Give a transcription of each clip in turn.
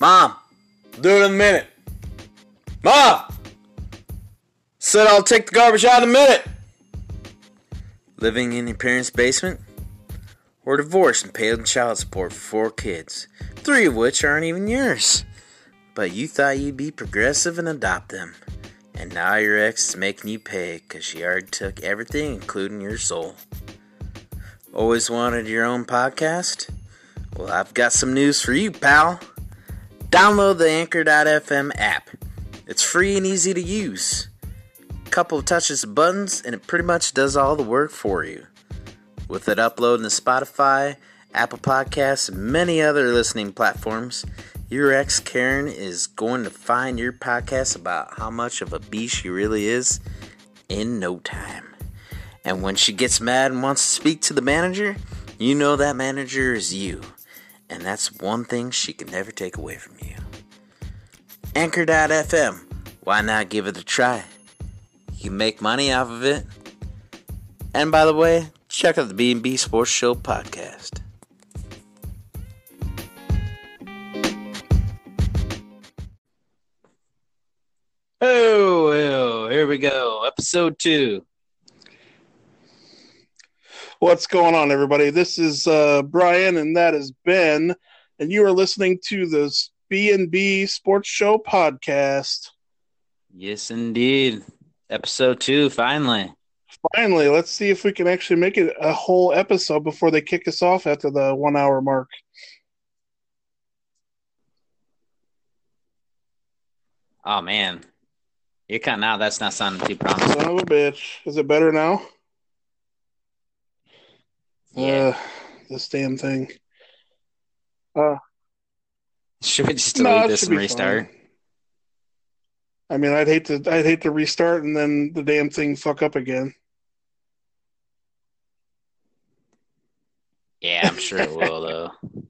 Mom, I'll do it in a minute. Mom! Said I'll take the garbage out in a minute. Living in your parents' basement? Or divorced and paid child support for 4 kids, 3 of which aren't even yours. But you thought you'd be progressive and adopt them. And now your ex is making you pay because she already took everything, including your soul. Always wanted your own podcast? Well, I've got some news for you, pal. Download the Anchor.fm app. It's free and easy to use. A couple of touches of buttons and it pretty much does all the work for you. With it uploading to Spotify, Apple Podcasts, and many other listening platforms, your ex Karen is going to find your podcast about how much of a bee she really is in no time. And when she gets mad and wants to speak to the manager, you know that manager is you. And that's one thing she can never take away from you. Anchor.fm. Why not give it a try? You can make money off of it. And by the way, check out the B&B Sports Show podcast. Oh, well, here we go. Episode 2. What's going on, everybody? This is Brian, and that is Ben, and you are listening to the B&B Sports Show podcast. Yes, indeed. Episode 2, finally. Finally, let's see if we can actually make it a whole episode before they kick us off after the 1 hour mark. Oh, man. You're cutting out. That's not sounding too promising. Son of a bitch. Is it better now? Yeah. This damn thing. Should we just delete this and restart? Fine. I mean, I'd hate to restart and then the damn thing fuck up again. Yeah, I'm sure it will, though.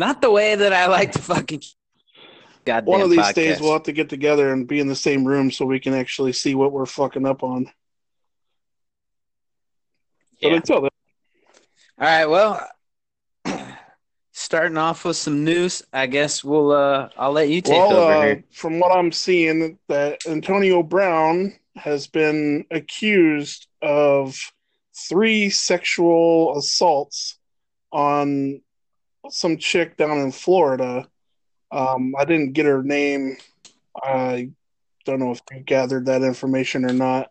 Not the way that I like to fucking goddamn podcast. One of these days we'll have to get together and be in the same room so we can actually see what we're fucking up on. Yeah. But until then. All right, well, starting off with some news, I guess I'll let you take over here. From what I'm seeing, that Antonio Brown has been accused of 3 sexual assaults on some chick down in Florida. I didn't get her name. I don't know if you gathered that information or not.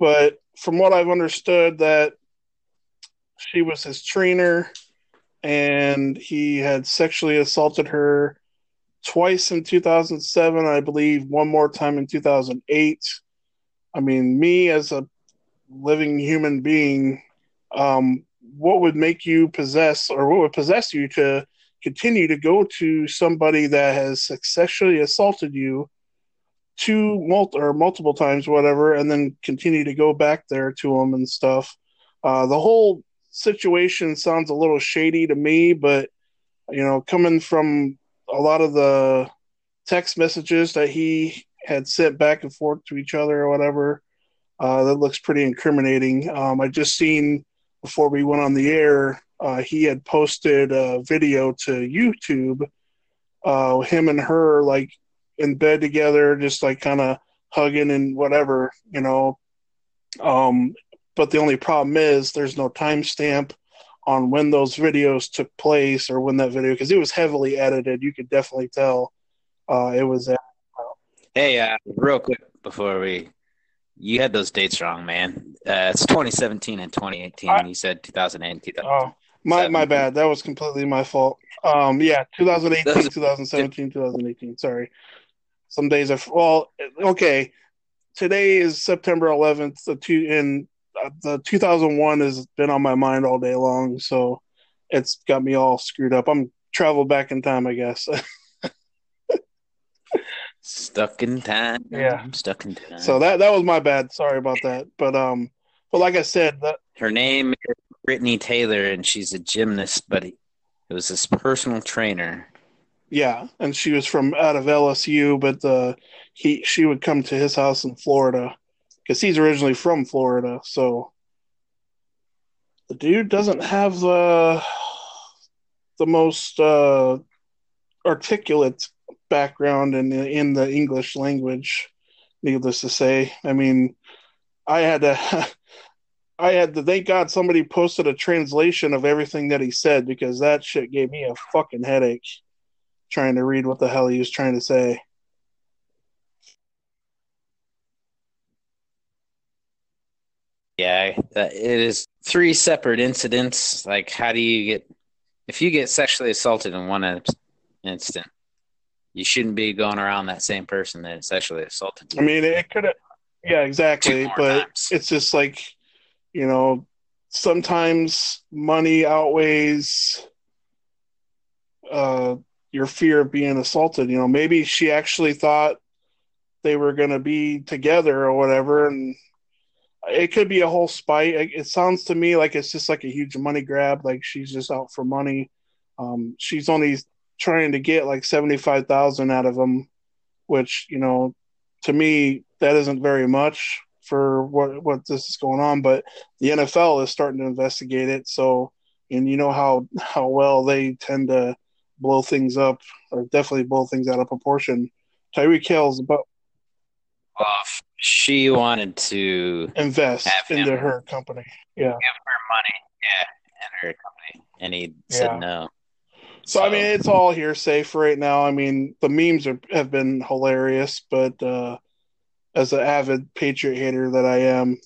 But from what I've understood, that she was his trainer, and he had sexually assaulted her twice in 2007, I believe, one more time in 2008. I mean, me as a living human being, what would make you possess, or what would possess you to continue to go to somebody that has sexually assaulted you multiple times, whatever, and then continue to go back there to him and stuff? The whole situation sounds a little shady to me, but you know, coming from a lot of the text messages that he had sent back and forth to each other or whatever, that looks pretty incriminating. I just seen before we went on the air, he had posted a video to YouTube, him and her like in bed together, just like kind of hugging and whatever, you know. But the only problem is there's no timestamp on when those videos took place or when that video, because it was heavily edited. You could definitely tell it was. Hey, real quick before you had those dates wrong, man. It's 2017 and 2018. You said 2008 and 2017. My bad. That was completely my fault. 2018, 2017, 2018. Sorry. Some days okay. Today is September 11th. The 2001 has been on my mind all day long, so it's got me all screwed up. I'm traveled back in time, I guess. Stuck in time. Yeah, I'm stuck in time. So that was my bad. Sorry about that. But like I said, her name is Brittany Taylor, and she's a gymnast, but it was this personal trainer. Yeah, and she was from out of LSU, but she would come to his house in Florida. Because he's originally from Florida, so the dude doesn't have the most articulate background and in the English language, needless to say. I mean, I had to thank God somebody posted a translation of everything that he said, because that shit gave me a fucking headache trying to read what the hell he was trying to say. Yeah, it is three separate incidents. Like, how do you get – if you get sexually assaulted in one instant, you shouldn't be going around that same person that sexually assaulted you. I mean, it could have – yeah, exactly. But times. It's just like, you know, sometimes money outweighs your fear of being assaulted. You know, maybe she actually thought they were going to be together or whatever, and – it could be a whole spite. It sounds to me like it's just like a huge money grab. Like she's just out for money. She's only trying to get like $75,000 out of him, which, you know, to me, that isn't very much for what this is going on. But the NFL is starting to investigate it. So, and you know how well they tend to blow things up, or definitely blow things out of proportion. Tyreek Hill's about. Off. She wanted to invest into her company. Yeah. Give her money. Yeah. And her company. And he said no. So, I mean, it's all hearsay for right now. I mean, the memes have been hilarious, but as an avid Patriot hater that I am,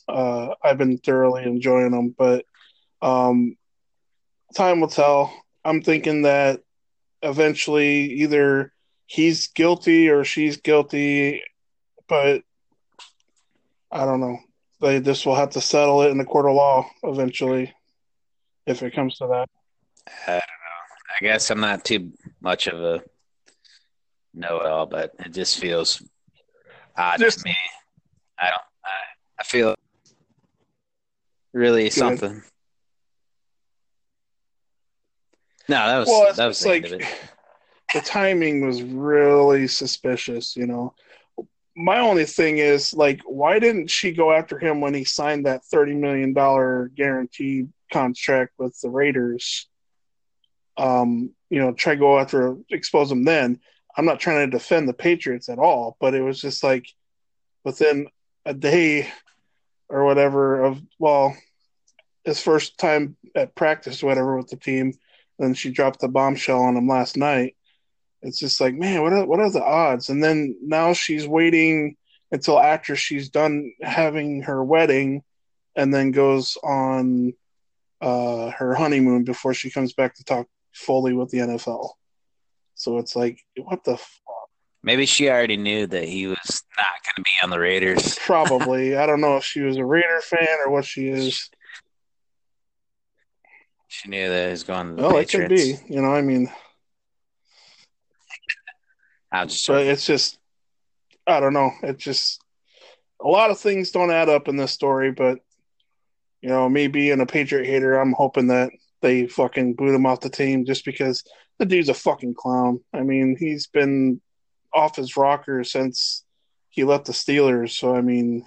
I've been thoroughly enjoying them. But time will tell. I'm thinking that eventually either he's guilty or she's guilty. But I don't know. This will have to settle it in the court of law eventually, if it comes to that. I don't know. I guess I'm not too much of a know-it-all, but it just feels odd to me. I feel really good. Something. No, that was the like end of it. The timing was really suspicious, you know. My only thing is, like, why didn't she go after him when he signed that $30 million guaranteed contract with the Raiders? You know, try to go after, expose him then. I'm not trying to defend the Patriots at all, but it was just like within a day or whatever of, well, his first time at practice, whatever, with the team. Then she dropped the bombshell on him last night. It's just like, man, what are the odds? And then now she's waiting until after she's done having her wedding and then goes on her honeymoon before she comes back to talk fully with the NFL. So it's like, what the fuck? Maybe she already knew that he was not going to be on the Raiders. Probably. I don't know if she was a Raider fan or what she is. She knew that he was going to the Patriots. It could be. You know, I mean... But it's just, I don't know. It's just a lot of things don't add up in this story. But, you know, me being a Patriot hater, I'm hoping that they fucking boot him off the team just because the dude's a fucking clown. I mean, he's been off his rocker since he left the Steelers. So, I mean.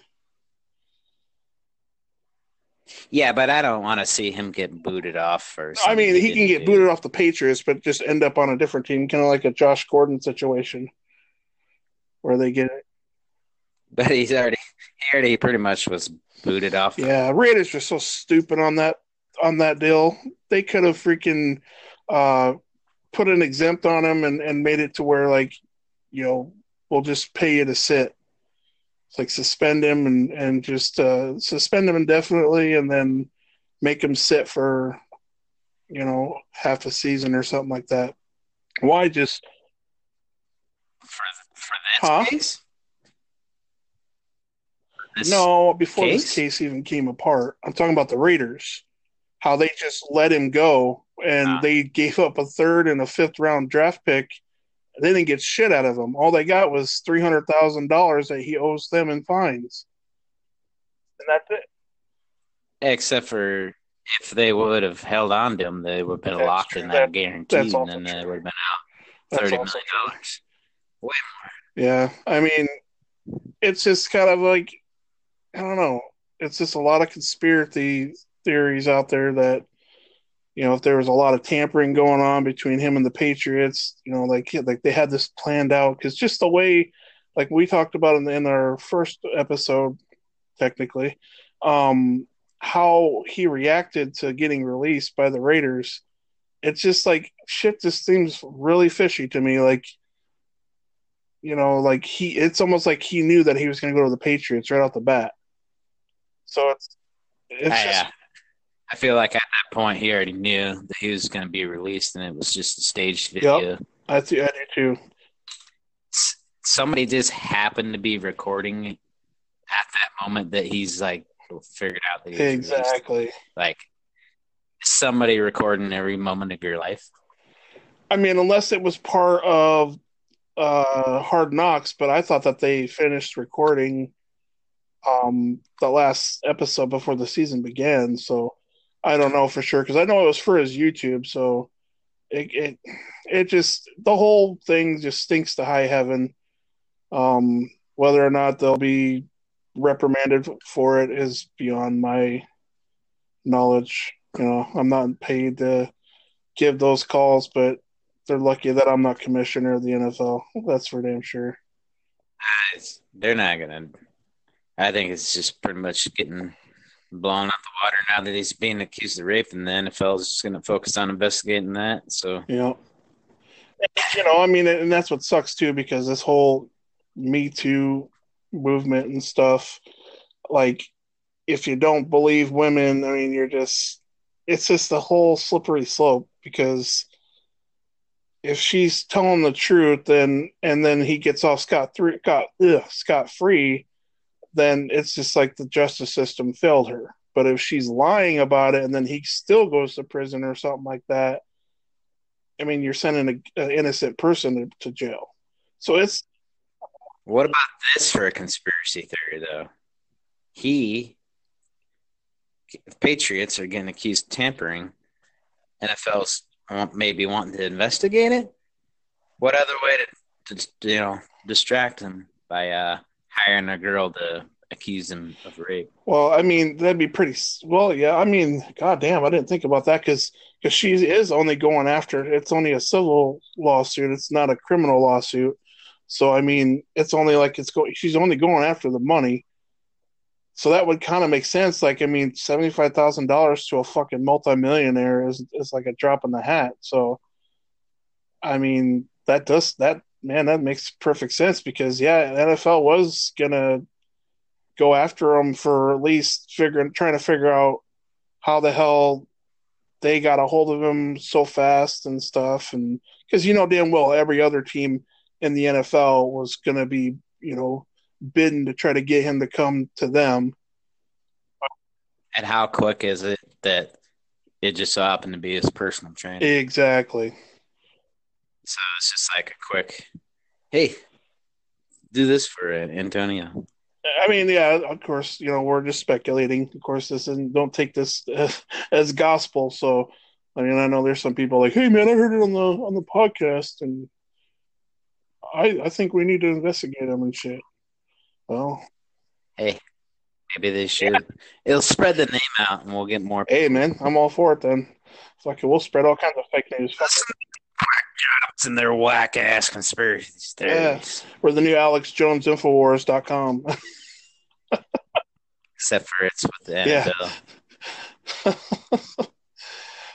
Yeah, but I don't want to see him get booted off first. I mean, he can get booted off the Patriots, but just end up on a different team, kind of like a Josh Gordon situation where they get it. But he already pretty much was booted off. Yeah, Raiders were so stupid on that deal. They could have freaking put an exempt on him and made it to where, like, you know, we'll just pay you to sit. Like suspend him and just suspend him indefinitely and then make him sit for, you know, half a season or something like that. Why just for that case? No, before this case even came apart. I'm talking about the Raiders, how they just let him go and they gave up a third and a fifth round draft pick. They didn't get shit out of him. All they got was $300,000 that he owes them in fines. And that's it. Except for if they would have held on to him, they would have been locked in that guarantee, and then they would have been out $30 million. Way more. Yeah. I mean, it's just kind of like, I don't know. It's just a lot of conspiracy theories out there that you know, if there was a lot of tampering going on between him and the Patriots, you know, like they had this planned out, because just the way, like we talked about in our first episode, technically, how he reacted to getting released by the Raiders, it's just like, shit, this seems really fishy to me. Like, you know, like it's almost like he knew that he was going to go to the Patriots right off the bat. So I feel like at that point he already knew that he was going to be released, and it was just a staged video. Yep, I do too. Somebody just happened to be recording at that moment that he's like figured out that he was exactly released. Like somebody recording every moment of your life. I mean, unless it was part of Hard Knocks, but I thought that they finished recording the last episode before the season began, so I don't know for sure, because I know it was for his YouTube, so it just, the whole thing just stinks to high heaven. Whether or not they'll be reprimanded for it is beyond my knowledge. You know, I'm not paid to give those calls, but they're lucky that I'm not commissioner of the NFL. That's for damn sure. They're not gonna. I think it's just pretty much getting blown out the water now that he's being accused of rape, and the NFL is just going to focus on investigating that. So, you know, I mean, and that's what sucks too, because this whole Me Too movement and stuff, like, if you don't believe women, I mean, it's just the whole slippery slope, because if she's telling the truth, then he gets off scot free. Then it's just like the justice system failed her. But if she's lying about it and then he still goes to prison or something like that, I mean, you're sending an innocent person to jail. So it's... What about this for a conspiracy theory, though? The Patriots are getting accused of tampering. NFL's maybe wanting to investigate it? What other way to you know, distract them by... hiring a girl to accuse him of rape. Well, I mean, that'd be pretty... Well, yeah, I mean, goddamn, I didn't think about that, because she is only going after... It's only a civil lawsuit. It's not a criminal lawsuit. So, I mean, it's only like she's only going after the money. So that would kind of make sense. Like, I mean, $75,000 to a fucking multimillionaire is like a drop in the hat. So, I mean, that does... Man, that makes perfect sense, because, yeah, the NFL was going to go after them for at least trying to figure out how the hell they got a hold of him so fast and stuff. And because, you know, damn well every other team in the NFL was going to be, you know, bidding to try to get him to come to them. And how quick is it that it just so happened to be his personal trainer? Exactly. So it's just like a quick, hey, do this for Antonio. I mean, yeah, of course, you know, we're just speculating. Of course, don't take this as gospel. So, I mean, I know there's some people like, hey, man, I heard it on the podcast, and I think we need to investigate them and shit. Well, hey, maybe they should. Yeah. It'll spread the name out, and we'll get more. Hey, man, I'm all for it then. Fucking, we'll spread all kinds of fake news. Jobs and their whack ass conspiracy theories. Yeah. We're the new Alex Jones Infowars.com. Except for it's with the NFL. Yeah.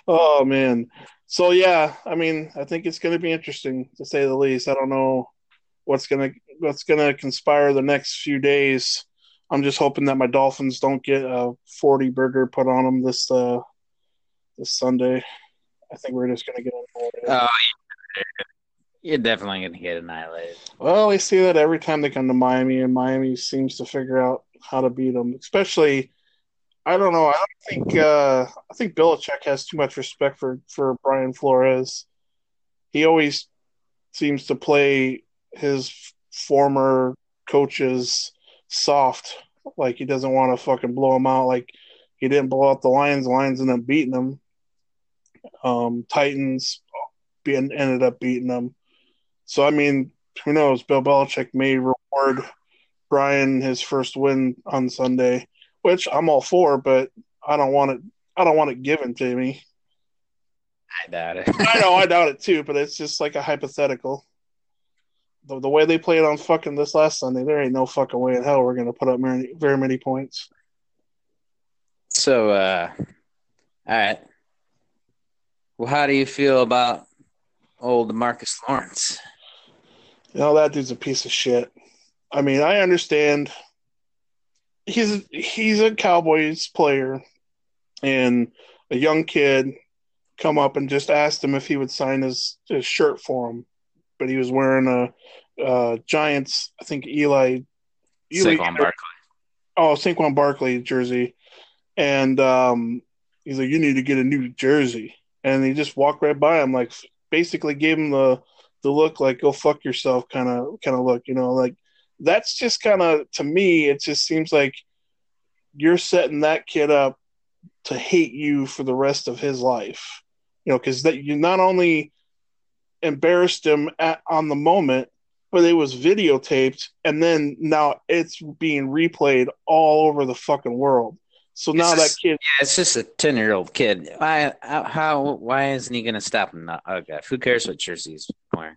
Oh man. So yeah, I mean, I think it's gonna be interesting, to say the least. I don't know what's gonna conspire the next few days. I'm just hoping that my Dolphins don't get a 40 burger put on them this Sunday. I think we're just gonna get annihilated. Oh, you're definitely gonna get annihilated. Well, we see that every time they come to Miami, and Miami seems to figure out how to beat them. Especially, I don't know. I don't think. I think Belichick has too much respect for Brian Flores. He always seems to play his former coaches soft, like he doesn't want to fucking blow them out. Like he didn't blow out the Lions. The Lions ended up beating them. Titans ended up beating them. So, I mean, who knows? Bill Belichick may reward Brian his first win on Sunday, which I'm all for, but I don't want it given to me. I doubt it. I doubt it too, but it's just like a hypothetical. The way they played on fucking this last Sunday, there ain't no fucking way in hell we're going to put up very many points. So, all right. Well, how do you feel about old Marcus Lawrence? You know, that dude's a piece of shit. I mean, I understand he's a Cowboys player, and a young kid come up and just asked him if he would sign his shirt for him. But he was wearing a Giants, I think Eli Saquon Barkley. Oh, Saquon Barkley jersey. And he's like, you need to get a new jersey. And he just walked right by him, like basically gave him the look like go fuck yourself kind of look, you know, like that's just kind of, to me, it just seems like you're setting that kid up to hate you for the rest of his life, you know, because that you not only embarrassed him on the moment, but it was videotaped, and then now it's being replayed all over the fucking world. So now that kid, yeah, it's just a 10-year-old kid. Why isn't he going to stop him? Oh God, who cares what jersey he's wearing?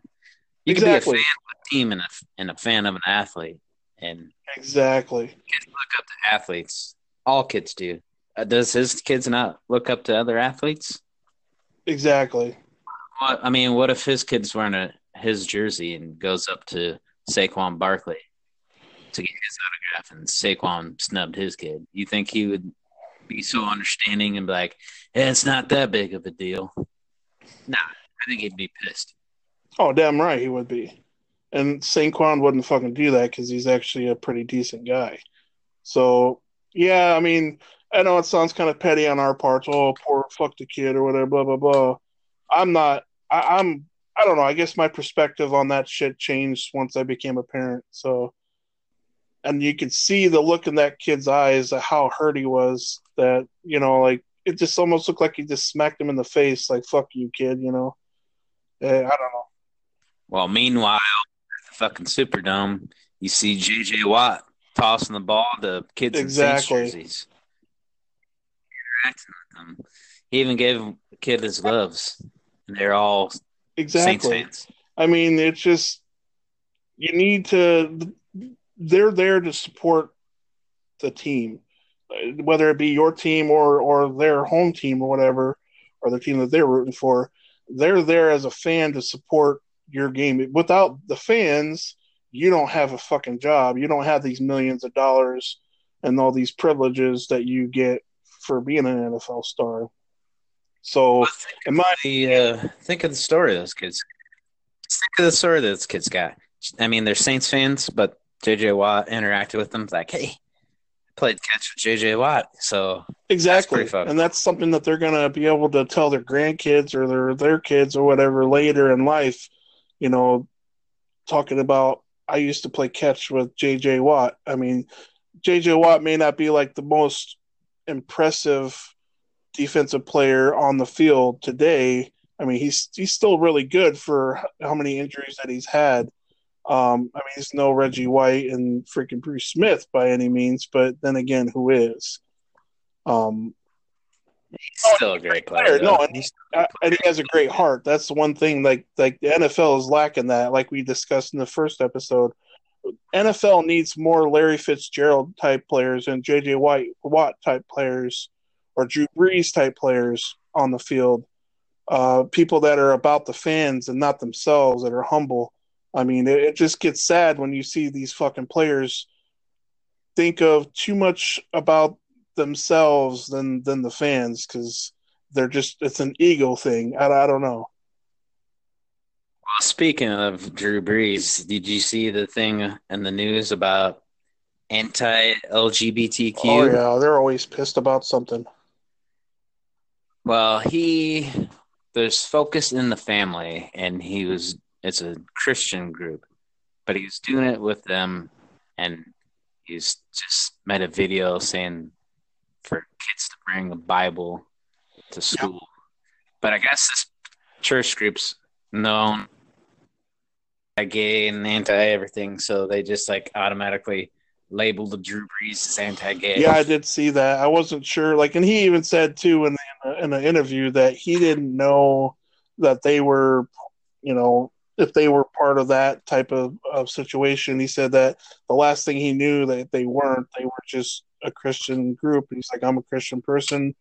You can be a fan of a team and a fan of an athlete, and exactly, kids look up to athletes. All kids do. Does his kids not look up to other athletes? Exactly. I mean, what if his kid's wearing his jersey and goes up to Saquon Barkley to get his autograph and Saquon snubbed his kid? You think he would be so understanding and be like, hey, it's not that big of a deal? Nah, I think he'd be pissed. Oh, damn right he would be. And Saquon wouldn't fucking do that because he's actually a pretty decent guy. So, yeah, I mean, I know it sounds kind of petty on our parts. Oh, poor fuck the kid or whatever, blah, blah, blah. I'm not – I don't know. I guess my perspective on that shit changed once I became a parent. So, and you could see the look in that kid's eyes, how hurt he was that, you know, like it just almost looked like he just smacked him in the face like, fuck you, kid, you know. I don't know. Well, meanwhile, at the fucking Superdome, you see J.J. Watt tossing the ball to kids in Saints jerseys. Interacting with them. He even gave the kid his gloves. They're all Saints fans. I mean, it's just you need to – they're there to support the team, whether it be your team or their home team or whatever, or the team that they're rooting for. They're there as a fan to support your game. Without the fans, you don't have a fucking job. You don't have these millions of dollars and all these privileges that you get for being an NFL star. So, think of the story of those kids. I mean, they're Saints fans, but J.J. Watt interacted with them. It's like, hey, I played catch with J.J. Watt. So exactly, that's and that's something that they're going to be able to tell their grandkids or their kids or whatever later in life. You know, talking about I used to play catch with J.J. Watt. I mean, J.J. Watt may not be like the most impressive defensive player on the field today. I mean, he's still really good for how many injuries that he's had. I mean, he's no Reggie White and freaking Bruce Smith by any means, but then again, who is? He's still a great player. No, and he has a great heart. That's the one thing, like the NFL is lacking that, like we discussed in the first episode. NFL needs more Larry Fitzgerald type players and J.J. Watt type players, or Drew Brees type players on the field, people that are about the fans and not themselves, that are humble. I mean, it just gets sad when you see these fucking players think of too much about themselves than the fans, because they're just, it's an ego thing. I don't know. Well, speaking of Drew Brees, did you see the thing in the news about anti-LGBTQ? Oh, yeah, they're always pissed about something. Well, there's Focus in the Family, and it's a Christian group, but he was doing it with them, and he's just made a video saying for kids to bring a Bible to school. Yep. But I guess this church group's known gay and anti-everything, so they just like automatically labeled Drew Brees as anti-gay. Yeah, I did see that. I wasn't sure. Like, and he even said too in the in an interview that he didn't know that they were, you know, if they were part of that type of situation. He said that the last thing he knew that they weren't, they were just a Christian group. And he's like, I'm a Christian person.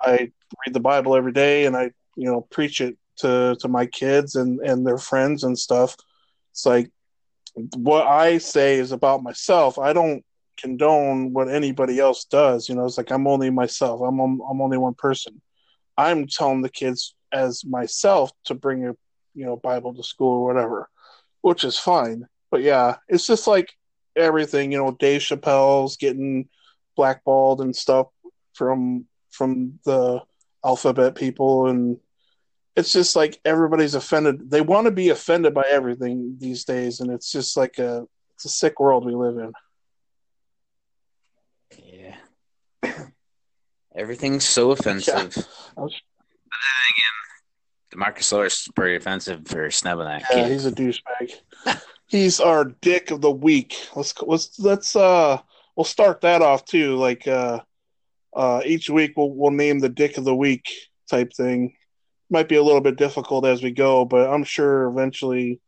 I read the Bible every day and I, you know, preach it to my kids and their friends and stuff. It's like, what I say is about myself. I don't condone what anybody else does. You know, it's like, I'm only myself. I'm only one person. I'm telling the kids as myself to bring a, you know, Bible to school or whatever, which is fine. But yeah, it's just like everything, you know, Dave Chappelle's getting blackballed and stuff from the alphabet people. And it's just like, everybody's offended. They want to be offended by everything these days. And it's just like it's a sick world we live in. Yeah. Everything's so offensive. Yeah. But then again, Marcus Lawrence is pretty offensive for snubbing that kid. Yeah, he's a douchebag. He's our dick of the week. Let's we'll start that off too. Like each week we'll name the dick of the week type thing. Might be a little bit difficult as we go, but I'm sure eventually it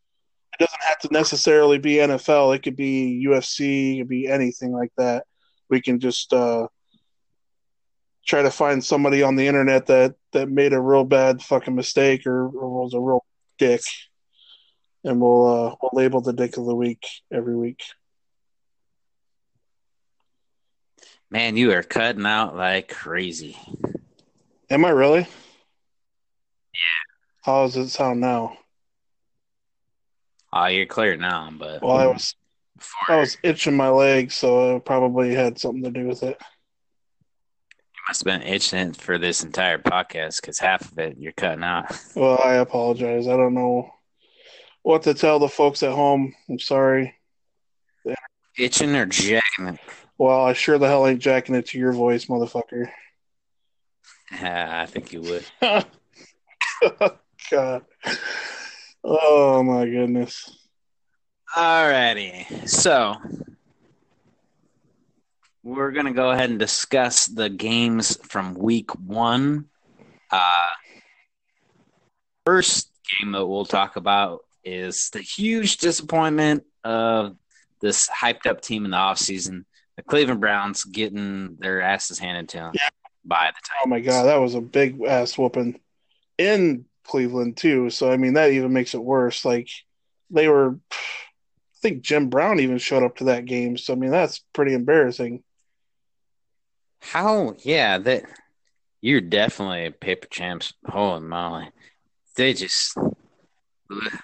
doesn't have to necessarily be NFL. It could be UFC, it could be anything like that. We can just try to find somebody on the internet that made a real bad fucking mistake or was a real dick, and we'll label the dick of the week every week. Man, you are cutting out like crazy. Am I really? Yeah. How does it sound now? Oh, you're clear now, but well, I was itching my leg, so it probably had something to do with it. Must have been itching for this entire podcast because half of it you're cutting out. Well, I apologize. I don't know what to tell the folks at home. I'm sorry. Itching or jacking it? Well, I sure the hell ain't jacking it to your voice, motherfucker. I think you would. God. Oh, my goodness. Alrighty. So... we're going to go ahead and discuss the games from week 1. First game that we'll talk about is the huge disappointment of this hyped-up team in the offseason, the Cleveland Browns getting their asses handed to them by the Titans. Oh, my God, that was a big-ass whooping in Cleveland, too. So, I mean, that even makes it worse. Like, they were – I think Jim Brown even showed up to that game. So, I mean, that's pretty embarrassing. How? Yeah, that you're definitely paper champs. Holy moly! They just it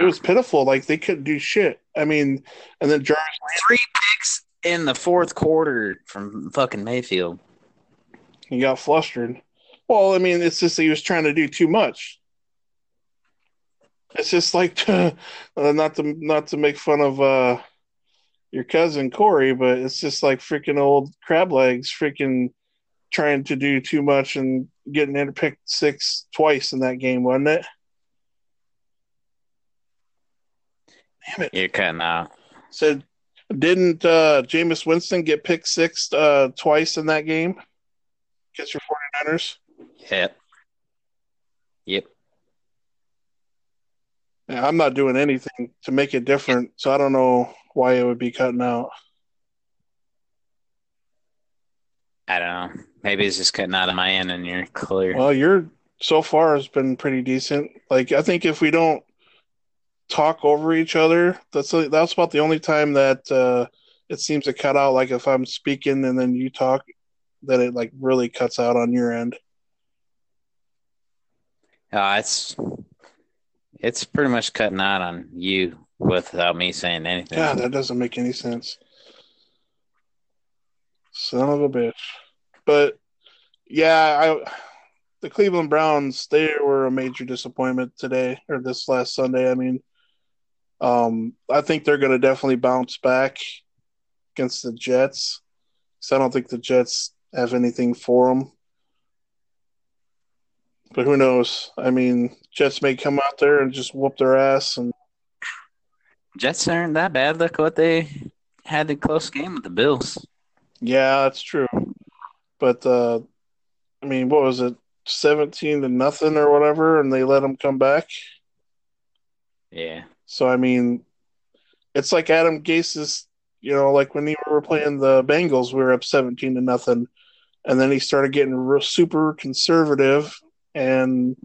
was pitiful. Like they couldn't do shit. I mean, and then Jarvis Landry, 3 picks in the 4th quarter from fucking Mayfield. He got flustered. Well, I mean, it's just that he was trying to do too much. It's just like not to make fun of your cousin Corey, but it's just like freaking old crab legs, freaking trying to do too much and getting in pick 6 twice in that game, wasn't it? Damn it! You cutting out. Said, didn't Jameis Winston get pick 6 twice in that game against your 49ers? Yep. I'm not doing anything to make it different, so I don't know why it would be cutting out. I don't know. Maybe it's just cutting out of my end and you're clear. Well, you're so far has been pretty decent. Like, I think if we don't talk over each other, that's about the only time that it seems to cut out. Like, if I'm speaking and then you talk, that it, like, really cuts out on your end. It's pretty much cutting out on you without me saying anything. Yeah, that doesn't make any sense. Son of a bitch. But, yeah, the Cleveland Browns, they were a major disappointment today, or this last Sunday. I mean, I think they're going to definitely bounce back against the Jets, because I don't think the Jets have anything for them. But who knows? I mean, Jets may come out there and just whoop their ass. And Jets aren't that bad. Look what they had in close game with the Bills. Yeah, that's true. But, I mean, what was it, 17-0 or whatever, and they let him come back? Yeah. So, I mean, it's like Adam Gase's, you know, like when we were playing the Bengals, we were up 17-0, and then he started getting super conservative and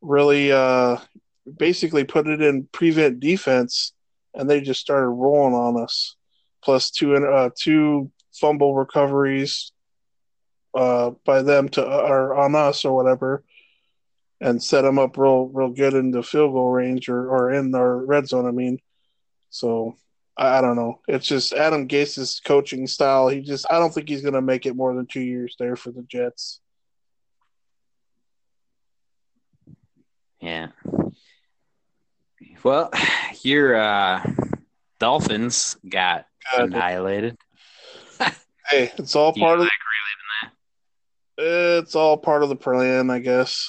really basically put it in prevent defense, and they just started rolling on us. Plus two fumble recoveries by them to or on us or whatever, and set them up real good in the field goal range or in our red zone. I mean, so I don't know. It's just Adam Gase's coaching style. I don't think he's going to make it more than 2 years there for the Jets. Yeah. Well, your Dolphins got annihilated. Hey, it's all part of that. It's all part of the plan, I guess.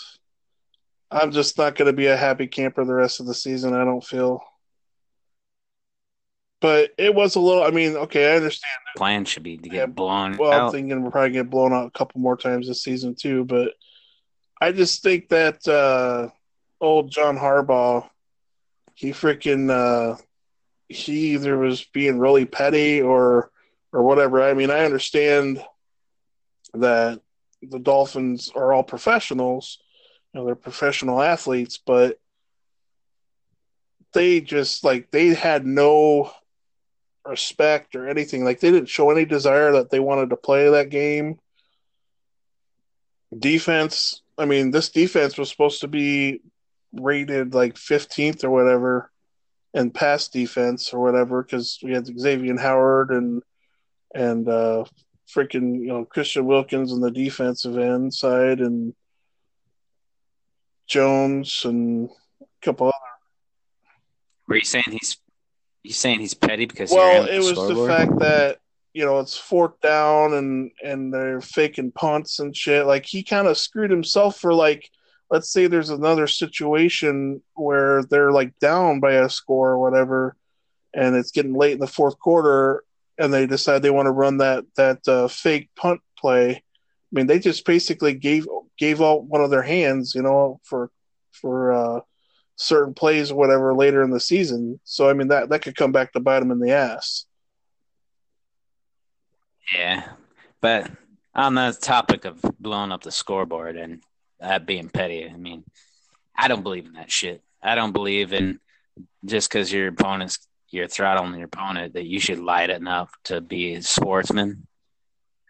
I'm just not going to be a happy camper the rest of the season, I don't feel. But it was a little – I mean, okay, I understand. The plan should be to get blown out. Well, I'm thinking we'll probably get blown out a couple more times this season too. But I just think that old John Harbaugh, he freaking he either was being really petty or whatever. I mean, I understand that the Dolphins are all professionals. You know, they're professional athletes, but they just, like, they had no – respect or anything. Like, they didn't show any desire that they wanted to play that game. Defense, I mean, this defense was supposed to be rated like 15th or whatever in pass defense or whatever, because we had Xavier Howard and freaking, you know, Christian Wilkins on the defensive end side and Jones and a couple other. Were you saying he's petty because the fact that, you know, it's fourth down and they're faking punts and shit. Like, he kind of screwed himself for, like, let's say there's another situation where they're, like, down by a score or whatever, and it's getting late in the fourth quarter, and they decide they want to run that fake punt play. I mean, they just basically gave out one of their hands, you know, for certain plays or whatever later in the season. So, I mean, that could come back to bite him in the ass. Yeah. But on the topic of blowing up the scoreboard and that being petty, I mean, I don't believe in that shit. I don't believe in just because you're throttling your opponent that you should lighten up to be a sportsman.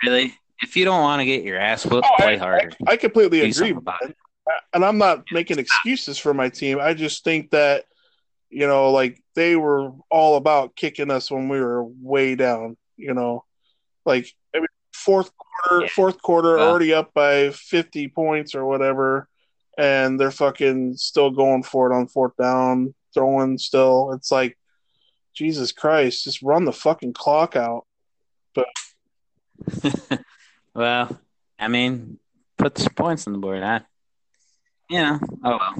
Really? If you don't want to get your ass whooped, play harder. I completely agree about it. And I'm not making excuses for my team. I just think that, you know, like, they were all about kicking us when we were way down, you know. Like, I mean, fourth quarter already up by 50 points or whatever, and they're fucking still going for it on fourth down, throwing still. It's like, Jesus Christ, just run the fucking clock out. But well, I mean, put some points on the board, huh? You know, oh well.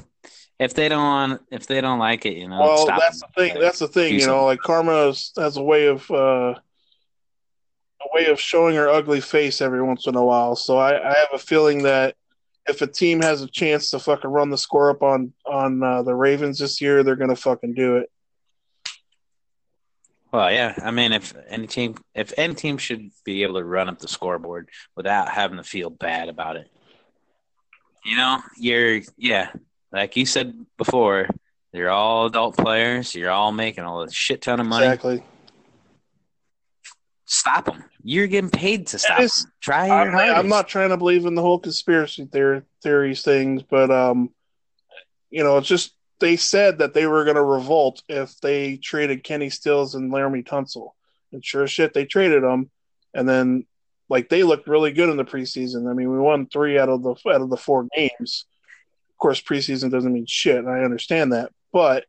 If they don't like it, you know. Well, stop that's them. The thing. That's the thing. You know, like, karma has a way of showing her ugly face every once in a while. So I have a feeling that if a team has a chance to fucking run the score up on the Ravens this year, they're gonna fucking do it. Well, yeah. I mean, if any team should be able to run up the scoreboard without having to feel bad about it. You know, like you said before, you're all adult players. You're all making all this shit ton of money. Exactly. Stop them. You're getting paid to stop them. Try your hardest. I'm not trying to believe in the whole conspiracy theories things, but, you know, it's just they said that they were going to revolt if they traded Kenny Stills and Laramie Tunsil. And sure as shit, they traded them. And then, like, they looked really good in the preseason. I mean, we won 3 out of the 4 games. Of course, preseason doesn't mean shit, and I understand that. But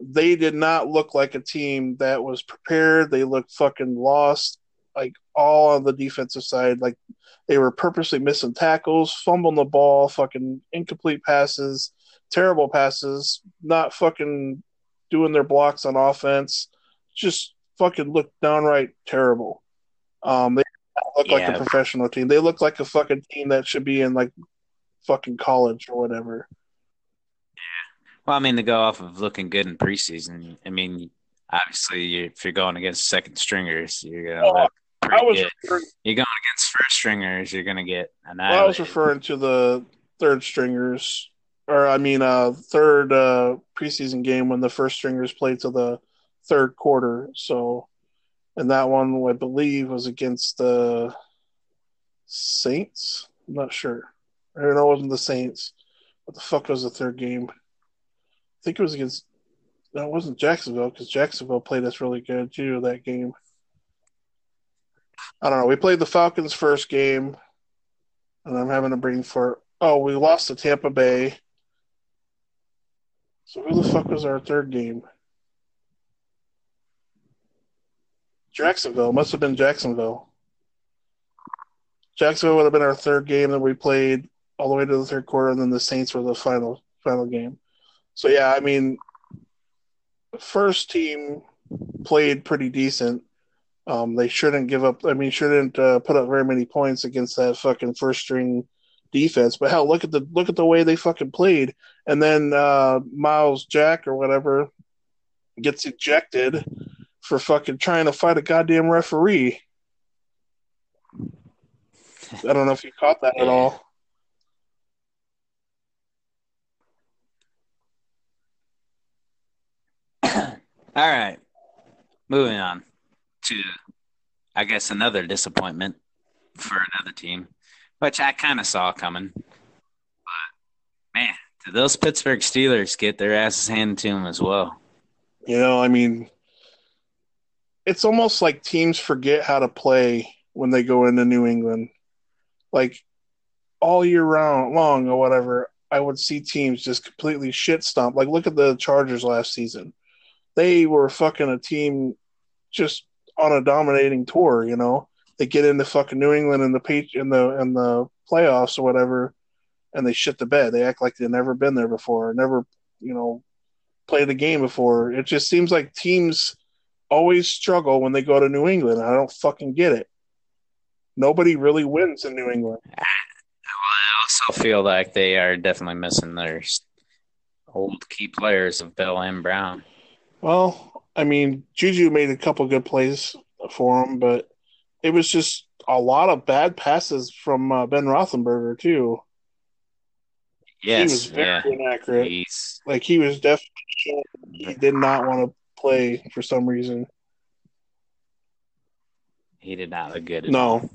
they did not look like a team that was prepared. They looked fucking lost, like, all on the defensive side. Like, they were purposely missing tackles, fumbling the ball, fucking incomplete passes, terrible passes, not fucking doing their blocks on offense. Just fucking looked downright terrible. They look like a professional team. They look like a fucking team that should be in like fucking college or whatever. Well, I mean, to go off of looking good in preseason, I mean, obviously, if you're going against second stringers, you're gonna look pretty good. You're going against first stringers, you're gonna get annihilated. Well, I was referring to the third stringers, or I mean, third preseason game when the first stringers played till the third quarter. So, and that one I believe was against the Saints. I'm not sure. I don't know. It wasn't the Saints. What the fuck was the third game? I think it was against – no, it wasn't Jacksonville because Jacksonville played us really good, too, that game. I don't know. We played the Falcons first game, and I'm having a brain fart. Oh, we lost to Tampa Bay. So who the fuck was our third game? Jacksonville. Must have been Jacksonville. Jacksonville would have been our third game that we played all the way to the third quarter, and then the Saints were the final game. So, yeah, I mean, first team played pretty decent. They shouldn't give up – I mean, shouldn't put up very many points against that fucking first-string defense. But, hell, look at the way they fucking played. And then Miles Jack or whatever gets ejected for fucking trying to fight a goddamn referee. I don't know if you caught that at all. All right, moving on to, I guess, another disappointment for another team, which I kind of saw coming. But, man, did those Pittsburgh Steelers get their asses handed to them as well? You know, I mean, it's almost like teams forget how to play when they go into New England. Like, all year round long or whatever, I would see teams just completely shit-stomp. Like, look at the Chargers last season. They were fucking a team just on a dominating tour, you know. They get into fucking New England in the playoffs or whatever, and they shit the bed. They act like they've never been there before, never, you know, played a game before. It just seems like teams always struggle when they go to New England. I don't fucking get it. Nobody really wins in New England. I also feel like they are definitely missing their old key players of Bell and Brown. Well, I mean, Juju made a couple good plays for him, but it was just a lot of bad passes from Ben Roethlisberger, too. Yes, he was very inaccurate. Jeez. Like, he was definitely sure he did not want to play for some reason. He did not look good. No.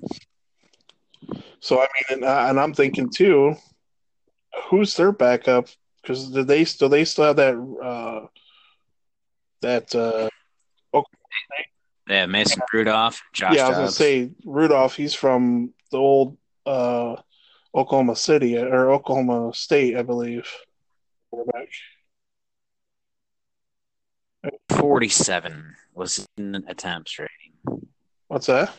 So, I mean, and I'm thinking, too, who's their backup? Because do they still have that Mason Rudolph, Josh Dobbs. I was going to say, Rudolph, he's from the old Oklahoma State, I believe. Quarterback. 47 was in attempts rating. What's that?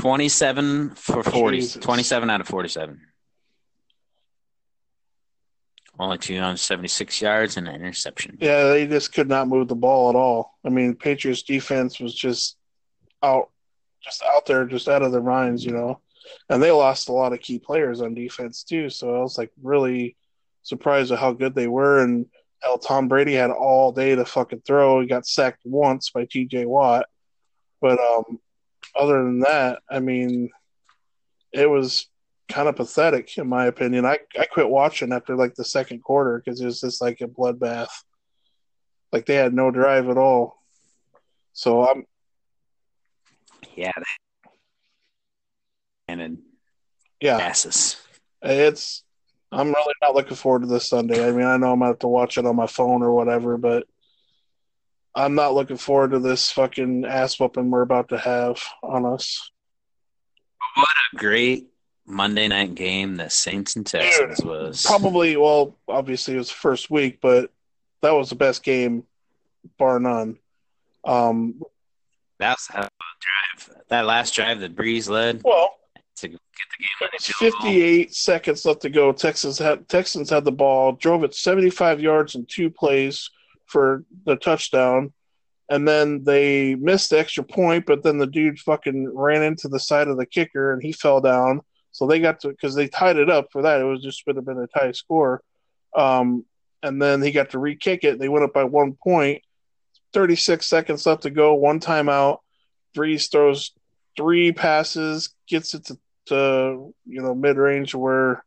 27 for 40. Jesus. 27 out of 47. Only 276 yards and an interception. Yeah, they just could not move the ball at all. I mean, Patriots defense was just out there, just out of their minds, you know. And they lost a lot of key players on defense too. So I was like really surprised at how good they were. And hell, Tom Brady had all day to fucking throw. He got sacked once by T.J. Watt, but other than that, I mean, it was kind of pathetic, in my opinion. I quit watching after like the second quarter because it was just like a bloodbath. Like they had no drive at all. So I'm. Yeah. And passes. I'm really not looking forward to this Sunday. I mean, I know I'm gonna have to watch it on my phone or whatever, but I'm not looking forward to this fucking ass whooping we're about to have on us. What a great Monday night game, the Saints and Texans was. Probably, well, obviously it was first week, but that was the best game, bar none. That's a drive. That last drive that Brees led. Well, to get the game. 58 seconds left to go. Texans had the ball, drove it 75 yards in two plays for the touchdown, and then they missed the extra point, but then the dude fucking ran into the side of the kicker, and he fell down. So they got to, because they tied it up for that. It was just would have been a tie score. And then he got to re-kick it. They went up by 1 point. 36 seconds left to go. One timeout. Brees throws three passes, gets it to mid-range where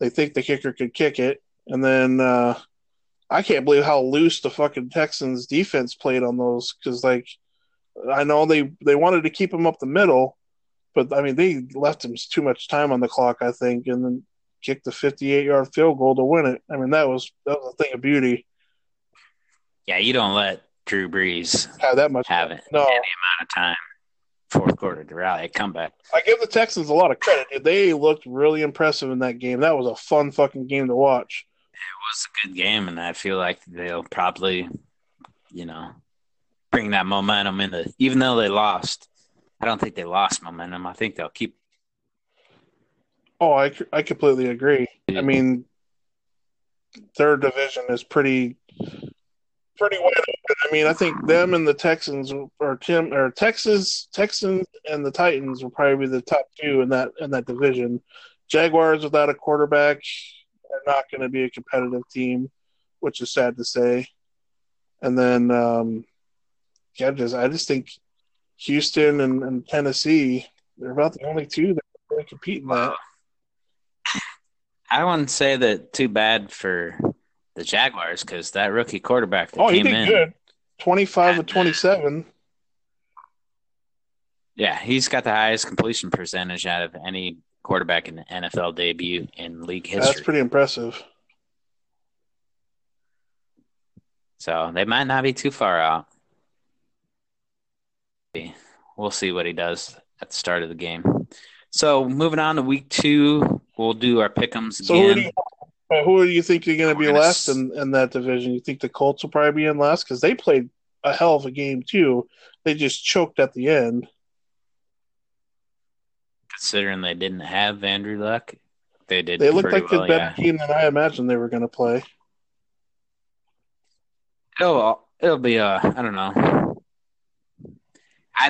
they think the kicker could kick it. And then I can't believe how loose the fucking Texans defense played on those, because, like, I know they wanted to keep him up the middle, but, I mean, they left him too much time on the clock, I think, and then kicked the 58-yard field goal to win it. I mean, that was a thing of beauty. Yeah, you don't let Drew Brees have that much any amount of time. Fourth quarter to rally a comeback. I give the Texans a lot of credit. They looked really impressive in that game. That was a fun fucking game to watch. It was a good game, and I feel like they'll probably, bring that momentum into. Even though they lost, I don't think they lost momentum. I think they'll keep. Oh, I completely agree. I mean, their division is pretty wide open. I mean, I think them and the Texans Texans and the Titans will probably be the top two in that division. Jaguars without a quarterback are not going to be a competitive team, which is sad to say. And then, I just think Houston and Tennessee, they're about the only two that are really competing. Well, I wouldn't say that too bad for the Jaguars, because that rookie quarterback that came in. Oh, he did good. 25 of 27. Yeah, he's got the highest completion percentage out of any quarterback in the NFL debut in league history. That's pretty impressive. So they might not be too far out. We'll see what he does at the start of the game. So moving on to week two, we'll do our pick-ems again. But who do you think you're going to be last in that division? You think the Colts will probably be in last? Because they played a hell of a game, too. They just choked at the end. Considering they didn't have Andrew Luck, they did. They looked like the better team than I imagined they were going to play. It'll be, I don't know. I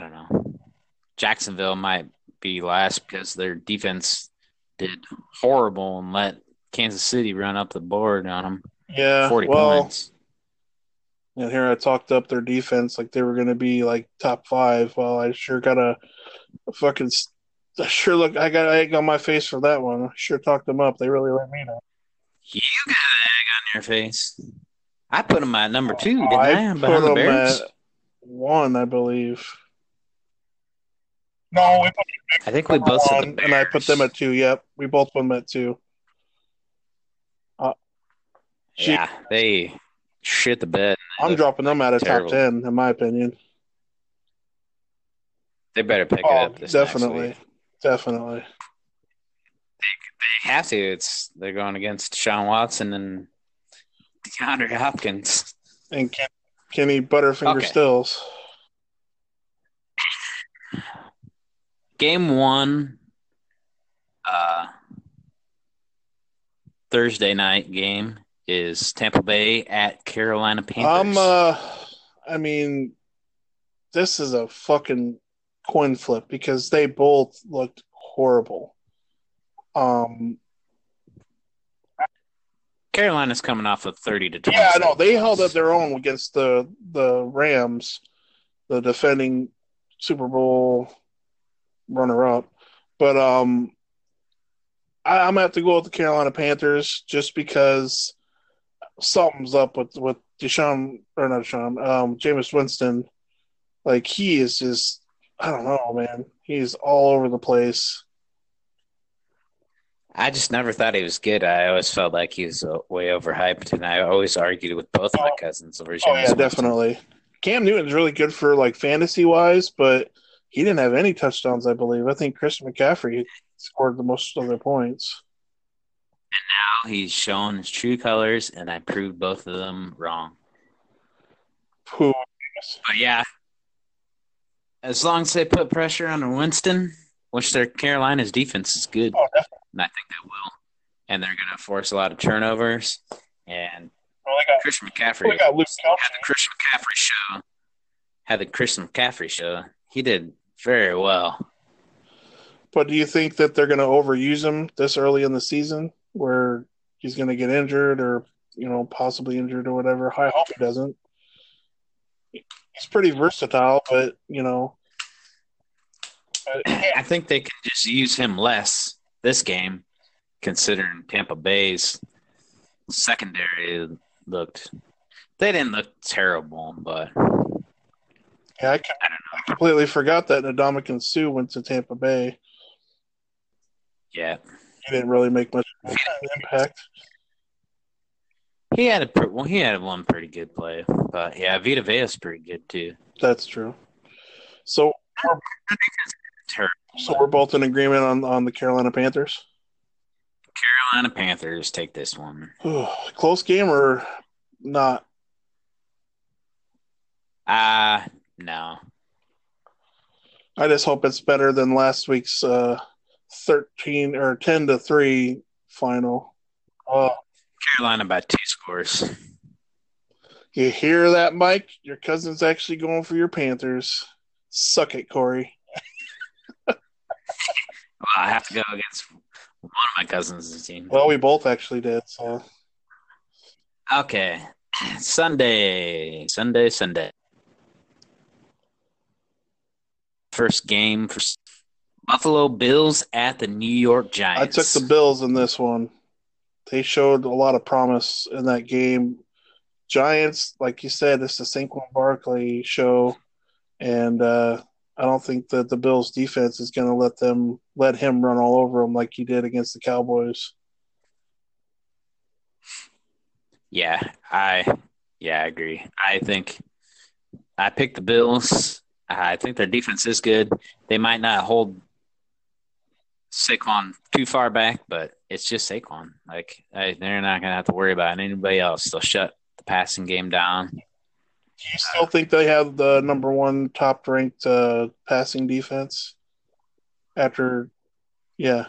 don't know. Jacksonville might be last because their defense did horrible and let Kansas City run up the board on them. Yeah, 40 points. And here I talked up their defense like they were going to be like top five. Well, I sure got a fucking – I got an egg on my face for that one. I sure talked them up. They really let me know. You got an egg on your face. I put them at number two, didn't I? I put them at one, I believe. No, I think we both said the Bears. And I put them at two. Yep, we both put them at two. Yeah, they shit the bed. I'm dropping them out of top 10, in my opinion. They better pick it up this definitely, next week. Definitely. They have to. They're going against Deshaun Watson and DeAndre Hopkins and Kenny Butterfinger Stills. Game one, Thursday night game is Tampa Bay at Carolina Panthers. This is a fucking coin flip because they both looked horrible. Carolina's coming off of 30-20. Yeah, no, they held up their own against the Rams, the defending Super Bowl runner-up, but I'm gonna have to go with the Carolina Panthers just because something's up with Jameis Winston. Like, he is just, I don't know, man. He's all over the place. I just never thought he was good. I always felt like he was way overhyped, and I always argued with both of my cousins over Jameis Winston. Definitely. Cam Newton's really good for like fantasy wise, but he didn't have any touchdowns, I believe. I think Christian McCaffrey scored the most of their points. And now he's shown his true colors, and I proved both of them wrong. But yeah, as long as they put pressure on Winston, which their Carolina's defense is good, and I think they will, and they're going to force a lot of turnovers. And Christian McCaffrey. We got Luke Kuechly. Had the Christian McCaffrey show. He did very well. But do you think that they're going to overuse him this early in the season, where he's going to get injured or possibly injured or whatever? I hope he doesn't. He's pretty versatile, but I think they can just use him less this game, considering Tampa Bay's secondary didn't look terrible, but yeah, I don't know. I completely forgot that Ndamukong Suh went to Tampa Bay. Yeah, he didn't really make much of an impact. He had one pretty good play, but yeah, Vita Vea's pretty good too. That's true. So we're both in agreement on the Carolina Panthers. Carolina Panthers take this one. Close game or not? No. I just hope it's better than last week's 10-3 final. Carolina by 2 scores. You hear that, Mike? Your cousin's actually going for your Panthers. Suck it, Corey. Well, I have to go against one of my cousins' team. Well, we both actually did, so. Okay. Sunday. First game for Buffalo Bills at the New York Giants. I took the Bills in this one. They showed a lot of promise in that game. Giants, like you said, it's the Saquon Barkley show, and I don't think that the Bills' defense is going to let him run all over them like he did against the Cowboys. Yeah, I agree. I think I picked the Bills. I think their defense is good. They might not hold Saquon too far back, but it's just Saquon. They're not going to have to worry about anybody else. They'll shut the passing game down. Do you still think they have the number one top-ranked passing defense after – yeah.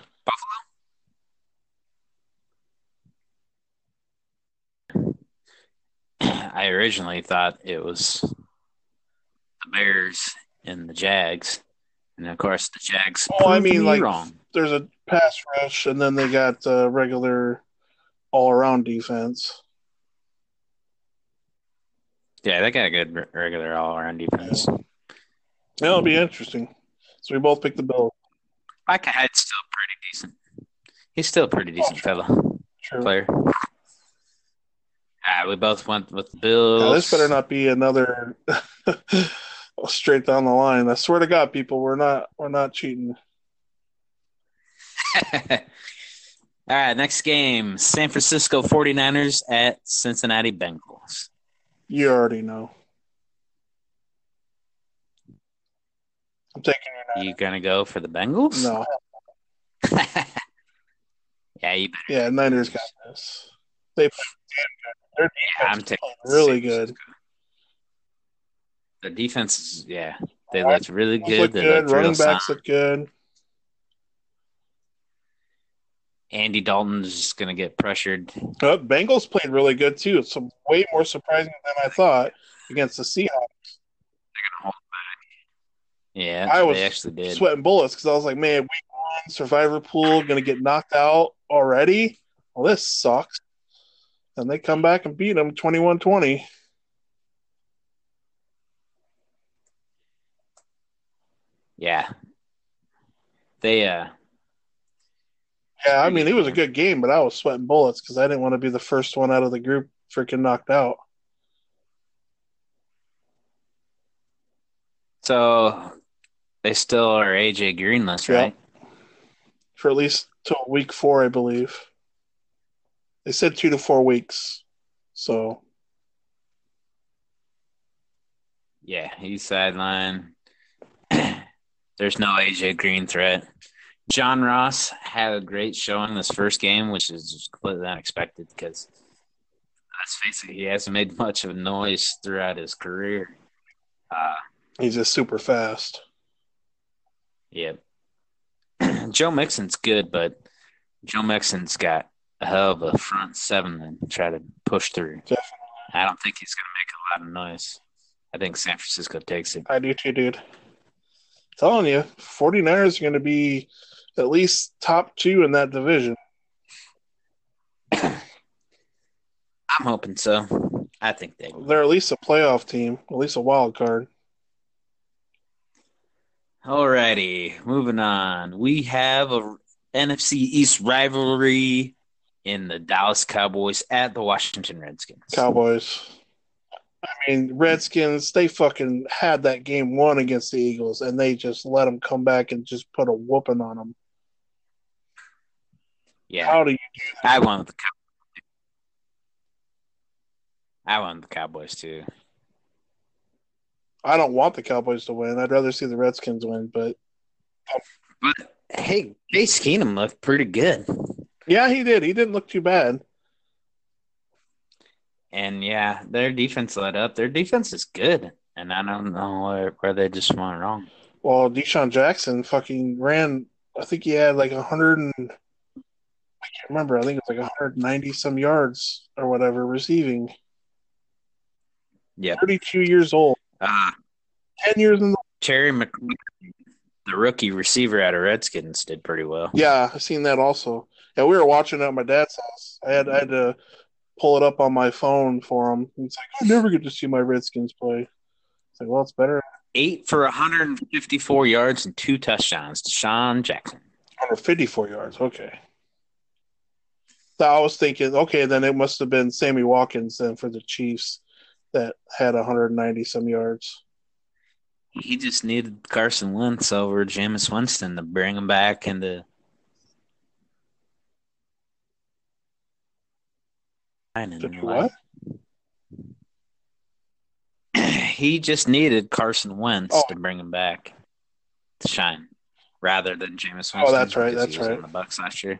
Buffalo? I originally thought it was the Bears and the Jags. And, of course, the Jags wrong. There's a pass rush, and then they got regular all-around defense. Yeah, they got a good regular all-around defense. Yeah. That'll be interesting. So we both picked the Bills. Micah Hyde's still pretty decent. He's still a pretty decent player. We both went with the Bills. Now, this better not be another straight down the line. I swear to God, people, we're not cheating. All right, next game, San Francisco 49ers at Cincinnati Bengals. You already know. I'm taking your Niners. You going to go for the Bengals? No. Yeah, you better. Yeah, Niners got this. They played damn good. They're really good. The defense is, yeah, they looked really good. They looked real sound. Running backs look good. Andy Dalton's just going to get pressured. Bengals played really good, too. It's way more surprising than I thought against the Seahawks. They're going to hold back. Yeah, I was sweating bullets because I was like, man, week 1, survivor pool, going to get knocked out already? Well, this sucks. And they come back and beat them 21-20. Yeah. Yeah, I mean, it was a good game, but I was sweating bullets because I didn't want to be the first one out of the group freaking knocked out. So they still are AJ Greenless, right? Yeah. For at least till week 4, I believe. They said 2 to 4 weeks. So. Yeah, he's sidelined. There's no AJ Green threat. John Ross had a great showing this first game, which is just completely unexpected because, let's face it, he hasn't made much of a noise throughout his career. He's just super fast. Yeah. Joe Mixon's good, but Joe Mixon's got a hell of a front 7 to try to push through. Definitely. I don't think he's going to make a lot of noise. I think San Francisco takes it. I do too, dude. I'm telling you, 49ers are going to be at least top two in that division. I'm hoping so. I think they're at least a playoff team, at least a wild card. Alrighty, moving on. We have a NFC East rivalry in the Dallas Cowboys at the Washington Redskins. Cowboys. I mean, Redskins, they fucking had that game won against the Eagles, and they just let them come back and just put a whooping on them. Yeah. How do you do that? I want the Cowboys, too. I don't want the Cowboys to win. I'd rather see the Redskins win, But, hey, Case Keenum looked pretty good. Yeah, he did. He didn't look too bad. And, yeah, their defense let up. Their defense is good, and I don't know where they just went wrong. Well, Deshaun Jackson fucking ran – I think he had like 100 and – I can't remember. I think it was like 190-some yards or whatever receiving. Yeah. 32 years old. 10 years in the – Terry McLaurin, the rookie receiver out of Redskins, did pretty well. Yeah, I've seen that also. Yeah, we were watching it at my dad's house. I had to – pull it up on my phone for him. It's like, I never get to see my Redskins play. It's like, well, it's better. 8 for 154 yards and 2 touchdowns. Deshaun Jackson. 154 yards. Okay. So I was thinking, okay, then it must have been Sammy Watkins then for the Chiefs that had 190-some yards. He just needed Carson Wentz over Jameis Winston to bring him back into what? He just needed Carson Wentz to bring him back to shine rather than Jameis Winston. Oh, that's right. That's right. On the Bucs last year.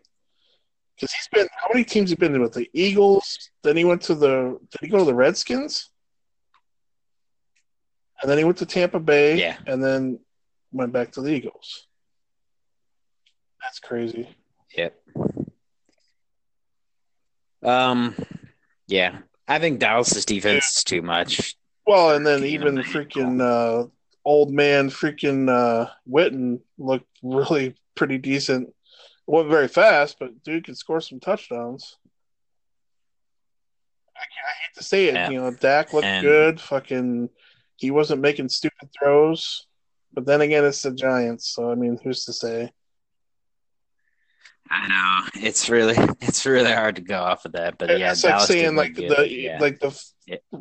Because he's been – how many teams he been with? The Eagles. Then he went to the – did he go to the Redskins? And then he went to Tampa Bay. Yeah. And then went back to the Eagles. That's crazy. Yep. Yeah, I think Dallas' defense is too much. Well, and then even freaking old man freaking Witten looked really pretty decent. Wasn't very fast, but dude could score some touchdowns. I hate to say it, you know, Dak looked good. Fucking, he wasn't making stupid throws. But then again, it's the Giants, so I mean, who's to say? I know it's really hard to go off of that, but yeah, it's like Dallas saying the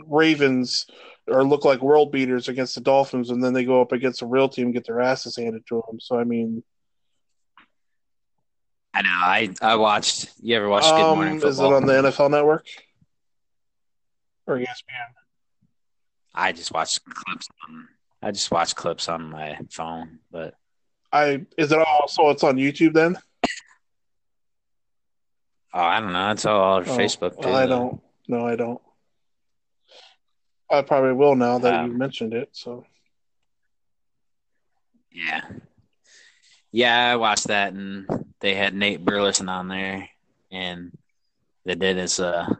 Ravens look like world beaters against the Dolphins, and then they go up against a real team, and get their asses handed to them. So I mean, I know I watched. You ever watched Good Morning Football? Is it on the NFL Network or ESPN? I just watched clips on my phone, but is it also it's on YouTube then? Oh, I don't know. It's all over Facebook. Well, I don't. No, I don't. I probably will now that you mentioned it. So, yeah, I watched that, and they had Nate Burleson on there, and they did his top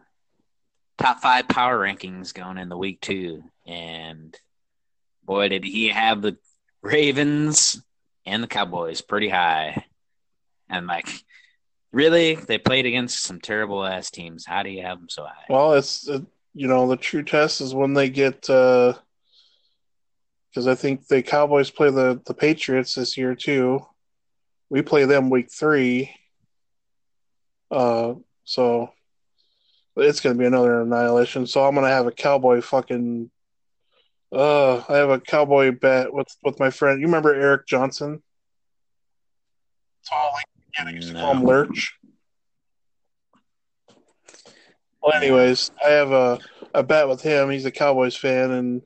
5 power rankings going into week 2, and boy, did he have the Ravens and the Cowboys pretty high, and like. Really? They played against some terrible-ass teams. How do you have them so high? Well, it's the true test is when they get because I think the Cowboys play the Patriots this year too. We play them week 3. So it's going to be another annihilation. So I'm going to have a Cowboy fucking I have a Cowboy bet with my friend. You remember Eric Johnson? Tall. Yeah, they used to call him Lurch. Well, anyways, I have a bet with him. He's a Cowboys fan, and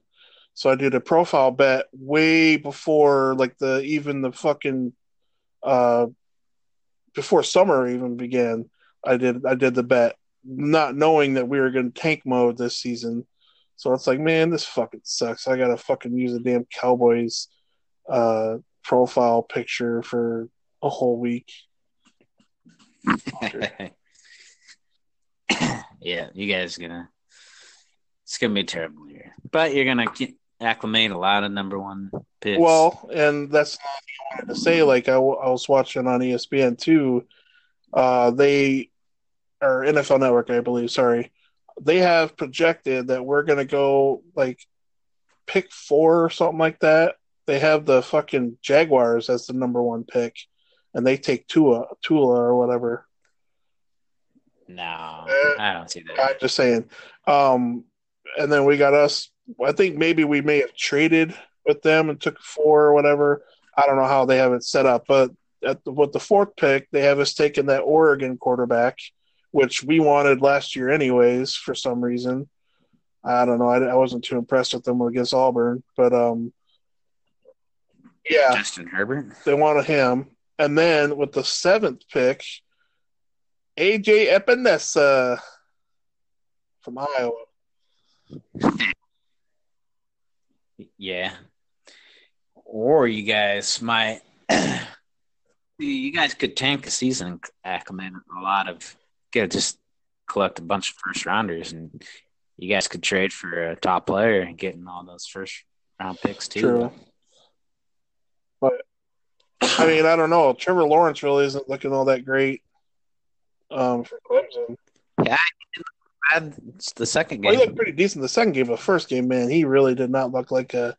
so I did a profile bet way before, like the fucking before summer even began. I did the bet, not knowing that we were going to tank mode this season. So it's like, man, this fucking sucks. I gotta fucking use a damn Cowboys profile picture for a whole week. Yeah, you guys gonna It's going to be a terrible year. But you're going to acclimate a lot of number one picks. Well, and that's what I wanted to say. Like, I was watching on ESPN, too. Or NFL Network, I believe, sorry. They have projected that we're going to go, like, pick 4 or something like that. They have the fucking Jaguars as the number one pick, and they take Tua or whatever. No, I don't see that. I'm just saying. And then we got us. I think maybe we may have traded with them and took 4 or whatever. I don't know how they have it set up, but with the 4th pick, they have us taking that Oregon quarterback, which we wanted last year anyways for some reason. I don't know. I wasn't too impressed with them against Auburn, but yeah, Justin Herbert. They wanted him, and then with the 7th pick, AJ Epinesa from Iowa. Yeah, or you guys might you guys could tank a season and acclimate a lot of. Could just collect a bunch of first rounders, and you guys could trade for a top player and getting all those first round picks too. True. But I mean, I don't know. Trevor Lawrence really isn't looking all that great for Clemson. Yeah, it's the second game. Well, he looked pretty decent the second game, but first game, man, he really did not look like a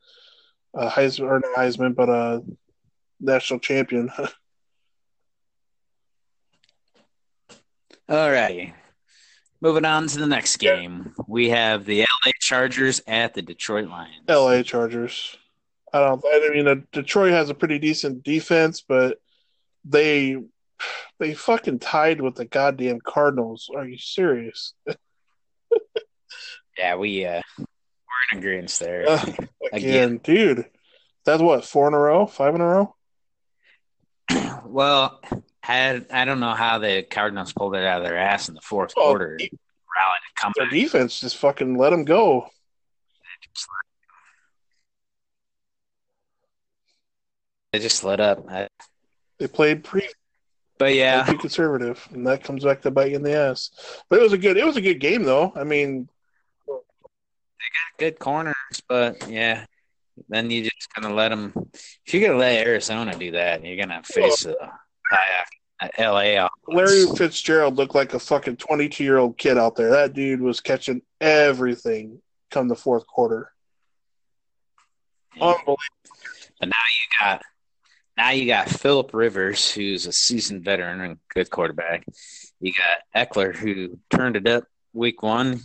Heisman or not Heisman, but a national champion. All righty. Moving on to the next game. We have the L.A. Chargers at the Detroit Lions. L.A. Chargers. Detroit has a pretty decent defense, but they fucking tied with the goddamn Cardinals. Are you serious? Yeah, we're in agreement there. Again, dude. That's what, 4 in a row? 5 in a row? Well, I don't know how the Cardinals pulled it out of their ass in the fourth quarter. Their defense just fucking let them go. They just let up. They played pretty. But yeah, pretty conservative, and that comes back to bite you in the ass. But it was a good game though. I mean, they got good corners, but yeah. Then you just kind of let them. If you're gonna let Arizona do that, you're gonna face LA. Larry Fitzgerald looked like a fucking 22-year-old kid out there. That dude was catching everything come the fourth quarter. Yeah. Unbelievable. But now you got Phillip Rivers, who's a seasoned veteran and good quarterback. You got Eckler, who turned it up week one,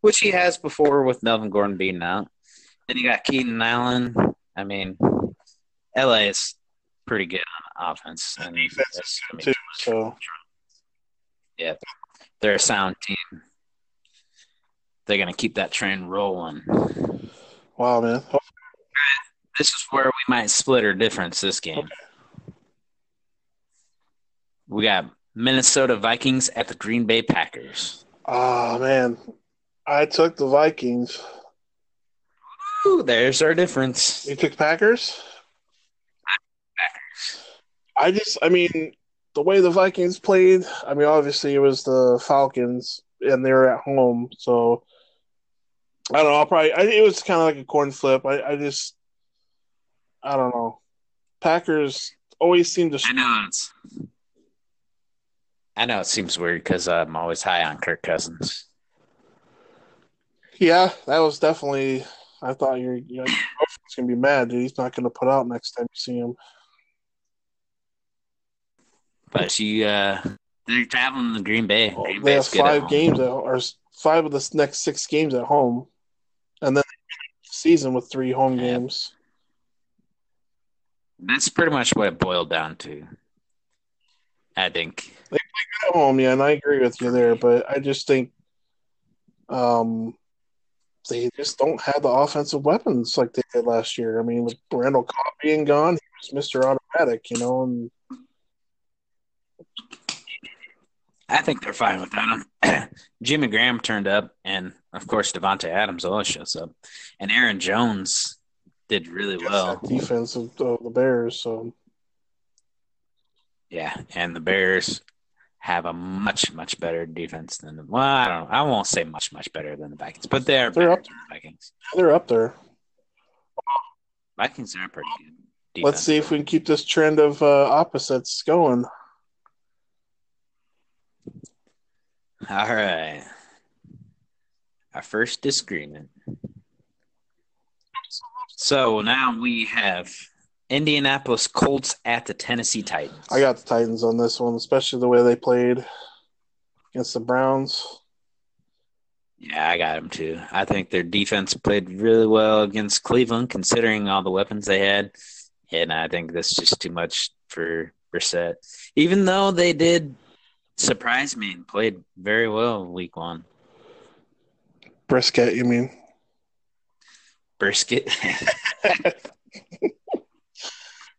which he has before with Melvin Gordon being out. Then you got Keenan Allen. I mean, LA is pretty good on offense. And defense is good too. So, yeah, they're a sound team. They're gonna keep that train rolling. Wow, man! This is where we might split our difference this game. Okay. We got Minnesota Vikings at the Green Bay Packers. Oh, man, I took the Vikings. Ooh, there's our difference. You took Packers? Packers. The way the Vikings played, obviously it was the Falcons, and they were at home. So, I don't know. It was kind of like a coin flip. I don't know. Packers always seem to... I know it seems weird because I'm always high on Kirk Cousins. Yeah, that was definitely... I thought your girlfriend's going to be mad, dude. He's not going to put out next time you see him. But they're traveling to Green Bay. They have 5 of the next 6 games at home. And then they finish the season with 3 home games. That's pretty much what it boiled down to, I think. They play good at home, yeah, and I agree with you there. But I just think they just don't have the offensive weapons like they did last year. I mean, with Randall Cobb being gone, he was Mr. Automatic, you know. And I think they're fine without him. Jimmy Graham turned up, and, of course, Devontae Adams always shows up. And Aaron Jones did really well. Defense of the Bears, so. Yeah, and the Bears have a much better defense than the. Well, I don't know. I won't say much better than the Vikings, but they're up there. Vikings. They're up there. Vikings are pretty good defense. Let's see if we can keep this trend of opposites going. All right. Our first disagreement. So now we have Indianapolis Colts at the Tennessee Titans. I got the Titans on this one, especially the way they played against the Browns. Yeah, I got them too. I think their defense played really well against Cleveland, considering all the weapons they had. And I think that's just too much for Brissett. Even though they did surprise me and played very well week one. Brisket, you mean? Brisket.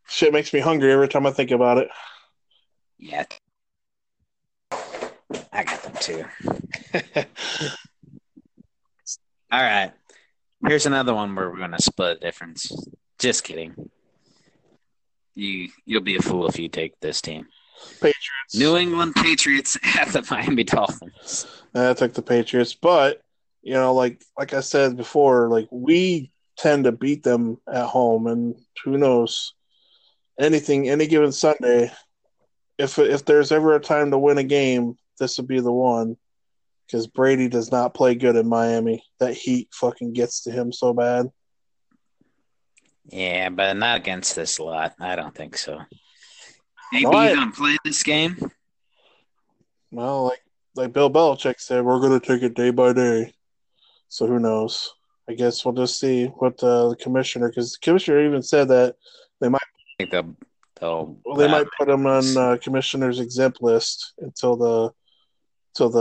Shit makes me hungry every time I think about it. Yeah. I got them too. All right. Here's another one where we're going to split a difference. Just kidding. You'll be a fool if you take this team. Patriots. New England Patriots at the Miami Dolphins. I took the Patriots, but you know, like I said before, like we tend to beat them at home, and who knows, any given Sunday, if there's ever a time to win a game, this would be the one, because Brady does not play good in Miami. That heat fucking gets to him so bad. Yeah, but not against this lot. I don't think so. Maybe you're going to play this game? Well, like Bill Belichick said, we're going to take it day by day. So who knows? I guess we'll just see what the commissioner – because the commissioner even said that they might – they might put him on commissioner's exempt list until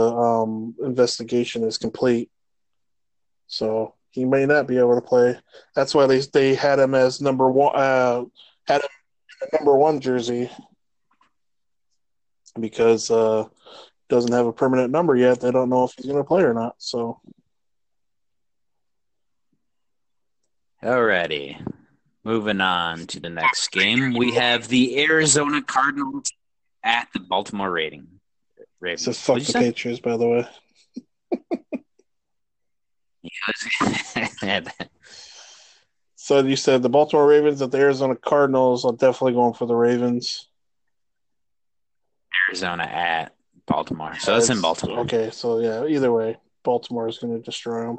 the investigation is complete. So he may not be able to play. That's why they had him as number one had him in the number one jersey. Because doesn't have a permanent number yet. They don't know if he's going to play or not. So, alrighty, moving on to the next game. We have the Arizona Cardinals at the Baltimore Ravens. So fuck the Patriots, by the way. So you said the Baltimore Ravens at the Arizona Cardinals. I'm definitely going for the Ravens. Arizona at Baltimore. So it's in Baltimore. Okay, so yeah, either way, Baltimore is going to destroy them.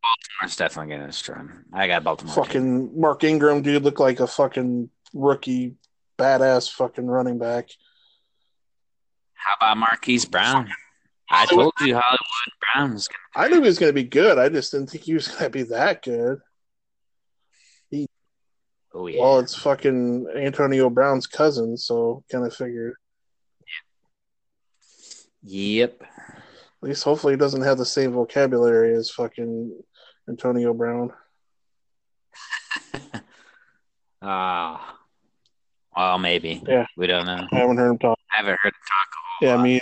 Baltimore's definitely going to destroy them. I got Baltimore. Fucking too. Mark Ingram, dude, looked like a fucking rookie, badass fucking running back. How about Marquise Brown? I told you Hollywood Brown was going to be good. I knew he was going to be good. I just didn't think he was going to be that good. Well, it's fucking Antonio Brown's cousin, so kind of figured. Yep. At least hopefully he doesn't have the same vocabulary as fucking Antonio Brown. Well, maybe. Yeah. We don't know. I haven't heard him talk. I haven't heard him talk a whole lot. Yeah, me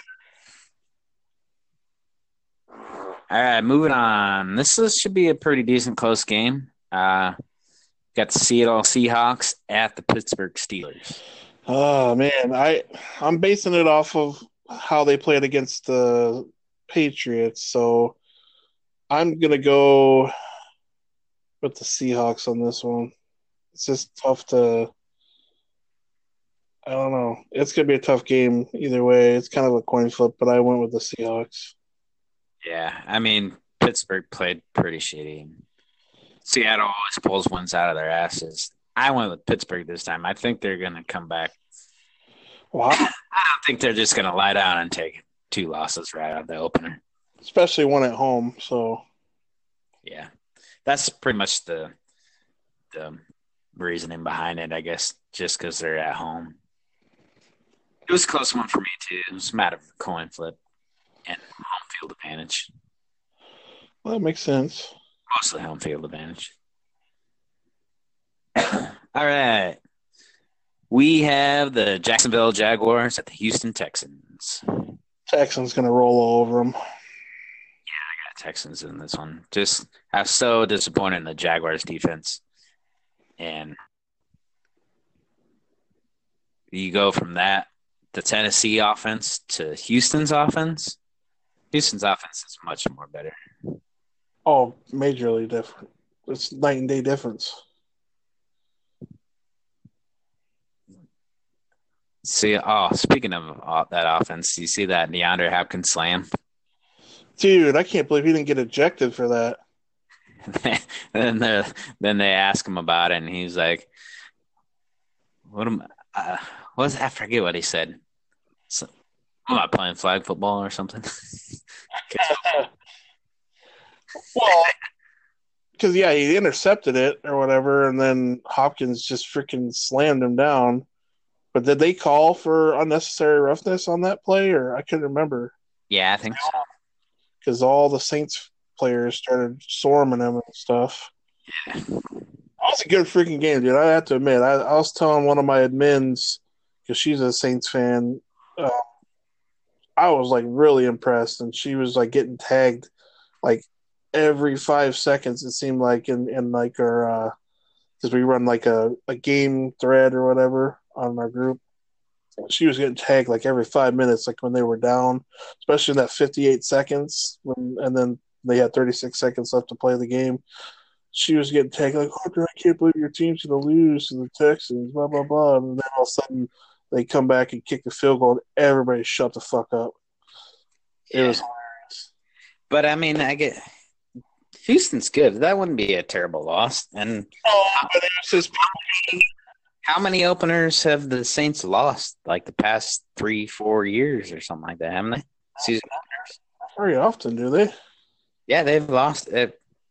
either. All right, moving on. This should be a pretty decent close game. Got the Seattle Seahawks at the Pittsburgh Steelers. Oh, man. I'm basing it off of how they played against the Patriots. So I'm going to go with the Seahawks on this one. It's just tough to – I don't know. It's going to be a tough game either way. It's kind of a coin flip, but I went with the Seahawks. Yeah, I mean, Pittsburgh played pretty shitty. Seattle always pulls ones out of their asses. I went with Pittsburgh this time. I think they're going to come back. Wow. I don't think they're just going to lie down and take two losses right out of the opener. Especially one at home, so. Yeah. That's pretty much the reasoning behind it, I guess, just because they're at home. It was a close one for me, too. It was a matter of a coin flip and home field advantage. Well, that makes sense. Mostly home field advantage. All right. We have the Jacksonville Jaguars at the Houston Texans. Texans going to roll all over them. Yeah, I got Texans in this one. Just, I was so disappointed in the Jaguars defense. And you go from that the Tennessee offense to Houston's offense, Houston's offense is much more better. Oh, majorly different. It's night and day difference. See, speaking of that offense, you see that DeAndre Hopkins slam? Dude, I can't believe he didn't get ejected for that. Then they ask him about it, and he's like, "What am was I forget what he said? So, I'm not playing flag football or something." Well, because he intercepted it or whatever, and then Hopkins just freaking slammed him down. But did they call for unnecessary roughness on that play, or I couldn't remember? Yeah, I think so. Because all the Saints players started swarming him and stuff. Yeah. That was a good freaking game, dude. I have to admit. I was telling one of my admins, because she's a Saints fan, I was, really impressed. And she was, getting tagged, every 5 seconds, it seemed like, in our because we run, a game thread or whatever on our group. She was getting tagged every 5 minutes, when they were down, especially in that 58 seconds, and then they had 36 seconds left to play the game. She was getting tagged I can't believe your team's going to lose to the Texans, blah, blah, blah. And then all of a sudden they come back and kick the field goal and everybody shut the fuck up. It was hilarious. But, I get – Houston's good. That wouldn't be a terrible loss. And how many openers have the Saints lost the past 3-4 years or something like that, haven't they? Season openers? Very often, do they? Yeah, they've lost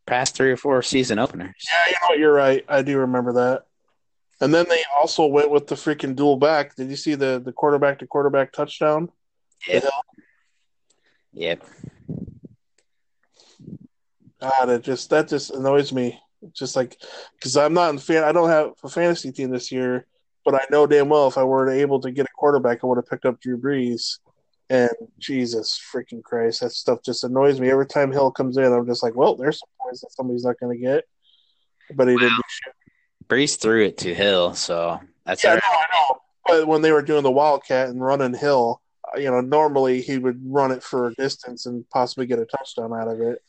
past 3 or 4 season openers. Yeah, you're right. I do remember that. And then they also went with the freaking dual back. Did you see the quarterback-to-quarterback touchdown? Yep. God, that just annoys me. Just because I'm not I don't have a fantasy team this year, but I know damn well if I were able to get a quarterback, I would have picked up Drew Brees. And Jesus freaking Christ, that stuff just annoys me. Every time Hill comes in, I'm just well, there's some points that somebody's not going to get. But he didn't do shit. Brees threw it to Hill, so that's all right. I know. But when they were doing the Wildcat and running Hill, normally he would run it for a distance and possibly get a touchdown out of it.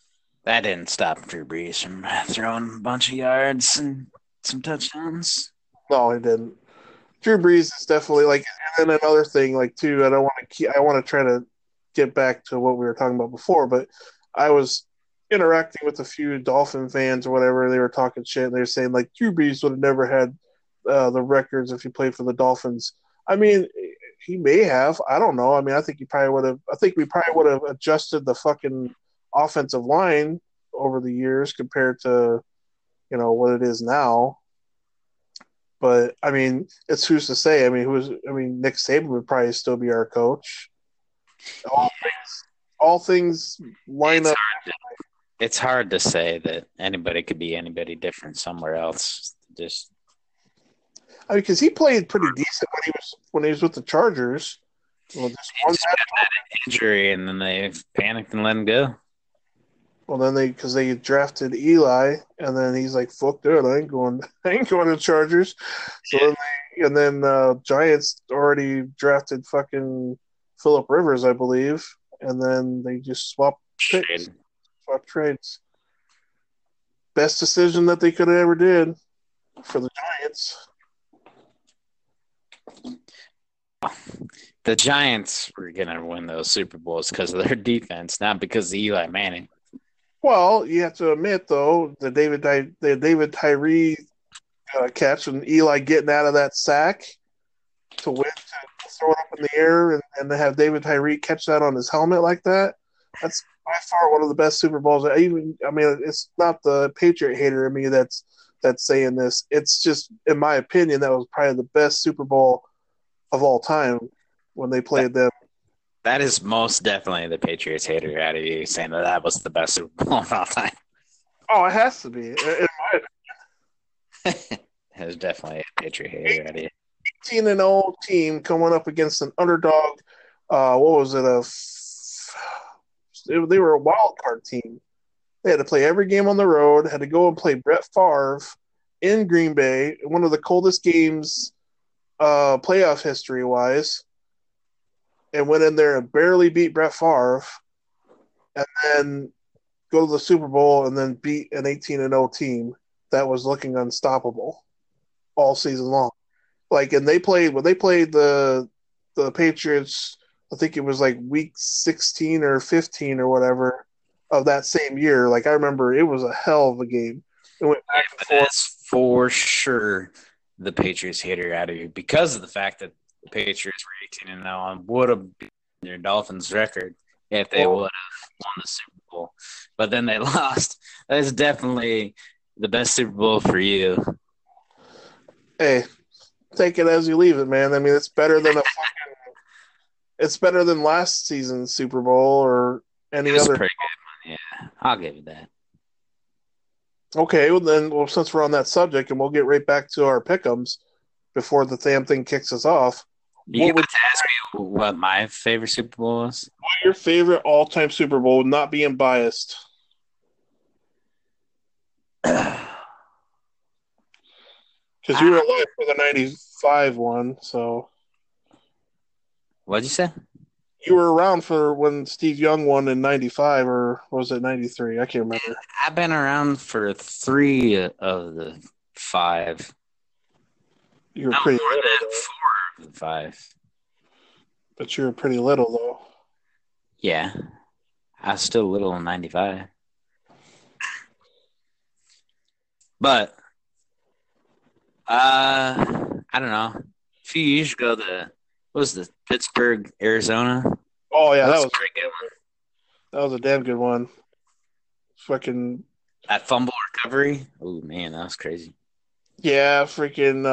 That didn't stop Drew Brees from throwing a bunch of yards and some touchdowns. No, it didn't. Drew Brees is definitely and then another thing, too. I don't want to I want to try to get back to what we were talking about before, but I was interacting with a few Dolphin fans or whatever. And they were talking shit, and they were saying Drew Brees would have never had the records if he played for the Dolphins. He may have. I don't know. I think he probably would have. I think we probably would have adjusted the fucking offensive line over the years compared to, what it is now. But, it's who's to say? Nick Saban would probably still be our coach. All things line up. It's hard to say that anybody could be anybody different somewhere else. Just, because he played pretty decent when he was with the Chargers. Well, just one injury, and then they panicked and let him go. Well, then because they drafted Eli, and then he's "Fuck that! I ain't going to the Chargers." So yeah. Then Giants already drafted fucking Phillip Rivers, I believe, and then they just swapped picks, swapped trades. Best decision that they could have ever did for the Giants. The Giants were gonna win those Super Bowls because of their defense, not because of Eli Manning. Well, you have to admit, though, the David Tyree catch and Eli getting out of that sack to throw it up in the air and to have David Tyree catch that on his helmet like that, that's by far one of the best Super Bowls. It's not the Patriot hater in me that's saying this. It's just, in my opinion, that was probably the best Super Bowl of all time when they played them. That is most definitely the Patriots hater out of you saying that was the best Super Bowl of all time. Oh, it has to be. That is definitely a Patriot hater out of you. 18-0 team coming up against an underdog. What was it? They were a wild card team. They had to play every game on the road. Had to go and play Brett Favre in Green Bay. One of the coldest games, playoff history wise. and went in there and barely beat Brett Favre, and then go to the Super Bowl and then beat an 18-0 team that was looking unstoppable all season long. Like, and they played when they played the Patriots, I think it was like week 16 or 15 or whatever of that same year. Like, I remember it was a hell of a game. It went back and forth. That's for sure the Patriots hitter out of here because of the fact that the Patriots were 18-0 and would have beaten their Dolphins record if they would have won the Super Bowl. But then they lost. That is definitely the best Super Bowl for you. Hey, take it as you leave it, man. I mean, it's better than a it's better than last season's Super Bowl or any other. It was pretty good one, yeah. I'll give you that. Okay, well then, well, since we're on that subject, and we'll get right back to our pick-ems before the damn thing kicks us off. You about to ask me what my favorite Super Bowl was? What your favorite all-time Super Bowl, not being biased? Because you were alive for the 95 one, so. What'd you say? You were around for when Steve Young won in 95, or was it 93? I can't remember. I've been around for three of the five. You were pretty more than four of the five. But you were pretty little, though. Yeah. I was still little in 95. But, I don't know. A few years ago, what was the Pittsburgh, Arizona? Oh, yeah, that was a pretty good one. That was a damn good one. Fucking. That fumble recovery? Oh, man, that was crazy. Yeah, freaking.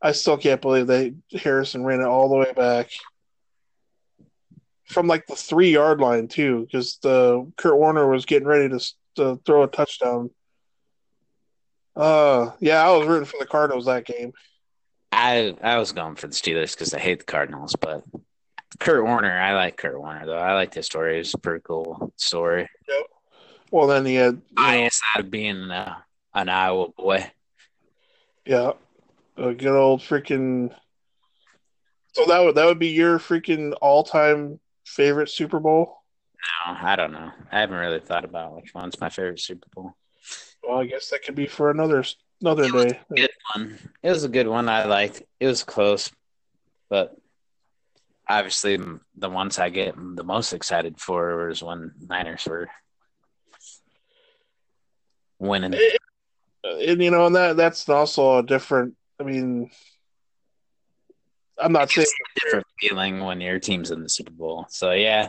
I still can't believe that Harrison ran it all the way back. From like the 3-yard line, too, because Kurt Warner was getting ready to throw a touchdown. Yeah, I was rooting for the Cardinals that game. I was going for the Steelers because I hate the Cardinals, but Kurt Warner, I like Kurt Warner, though. I like his story. It was a pretty cool story. Yep. Well, then he had bias out of being an Iowa boy. Yeah. A good old freaking – so that would be your freaking all-time favorite Super Bowl? No, I don't know. I haven't really thought about which one's my favorite Super Bowl. Well, I guess that could be for another day. Good one. It was a good one. I liked. It was close, but obviously the ones I get the most excited for was when Niners were winning. And you know, and that's also a different. I mean, I'm not saying a different feeling when your team's in the Super Bowl. So yeah.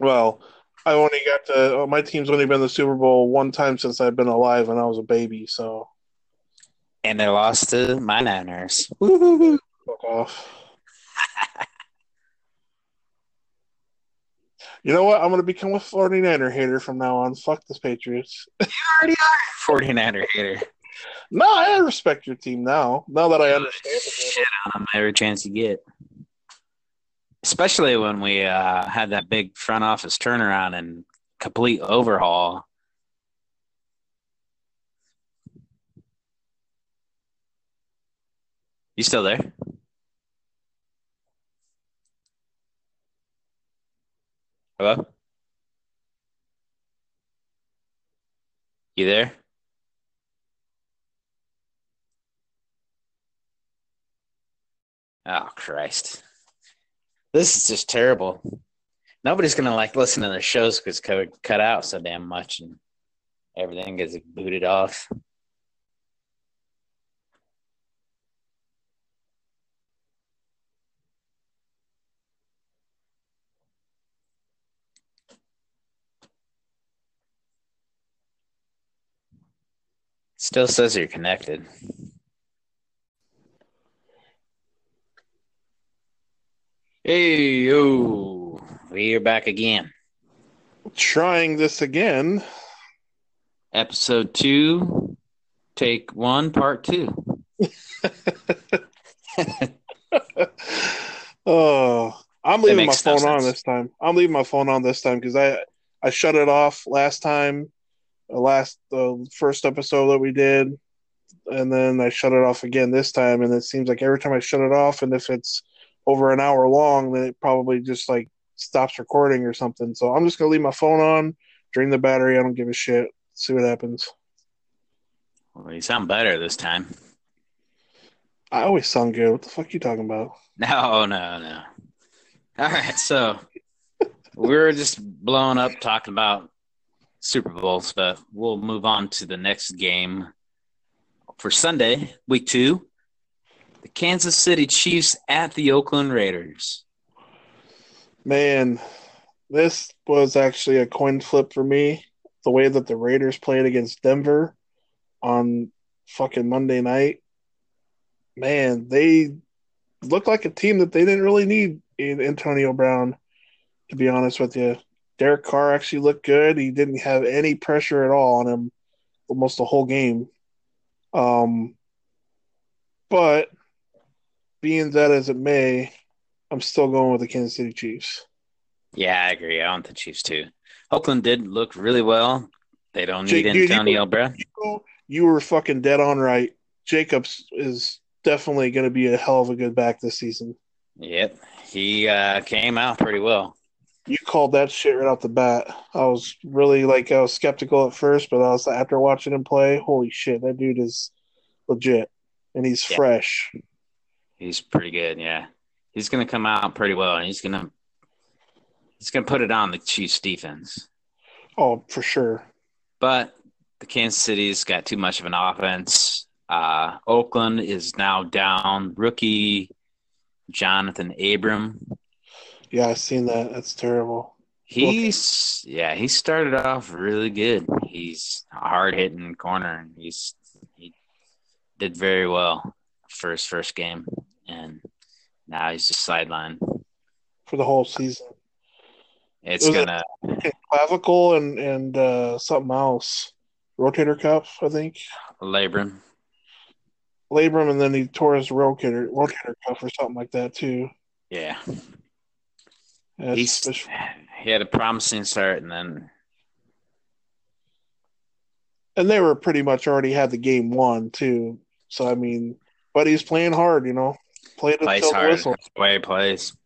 Well. My team's only been to the Super Bowl one time since I've been alive when I was a baby, so. And they lost to my Niners. Woo-hoo-hoo. Fuck off. You know what? I'm going to become a 49er hater from now on. Fuck the Patriots. You already are a 49er hater. No, I respect your team now. Now that I understand. Shit on them every chance you get. Especially when we had that big front office turnaround and complete overhaul. You still there? Hello? You there? Oh, Christ. This is just terrible. Nobody's going to listen to their shows because it's cut out so damn much and everything gets booted off. Still says you're connected. Hey, yo, we're back again. Trying this again. Episode 2, take 1, part 2. Oh, I'm leaving my phone on this time. I'm leaving my phone on this time because I shut it off last time, the first episode that we did. and then I shut it off again this time, and it seems like every time I shut it off, and if it's over an hour long, then it probably just like stops recording or something. So I'm just going to leave my phone on, drain the battery. I don't give a shit. See what happens. Well, you sound better this time. I always sound good. What the fuck are you talking about? No. All right, so we're just blowing up talking about Super Bowl stuff. We'll move on to the next game for Sunday, week 2. The Kansas City Chiefs at the Oakland Raiders. Man, this was actually a coin flip for me. The way that the Raiders played against Denver on fucking Monday night. Man, they looked like a team that they didn't really need Antonio Brown, to be honest with you. Derek Carr actually looked good. He didn't have any pressure at all on him almost the whole game. But being that as it may, I'm still going with the Kansas City Chiefs. Yeah, I agree. I want the Chiefs too. Oakland did look really well. They don't need Antonio Brown. You were fucking dead on right. Jacobs is definitely going to be a hell of a good back this season. Yep. He came out pretty well. You called that shit right off the bat. I was really I was skeptical at first, but I was after watching him play, holy shit, that dude is legit. And he's fresh. He's pretty good, yeah. He's going to come out pretty well, and he's going to put it on the Chiefs' defense. Oh, for sure. But the Kansas City's got too much of an offense. Oakland is now down rookie Jonathan Abram. Yeah, I've seen that. That's terrible. He started off really good. He's a hard-hitting corner, and he did very well for his first game, and now he's just sidelined for the whole season. It's gonna clavicle and something else, rotator cuff, I think. Labrum, and then he tore his rotator cuff or something like that too. Yeah, he had a promising start, and they were pretty much already had the game won too. So I mean, but he's playing hard, played until the whistle. That's the way he plays.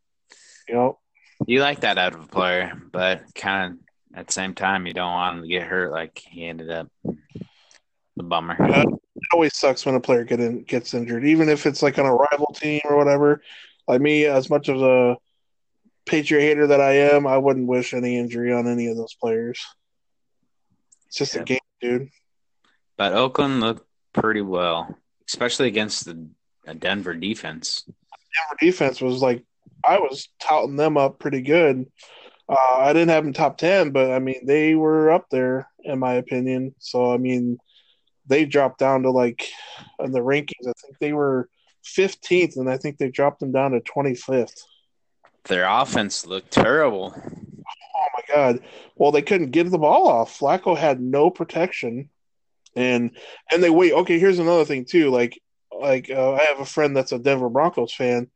You like that out of a player, but kind of at the same time, you don't want him to get hurt like he ended up. The bummer. It always sucks when a player gets injured, even if it's on a rival team or whatever. Like me, as much of a Patriot hater that I am, I wouldn't wish any injury on any of those players. It's just a game, dude. But Oakland looked pretty well, especially against the Denver defense. Denver defense was I was touting them up pretty good. I didn't have them top 10, but I mean they were up there in my opinion. So I mean. They dropped down to in the rankings. I think they were 15th, and I think they dropped them down to 25th. Their offense looked terrible. Oh, my God. Well, they couldn't get the ball off. Flacco had no protection. And they wait. Okay, here's another thing, too. I have a friend that's a Denver Broncos fan,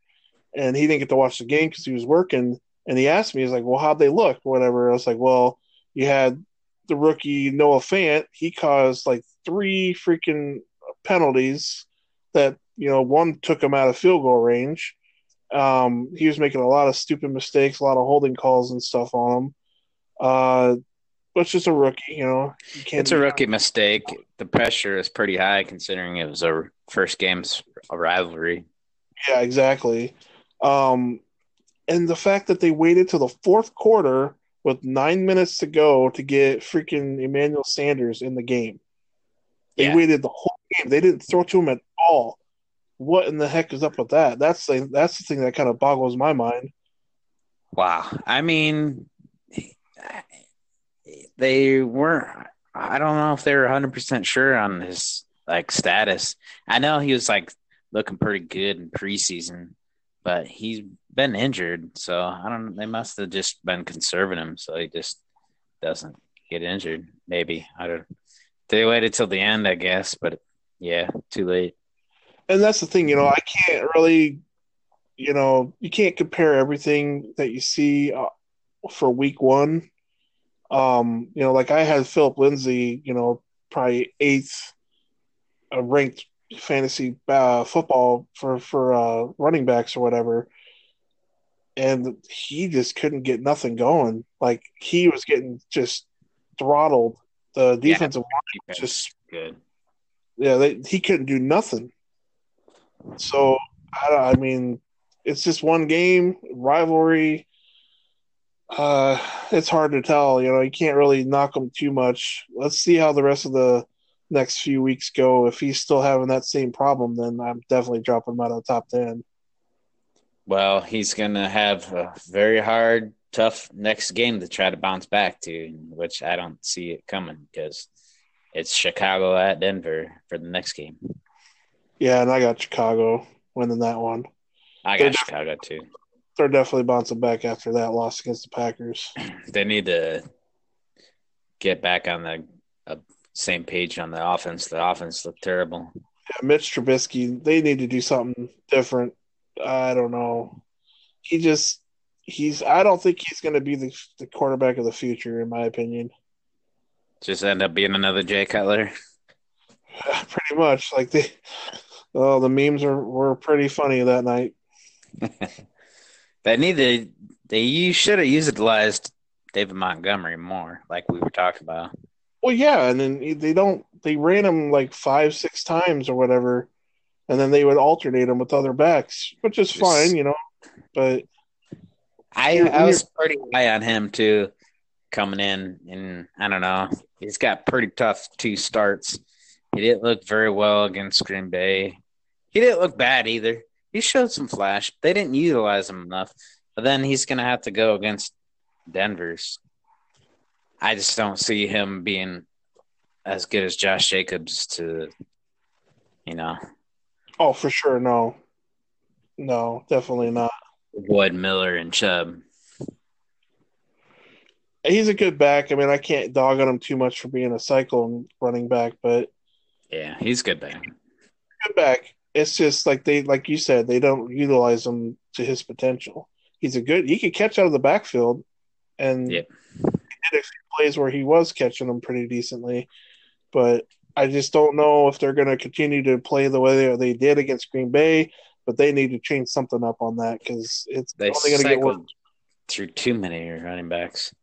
and he didn't get to watch the game because he was working. And he asked me, he's like, well, how'd they look? Whatever. I was like, well, you had the rookie Noah Fant. He caused, 3 freaking penalties that, one took him out of field goal range. He was making a lot of stupid mistakes, a lot of holding calls and stuff on him. It's just a rookie, It's a rookie mistake. The pressure is pretty high considering it was a first game's rivalry. Yeah, exactly. And the fact that they waited till the fourth quarter with 9 minutes to go to get freaking Emmanuel Sanders in the game. They waited the whole game. They didn't throw to him at all. What in the heck is up with that? That's the thing that kind of boggles my mind. Wow. I mean, they weren't – I don't know if they were 100% sure on his, status. I know he was, looking pretty good in preseason, but he's been injured. So, they must have just been conserving him so he just doesn't get injured. Maybe. I don't know. They waited till the end, I guess, but yeah, too late. And that's the thing, I can't really, you can't compare everything that you see for week one. I had Philip Lindsay, probably eighth ranked fantasy football for running backs or whatever, and he just couldn't get nothing going. Like, he was getting just throttled. The defensive line just good. Yeah, he couldn't do nothing. So I mean, it's just one game rivalry. It's hard to tell. You know, you can't really knock him too much. Let's see how the rest of the next few weeks go. If he's still having that same problem, then I'm definitely dropping him out of the top 10. Well, he's going to have a very hard, tough next game to try to bounce back to, which I don't see it coming because it's Chicago at Denver for the next game. Yeah, and I got Chicago winning that one. I got Chicago too. They're definitely bouncing back after that loss against the Packers. They need to get back on the same page on the offense. The offense looked terrible. Yeah, Mitch Trubisky, they need to do something different. I don't know. I don't think he's going to be the quarterback of the future, in my opinion. Just end up being another Jay Cutler? Yeah, pretty much. Like the memes were pretty funny that night. You should have utilized David Montgomery more, like we were talking about. Well, yeah, and then they ran him like 5-6 times or whatever, and then they would alternate him with other backs, which is fine, you know. But I was pretty high on him too, coming in, and I don't know, he's got pretty tough 2 starts. He didn't look very well against Green Bay. He didn't look bad either. He showed some flash. They didn't utilize him enough. But then he's going to have to go against Denver's. I just don't see him being as good as Josh Jacobs to, you know. Oh, for sure, no. No, definitely not. Wood, Miller, and Chubb. He's a good back. I mean, I can't dog on him too much for being a cycle running back, but. Yeah, he's good back. Good back. It's just like you said, they don't utilize him to his potential. He could catch out of the backfield, and he did a few plays where he was catching them pretty decently. But I just don't know if they're going to continue to play the way they did against Green Bay. But they need to change something up on that because it's only going to get worse. Through too many running backs,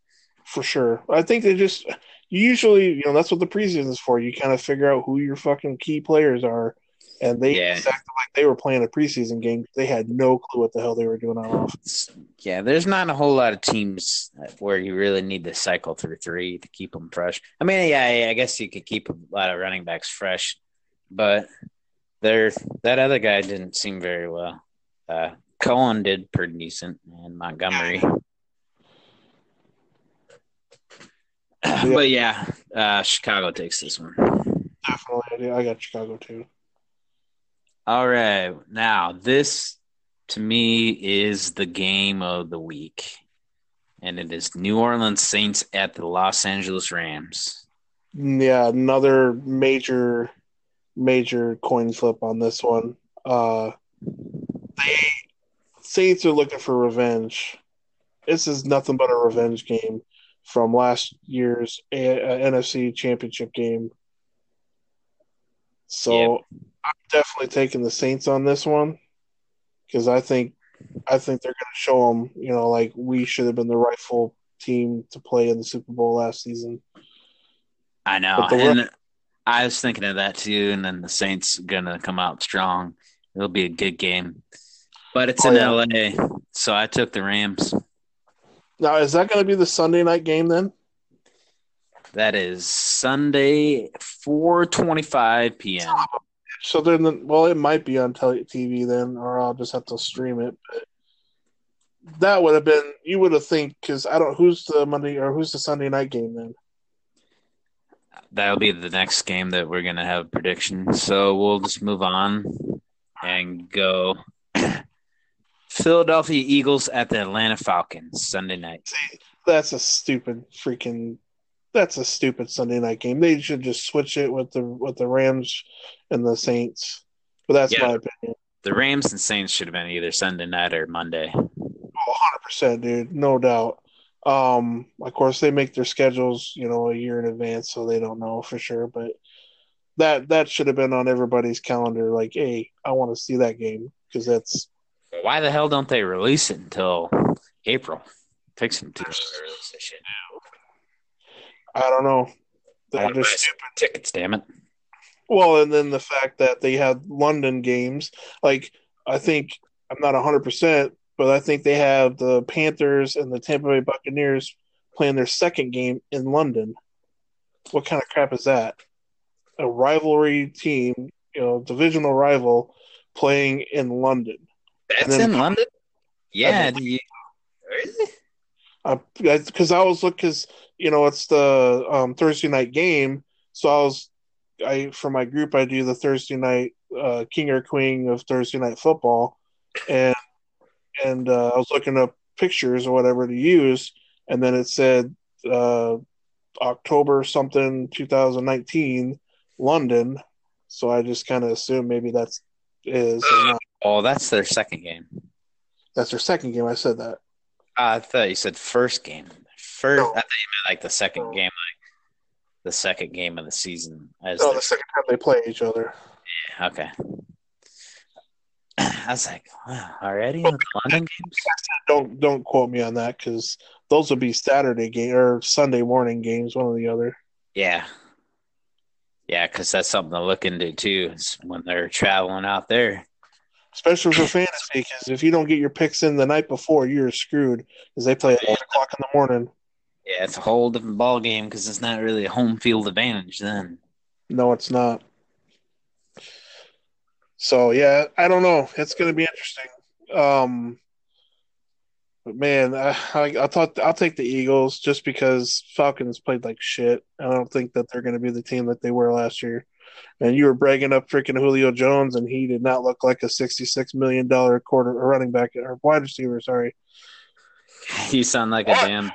for sure. I think they just usually, you know, that's what the preseason is for. You kind of figure out who your fucking key players are. And they acted like they were playing a preseason game. They had no clue what the hell they were doing on offense. Yeah, there's not a whole lot of teams where you really need to cycle through 3 to keep them fresh. I mean, yeah, I guess you could keep a lot of running backs fresh, but that other guy didn't seem very well. Cohen did pretty decent, and Montgomery. Yeah. But, yeah, Chicago takes this one. Definitely. I got Chicago, too. All right. Now, this, to me, is the game of the week. And it is New Orleans Saints at the Los Angeles Rams. Yeah, another major, major coin flip on this one. Saints are looking for revenge. This is nothing but a revenge game from last year's NFC Championship game. So... Yep. I'm definitely taking the Saints on this one because I think they're going to show them, you know, like we should have been the rightful team to play in the Super Bowl last season. I know. And I was thinking of that too, and then the Saints are going to come out strong. It'll be a good game. But it's in LA, so I took the Rams. Now, is that going to be the Sunday night game then? That is Sunday, 4:25 p.m. So then, well, it might be on TV then, or I'll just have to stream it. But that would have been, you would have think, because I don't, who's the Monday or who's the Sunday night game then? That'll be the next game that we're going to have a prediction. So we'll just move on and go Philadelphia Eagles at the Atlanta Falcons Sunday night. See, that's a stupid Sunday night game. They should just switch it with the Rams and the Saints. But that's my opinion. The Rams and Saints should have been either Sunday night or Monday. Oh, 100%, dude. No doubt. Of course, they make their schedules, you know, a year in advance, so they don't know for sure. But that should have been on everybody's calendar. Like, hey, I want to see that game because that's. Why the hell don't they release it until April? It takes some time to release this shit now. I don't know. They're just stupid tickets, damn it. Well, and then the fact that they had London games, like I think I'm not 100%, but I think they have the Panthers and the Tampa Bay Buccaneers playing their second game in London. What kind of crap is that? A rivalry team, divisional rival, playing in London. That's in London? Yeah. Really? Because I was looking, because it's the Thursday night game, so I for my group I do the Thursday night King or Queen of Thursday night football, and I was looking up pictures or whatever to use, and then it said October something 2019 London, so I just kind of assumed maybe that's is. Or not. Oh, that's their second game. That's their second game. I said that. I thought you said first game. First, no. I thought you meant like the second game, like the second game of the season. The second time they play each other. Yeah. Okay. I was like, wow, already in the London games. Don't quote me on that because those would be Saturday game or Sunday morning games, one or the other. Yeah. Yeah, because that's something to look into too. Is when they're traveling out there. Especially for fantasy, because if you don't get your picks in the night before, you're screwed because they play at 8 o'clock in the morning. Yeah, it's a whole different ball game because it's not really a home field advantage then. No, it's not. So, yeah, I don't know. It's going to be interesting. But, man, I'll take the Eagles just because Falcons played like shit. I don't think that they're going to be the team that they were last year. And you were bragging up freaking Julio Jones, and he did not look like a $66 million quarter running back or wide receiver. Sorry, you sound like a damn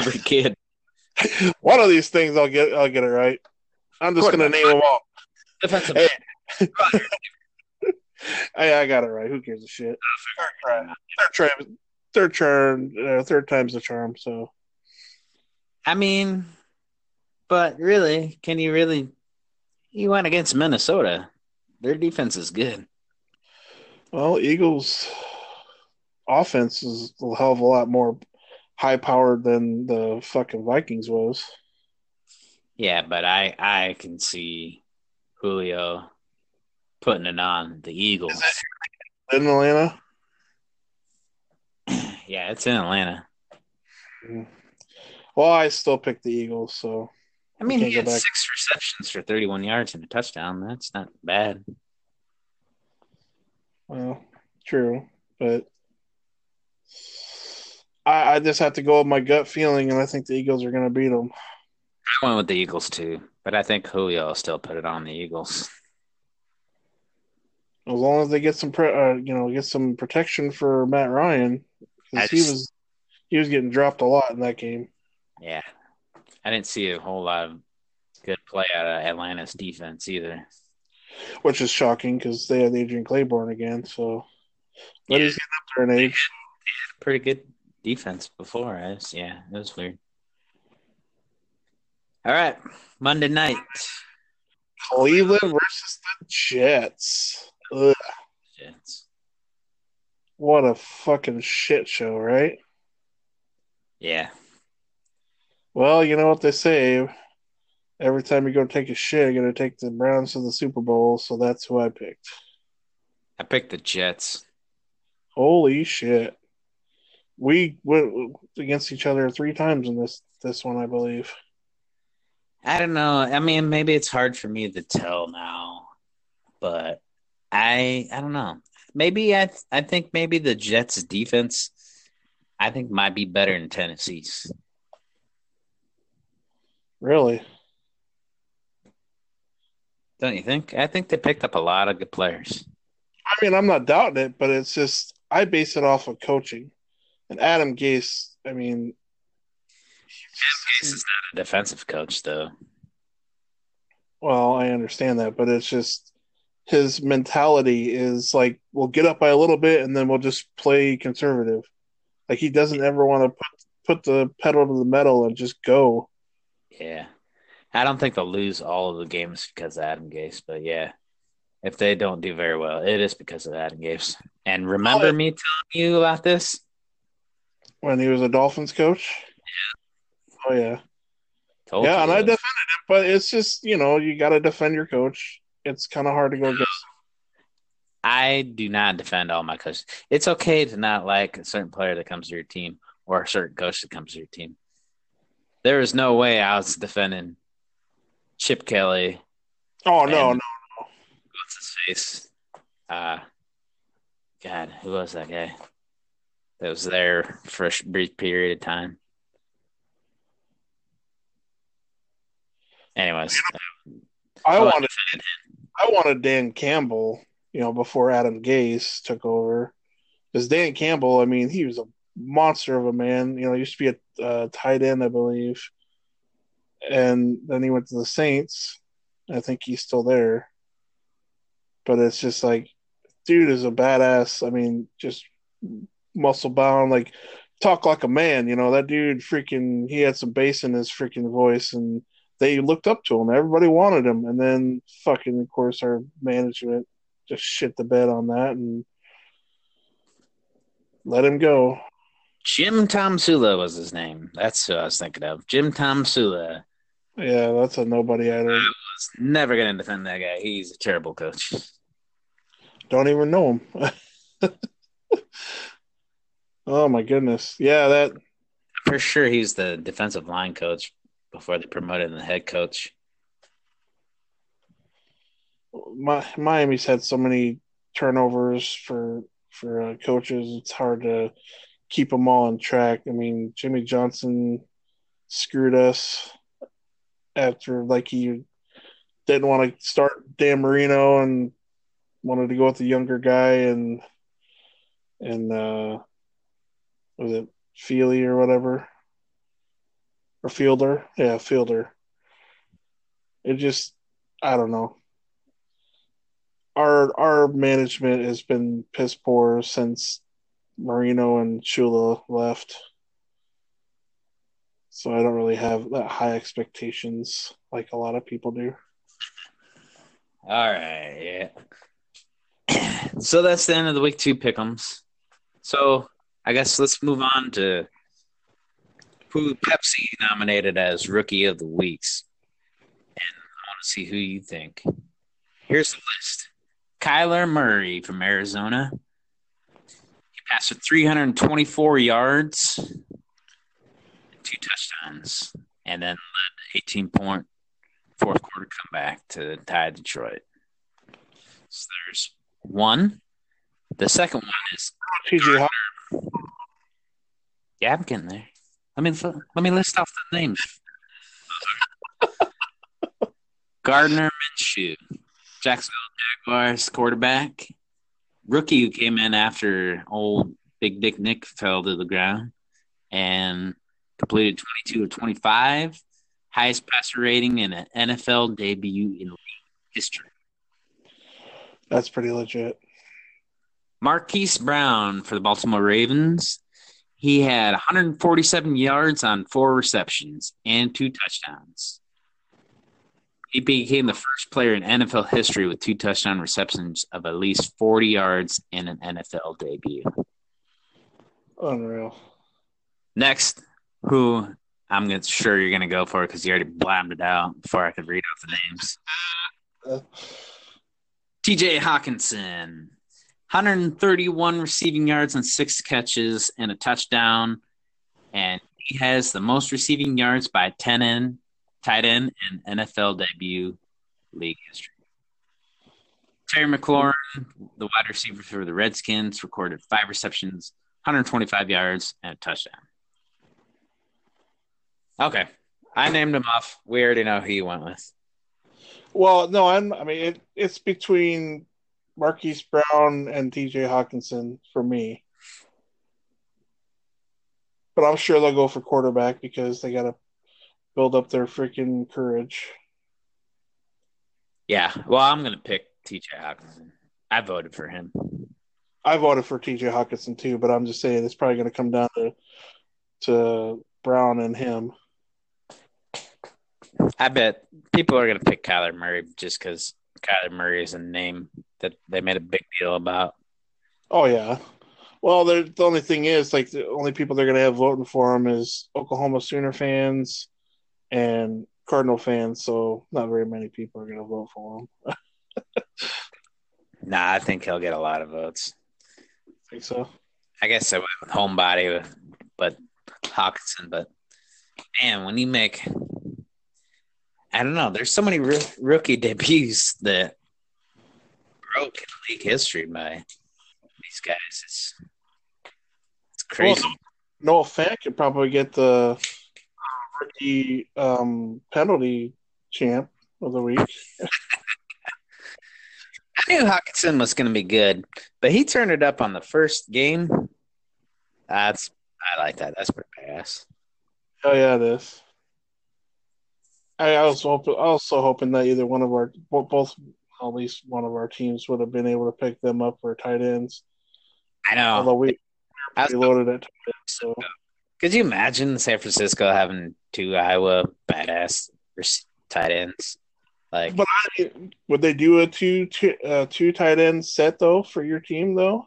every kid. One of these things, I'll get it right. I'm just gonna name them all. Defensive. Hey. Hey, I got it right. Who gives a shit? Third time's the charm. So, I mean. But really, can you really – you went against Minnesota. Their defense is good. Well, Eagles' offense is a hell of a lot more high-powered than the fucking Vikings was. Yeah, but I can see Julio putting it on the Eagles. Is that in Atlanta? Yeah, it's in Atlanta. Well, I still picked the Eagles, so – I mean, he had 6 receptions for 31 yards and a touchdown. That's not bad. Well, true, but I just have to go with my gut feeling, and I think the Eagles are going to beat them. I went with the Eagles, too, but I think Julio will still put it on the Eagles. As long as they get some, get some protection for Matt Ryan, because he was getting dropped a lot in that game. Yeah. I didn't see a whole lot of good play out of Atlanta's defense either. Which is shocking because they had Adrian Claiborne again. So, but he's getting up there in age. They had a pretty good defense before us. Yeah, it was weird. All right, Monday night. Cleveland versus the Jets. Ugh. Jets. What a fucking shit show, right? Yeah. Well, you know what they say. Every time you go take a shit, you're going to take the Browns to the Super Bowl, so that's who I picked. I picked the Jets. Holy shit. We went against each other 3 times in this one, I believe. I don't know. I mean, maybe it's hard for me to tell now, but I don't know. Maybe I think maybe the Jets' defense I think might be better than Tennessee's. Really? Don't you think? I think they picked up a lot of good players. I mean, I'm not doubting it, but it's just I base it off of coaching. And Adam Gase, I mean... Adam Gase is not a defensive coach, though. Well, I understand that, but it's just his mentality is like, we'll get up by a little bit and then we'll just play conservative. Like, he doesn't ever want to put the pedal to the metal and just go. Yeah, I don't think they'll lose all of the games because of Adam Gase, but yeah, if they don't do very well, it is because of Adam Gase. And remember me telling you about this? When he was a Dolphins coach? Yeah. Oh, yeah. Told yeah, and I defended him, but it's just, you know, you got to defend your coach. It's kind of hard to go against him. I do not defend all my coaches. It's okay to not like a certain player that comes to your team or a certain coach that comes to your team. There is no way I was defending Chip Kelly. Oh, no. What's his face? God, who was that guy that was there for a brief period of time? Anyways. I wanted Dan Campbell, you know, before Adam Gase took over. Because Dan Campbell, I mean, he was a monster of a man. You know, he used to be a tight end, I believe. And then he went to the Saints. I think he's still there. But it's just like, dude is a badass. I mean, just muscle bound, like talk like a man. You know, that dude freaking, he had some bass in his freaking voice and they looked up to him. Everybody wanted him. And then fucking, of course, our management just shit the bed on that and let him go. Jim Tomsula was his name. That's who I was thinking of. Jim Tomsula. Yeah, that's a nobody either. I was never going to defend that guy. He's a terrible coach. Don't even know him. Oh, my goodness. Yeah, that. For sure he's the defensive line coach before they promoted him to head coach. Miami's had so many turnovers for coaches. It's hard to keep them all on track. I mean, Jimmy Johnson screwed us after, like, he didn't want to start Dan Marino and wanted to go with the younger guy and was it Feely or whatever? Or Fielder? Yeah, Fielder. It just, I don't know. Our management has been piss poor since Marino and Shula left. So I don't really have that high expectations like a lot of people do. All right. Yeah. So that's the end of the week 2 pick'ems. So I guess let's move on to who Pepsi nominated as Rookie of the Weeks. And I want to see who you think. Here's the list. Kyler Murray from Arizona. He passed for 324 yards, 2 touchdowns, and then led 18-point fourth quarter comeback to tie Detroit. So there's one. The second one is T.J. Hockenson. Yeah, I'm getting there. Let me list off the names. Gardner Minshew, Jacksonville Jaguars quarterback, rookie who came in after old Big Dick Nick fell to the ground and completed 22 of 25, highest passer rating in an NFL debut in league history. That's pretty legit. Marquise Brown for the Baltimore Ravens. He had 147 yards on 4 receptions and 2 touchdowns. He became the first player in NFL history with 2 touchdown receptions of at least 40 yards in an NFL debut. Unreal. Next, who I'm sure you're going to go for because you already blabbed it out before I could read off the names. T.J. Hockenson. 131 receiving yards and 6 catches and a touchdown. And he has the most receiving yards by tight end in NFL debut league history. Terry McLaurin, the wide receiver for the Redskins, recorded 5 receptions, 125 yards, and a touchdown. Okay. I named him off. We already know who you went with. Well, no, it's between Marquise Brown and T.J. Hockenson for me. But I'm sure they'll go for quarterback because they got to build up their freaking courage. Yeah. Well, I'm going to pick T.J. Hockenson. I voted for him. I voted for T.J. Hockenson too, but I'm just saying it's probably going to come down to Brown and him. I bet people are going to pick Kyler Murray just because Kyler Murray is a name that they made a big deal about. Oh, yeah. Well, the only thing is, like, the only people they're going to have voting for him is Oklahoma Sooner fans and Cardinal fans, so not very many people are going to vote for him. Nah, I think he'll get a lot of votes. I think so. I guess I went with Homebody, but Hockenson, but man, when you make – I don't know. There's so many rookie debuts that broke league history by these guys. It's crazy. Well, Noah Fant could probably get the rookie penalty champ of the week. I knew Hockenson was going to be good, but he turned it up on the first game. I like that. That's pretty badass. Oh, yeah, it is. I was also hoping that either one of our – both at least one of our teams would have been able to pick them up for tight ends. I know. Although we loaded at tight end. So. Could you imagine San Francisco having two Iowa badass tight ends? Like, but would they do a two tight end set, though, for your team, though?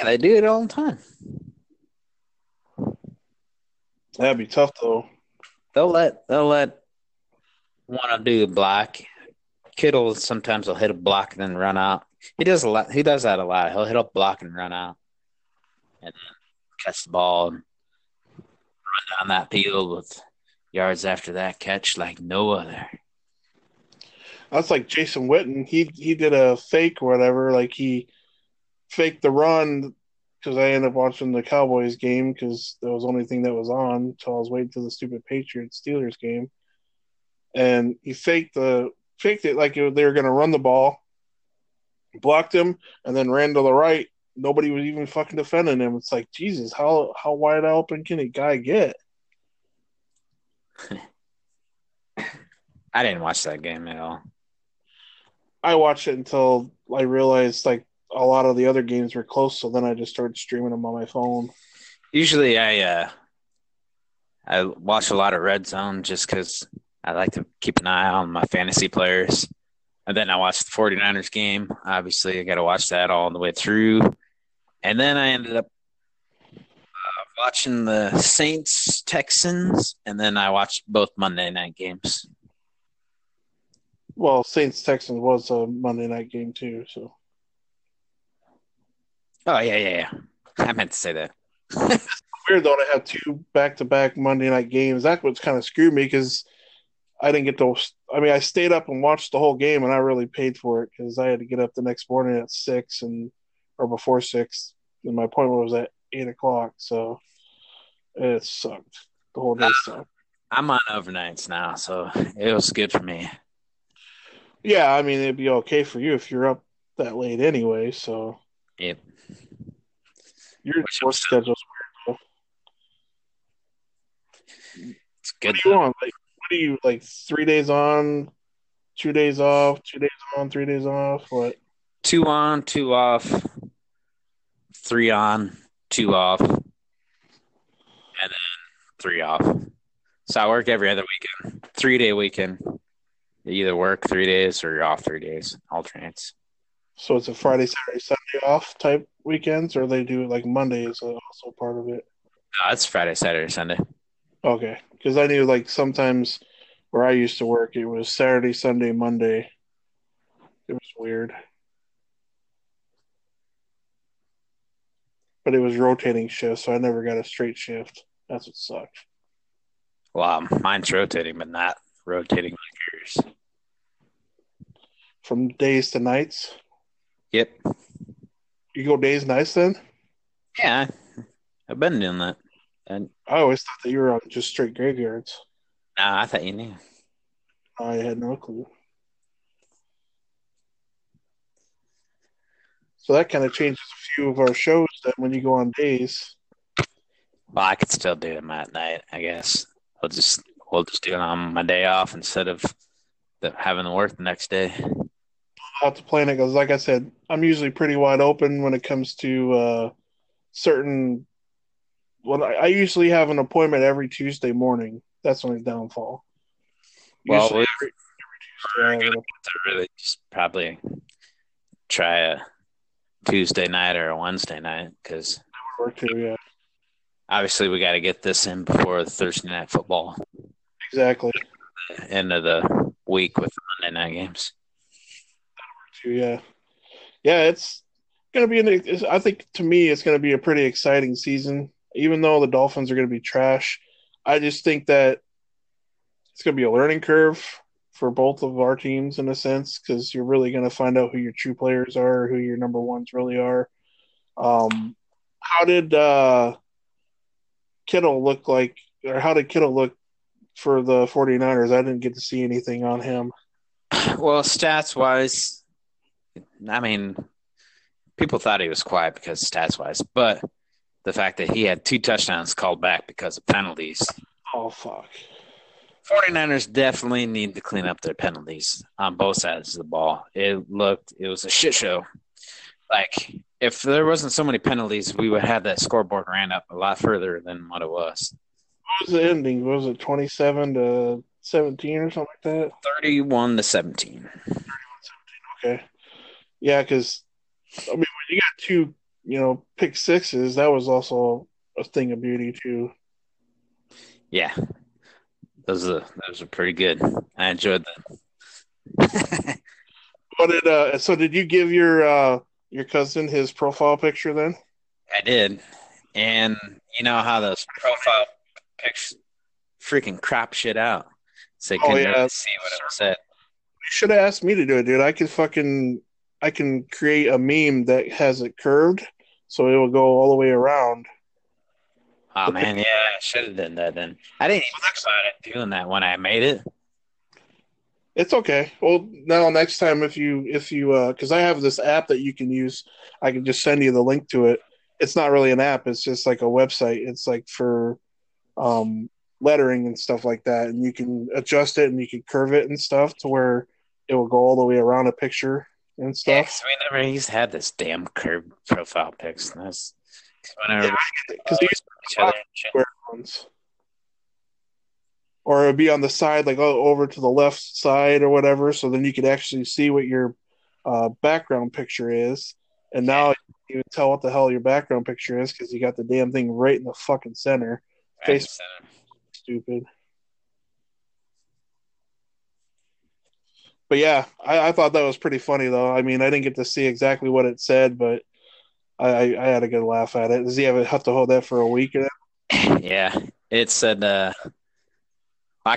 Yeah, they do it all the time. That'd be tough, though. They'll let one of them do a block. Kittle sometimes will hit a block and then run out. He does that a lot. He'll hit a block and run out, and then catch the ball and run down that field with yards after that catch like no other. That's like Jason Witten. He did a fake or whatever. Like he faked the run. Because I ended up watching the Cowboys game because that was the only thing that was on until I was waiting for the stupid Patriots Steelers game, and he faked it like they were going to run the ball, blocked him, and then ran to the right. Nobody was even fucking defending him. It's like, Jesus, how wide open can a guy get? I didn't watch that game at all. I watched it until I realized a lot of the other games were close, so then I just started streaming them on my phone. Usually I watch a lot of Red Zone just because I like to keep an eye on my fantasy players. And then I watched the 49ers game. Obviously, I got to watch that all the way through. And then I ended up watching the Saints, Texans, and then I watched both Monday night games. Well, Saints, Texans was a Monday night game too, so. Oh, yeah. I meant to say that. It's weird, though, to have two back-to-back Monday night games. That's what's kind of screwed me because I didn't get to – I mean, I stayed up and watched the whole game, and I really paid for it because I had to get up the next morning at 6 or before 6, and my appointment was at 8 o'clock. So it sucked. The whole day sucked. I'm on overnights now, so it was good for me. Yeah, I mean, it'd be okay for you if you're up that late anyway, so – Yep. Your sports schedule's weird, though. It's good. What do you want? What do you like? 3 days on, 2 days off. 2 days on, 3 days off. What? Two on, two off. Three on, two off, and then three off. So I work every other weekend. 3 day weekend. You either work 3 days or you're off 3 days. Alternates. So it's a Friday, Saturday, Sunday off type weekends, or they do like Monday is also part of it? No, it's Friday, Saturday, Sunday. Okay. Because I knew sometimes where I used to work, it was Saturday, Sunday, Monday. It was weird. But it was rotating shifts, so I never got a straight shift. That's what sucked. Well, mine's rotating, but not rotating like yours. From days to nights? Yep. You go days, nights then? Yeah, I've been doing that. And I always thought that you were on just straight graveyards. Nah, I thought you knew. I had no clue. So that kind of changes a few of our shows then when you go on days. Well, I could still do them at night, I guess. We'll just do it on my day off instead of having to work the next day. Out to plan it because, like I said, I'm usually pretty wide open when it comes to certain. Well, I usually have an appointment every Tuesday morning. That's my downfall. Well, they just probably try a Tuesday night or a Wednesday night because obviously we got to get this in before Thursday night football. Exactly. End of the week with Monday night games. Yeah, it's going to be I think to me it's going to be a pretty exciting season. Even though the Dolphins are going to be trash, I just think that it's going to be a learning curve for both of our teams in a sense because you're really going to find out who your true players are, who your number ones really are. How did Kittle look like – or how did Kittle look for the 49ers? I didn't get to see anything on him. Well, stats-wise, I mean, people thought he was quiet because stats-wise, but the fact that he had 2 touchdowns called back because of penalties. Oh, fuck. 49ers definitely need to clean up their penalties on both sides of the ball. It was a shit show. Like, if there wasn't so many penalties, we would have that scoreboard ran up a lot further than what it was. What was the ending? Was it 27-17 or something like that? 31-17. 31-17, okay. Yeah, because, I mean, when you got 2, pick sixes, that was also a thing of beauty, too. Yeah. Those are pretty good. I enjoyed that. So did you give your cousin his profile picture then? I did. And you know how those profile pictures freaking crop shit out. So you couldn't really see what it said. You should have asked me to do it, dude. I can create a meme that has it curved so it will go all the way around. Oh, man, yeah, I should have done that then. I didn't even think about it doing that when I made it. It's okay. Well, now next time if you because I have this app that you can use, I can just send you the link to it. It's not really an app. It's just like a website. It's like for lettering and stuff like that, and you can adjust it and you can curve it and stuff to where it will go all the way around a picture and stuff. Yeah, because we never used to have this damn curved profile pics. That's because they used to have square ones. Or it would be on the side, like over to the left side or whatever, so then you could actually see what your background picture is. And now you can even tell what the hell your background picture is because you got the damn thing right in the fucking center. Right in the center. Stupid. But yeah, I thought that was pretty funny, though. I mean, I didn't get to see exactly what it said, but I had a good laugh at it. Does he have to hold that for a week or that? Yeah. It said, I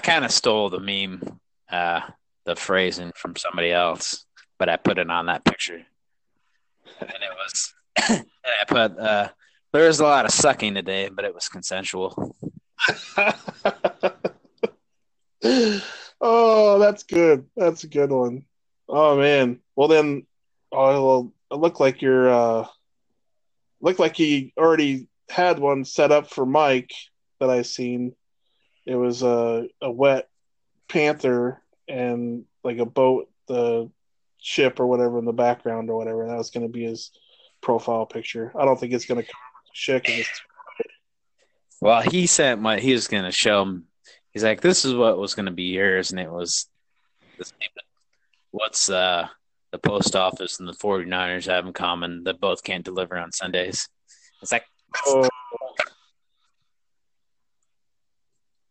kind of stole the meme, the phrasing from somebody else, but I put it on that picture. And it was, and I put, there was a lot of sucking today, but it was consensual. Oh, that's good. That's a good one. Oh, man. Well, then, it looked like you're, looked like he already had one set up for Mike that I seen. It was a wet panther and like a boat, the ship or whatever in the background or whatever. And that was going to be his profile picture. I don't think it's going to come up with shit. Well, he sent he was going to show him. He's like, this is what was going to be yours. And it was this, what's the post office and the 49ers have in common that both can't deliver on Sundays. It's like, oh.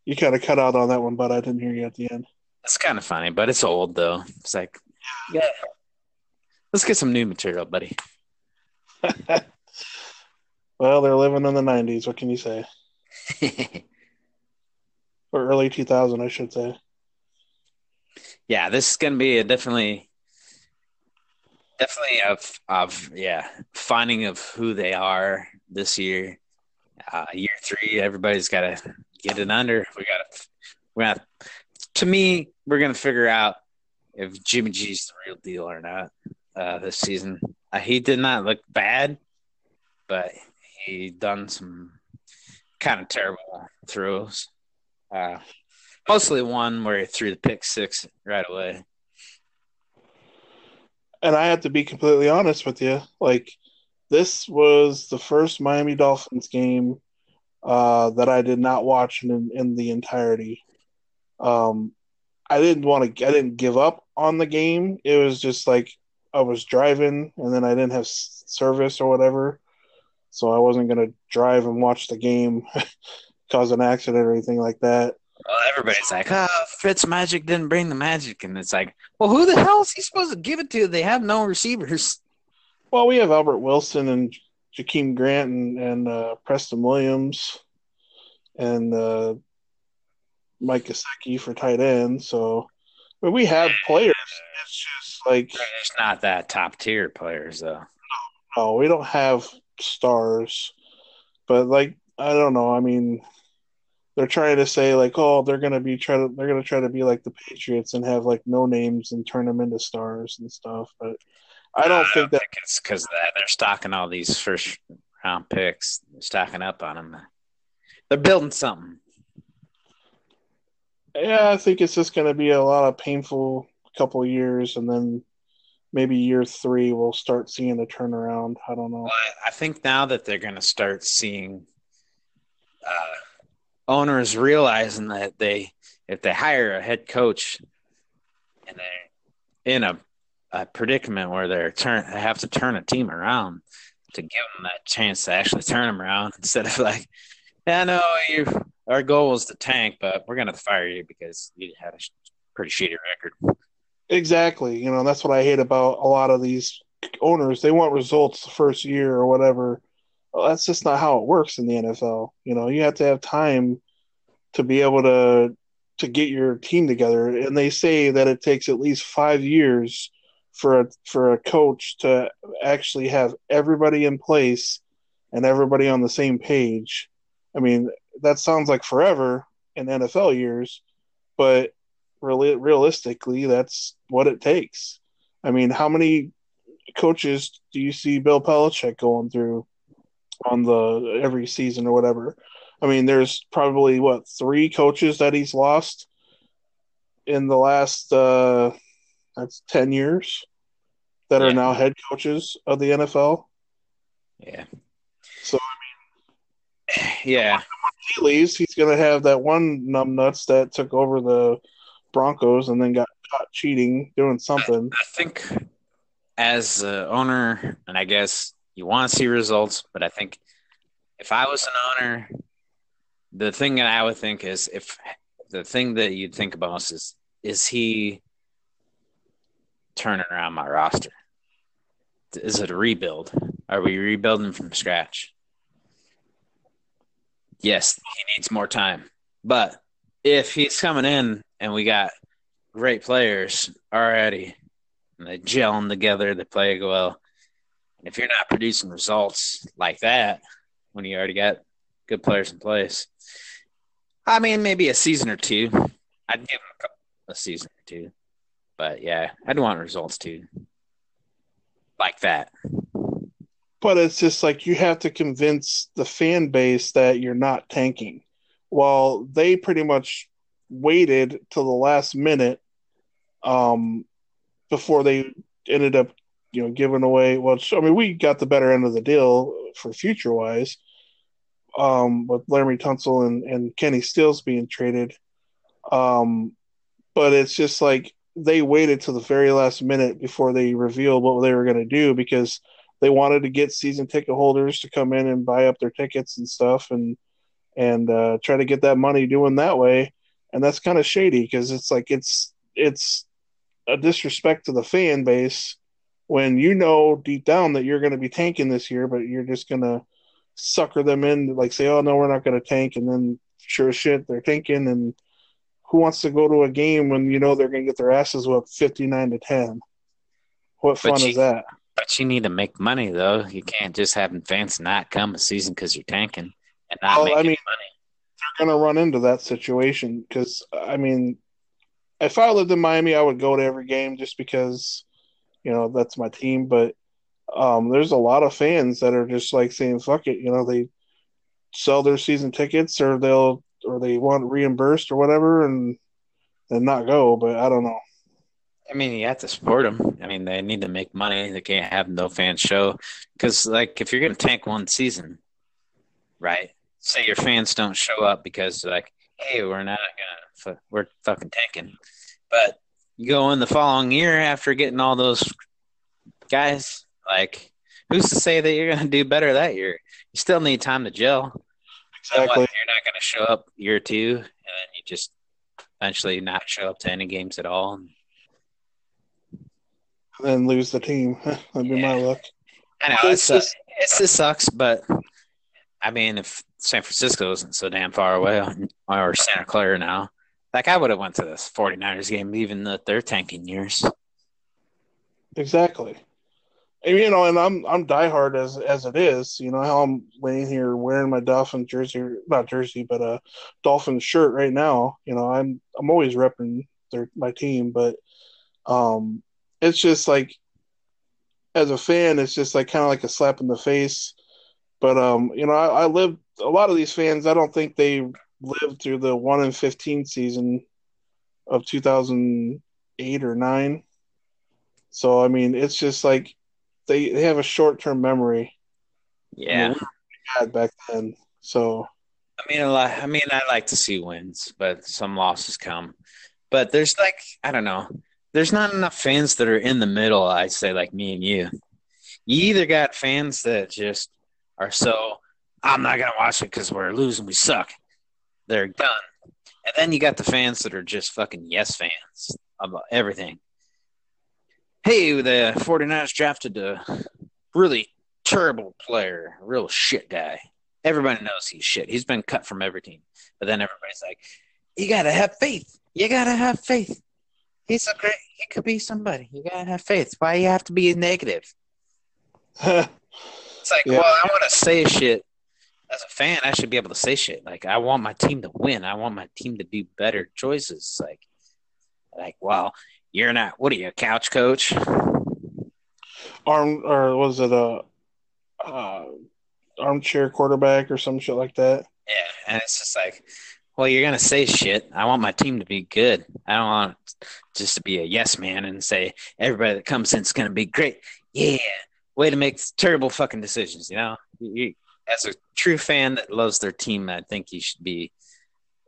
You kind of cut out on that one, but I didn't hear you at the end. That's kind of funny, but it's old though. It's like, yeah, let's get some new material, buddy. Well, they're living in the 90s. What can you say? Or early 2000, I should say. Yeah, this is going to be a definitely of finding of who they are this year. Year 3, everybody's got to get it under. To me, we're gonna figure out if Jimmy G's the real deal or not this season. He did not look bad, but he done some kind of terrible throws. Mostly one where he threw the pick 6 right away. And I have to be completely honest with you. Like, this was the first Miami Dolphins game that I did not watch in the entirety. I didn't give up on the game. It was just like I was driving, and then I didn't have service or whatever, so I wasn't gonna drive and watch the game, cause an accident or anything like that. Well, everybody's like, Fitzmagic didn't bring the magic, and it's like, well, who the hell is he supposed to give it to? They have no receivers. Well, we have Albert Wilson and Jakeem Grant and Preston Williams and Mike Gesicki for tight end. So, but we have players. It's just like it's not that top tier players though. No, we don't have stars. But like I don't know. I mean, they're trying to say like, oh, they're gonna try to be like the Patriots and have like no names and turn them into stars and stuff. But I don't think it's because they're stocking all these first round picks, they're stocking up on them. They're building something. Yeah, I think it's just going to be a lot of painful couple of years, and then maybe year three we'll start seeing a turnaround. I don't know. Well, I think now that they're going to start seeing owners realizing that if they hire a head coach and they're in a predicament where they have to turn a team around, to give them that chance to actually turn them around instead of like, yeah, no, our goal was to tank, but we're going to fire you because you had a pretty shitty record. Exactly. You know, that's what I hate about a lot of these owners. They want results the first year or whatever. Well, that's just not how it works in the NFL. You know, you have to have time to be able to get your team together. And they say that it takes at least 5 years for a coach to actually have everybody in place and everybody on the same page. I mean, that sounds like forever in NFL years, but realistically, that's what it takes. I mean, how many coaches do you see Bill Belichick going through on the every season or whatever? I mean, there's probably three coaches that he's lost in the last that's 10 years that are now head coaches of the NFL. Yeah. So I mean, he leaves, he's going to have that one numbnuts that took over the Broncos and then got caught cheating, doing something. I think as an owner, and I guess you want to see results, but I think if I was an owner, the thing that I would think is if the thing that you'd think about is he turning around my roster? Is it a rebuild? Are we rebuilding from scratch? Yes, he needs more time. But if he's coming in and we got great players already, and they gel them together, they play well, and if you're not producing results like that when you already got good players in place, I mean, maybe a season or two. I'd give him a season or two. But, yeah, I'd want results, too, like that. But it's just like you have to convince the fan base that you're not tanking. Well, they pretty much waited till the last minute before they ended up, you know, giving away. Well, I mean, we got the better end of the deal for future-wise with Laramie Tunsil and Kenny Stills being traded. But it's just like they waited till the very last minute before they revealed what they were going to do because they wanted to get season ticket holders to come in and buy up their tickets and stuff and try to get that money doing that way. And that's kind of shady because it's like it's a disrespect to the fan base when you know deep down that you're going to be tanking this year, but you're just going to sucker them in, like say, oh, no, we're not going to tank. And then sure as shit, they're tanking. And who wants to go to a game when you know they're going to get their asses whipped 59-10? What fun is that? But you need to make money, though. You can't just have fans not come a season because you're tanking and not making money. They're going to run into that situation because, I mean, if I lived in Miami, I would go to every game just because, you know, that's my team. But there's a lot of fans that are just like saying, fuck it. You know, they sell their season tickets or they want reimbursed or whatever and not go. But I don't know. I mean, you have to support them. I mean, they need to make money. They can't have no fan show. Because, like, if you're going to tank one season, right, say your fans don't show up because, like, hey, we're fucking tanking. But you go in the following year after getting all those guys, like, who's to say that you're going to do better that year? You still need time to gel. Exactly. Otherwise, you're not going to show up year two, and then you just eventually not show up to any games at all. And then lose the team. That'd be my luck. I know. It sucks, but, I mean, if San Francisco isn't so damn far away, or Santa Clara now, like, I would have went to this 49ers game, even though they're tanking years. Exactly. And, you know, and I'm diehard as it is. You know how I'm laying here wearing my Dolphins jersey, not jersey, but a Dolphins shirt right now. You know, I'm always repping my team, but it's just like, as a fan, it's just like kind of like a slap in the face. But you know, I lived a lot of these fans. I don't think they lived through the 1-15 season of 2008 or 9. So I mean, it's just like they have a short-term memory. Yeah, back then. So I mean, I like to see wins, but some losses come. But there's like, I don't know. There's not enough fans that are in the middle, I'd say, like me and you. You either got fans that just are so, I'm not going to watch it because we're losing, we suck. They're done. And then you got the fans that are just fucking yes fans about everything. Hey, the 49ers drafted a really terrible player, a real shit guy. Everybody knows he's shit. He's been cut from every team. But then everybody's like, you got to have faith. You got to have faith. He's so great. He could be somebody. You gotta have faith. Why you have to be negative? It's like, well, I want to say shit. As a fan, I should be able to say shit. Like, I want my team to win. I want my team to do better choices. Like, well, you're not. What are you, a couch coach? Or was it a armchair quarterback or some shit like that? Yeah, and it's just like, well, you're going to say shit. I want my team to be good. I don't want just to be a yes man and say everybody that comes in is going to be great. Yeah, way to make terrible fucking decisions, you know? As a true fan that loves their team, I think you should be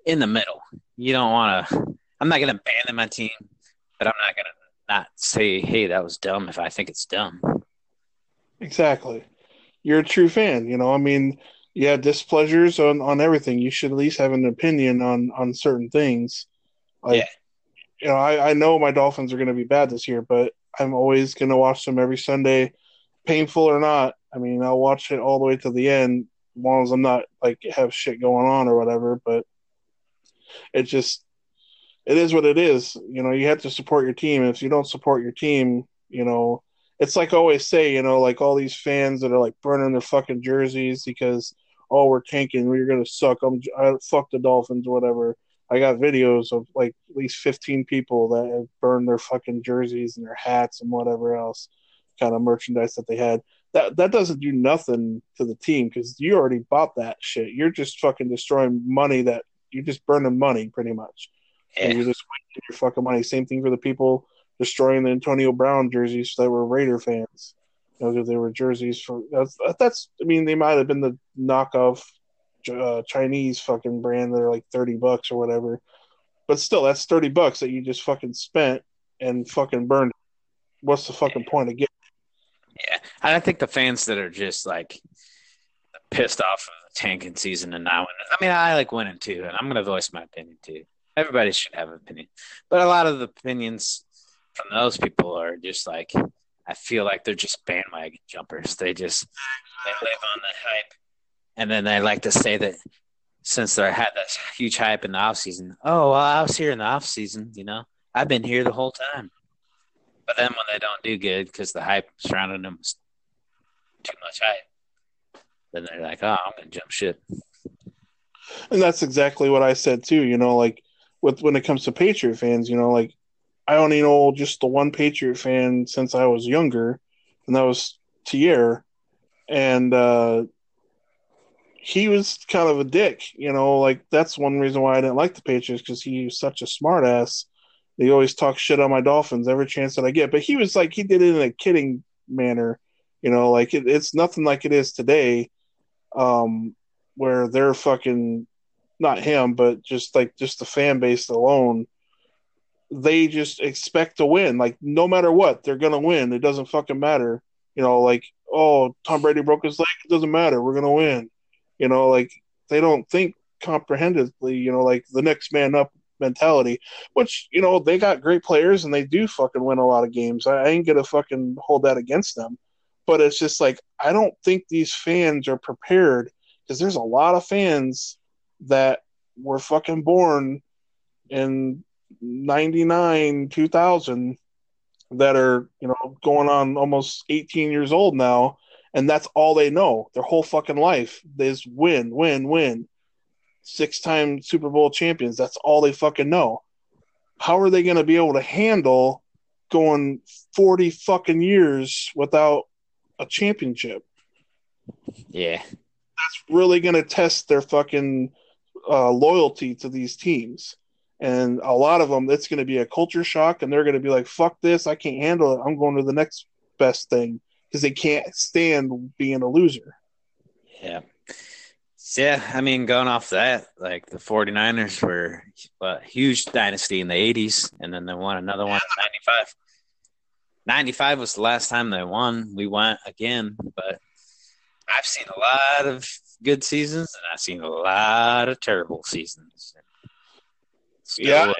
in the middle. You don't want to – I'm not going to abandon my team, but I'm not going to not say, hey, that was dumb if I think it's dumb. Exactly. You're a true fan, you know? I mean – yeah, displeasures on everything. You should at least have an opinion on certain things. Like, you know, I know my Dolphins are going to be bad this year, but I'm always going to watch them every Sunday, painful or not. I mean, I'll watch it all the way to the end, as long as I'm not, like, have shit going on or whatever. But it just – it is what it is. You know, you have to support your team. If you don't support your team, you know – it's like I always say, you know, like all these fans that are, like, burning their fucking jerseys because – oh, we're tanking, we're going to suck, I fuck the Dolphins, whatever. I got videos of, like, at least 15 people that have burned their fucking jerseys and their hats and whatever else kind of merchandise that they had. That doesn't do nothing to the team because you already bought that shit. You're just fucking destroying money that – you're just burning money pretty much. Yeah. And you're just wasting your fucking money. Same thing for the people destroying the Antonio Brown jerseys that were Raider fans. Because they were jerseys for that's. I mean, they might have been the knockoff Chinese fucking brand. They're like $30 or whatever, but still, that's $30 that you just fucking spent and fucking burned. What's the fucking point of getting it? Yeah, I think the fans that are just like pissed off of the tanking season and not winning. I mean, I like winning too, and I'm gonna voice my opinion too. Everybody should have an opinion, but a lot of the opinions from those people are just like. I feel like they're just bandwagon jumpers. They live on the hype. And then they like to say that since they had this huge hype in the offseason, oh, well, I was here in the offseason, you know. I've been here the whole time. But then when they don't do good because the hype surrounding them was too much hype, then they're like, oh, I'm going to jump ship. And that's exactly what I said too, you know, like when it comes to Patriot fans, you know, like, I only know just the one Patriot fan since I was younger, and that was Tier. And he was kind of a dick, you know. Like, that's one reason why I didn't like the Patriots, because he was such a smartass. He always talked shit on my Dolphins every chance that I get. But he was like, he did it in a kidding manner, you know. Like, it's nothing like it is today where they're fucking – not him, but just the fan base alone – they just expect to win. Like, no matter what, they're going to win. It doesn't fucking matter. You know, like, oh, Tom Brady broke his leg. It doesn't matter. We're going to win. You know, like, they don't think comprehensively, you know, like the next man up mentality, which, you know, they got great players and they do fucking win a lot of games. I ain't going to fucking hold that against them. But it's just like, I don't think these fans are prepared, because there's a lot of fans that were fucking born in 99, 2000 that are, you know, going on almost 18 years old now, and that's all they know. Their whole fucking life is win, win, win. 6-time Super Bowl champions. That's all they fucking know. How are they going to be able to handle going 40 fucking years without a championship? Yeah. That's really going to test their fucking loyalty to these teams. And a lot of them, it's going to be a culture shock, and they're going to be like, fuck this, I can't handle it. I'm going to the next best thing, because they can't stand being a loser. Yeah. Yeah, I mean, going off that, like the 49ers were a huge dynasty in the 80s, and then they won another one in 95. 95 was the last time they won. We won again, but I've seen a lot of good seasons, and I've seen a lot of terrible seasons. Yeah,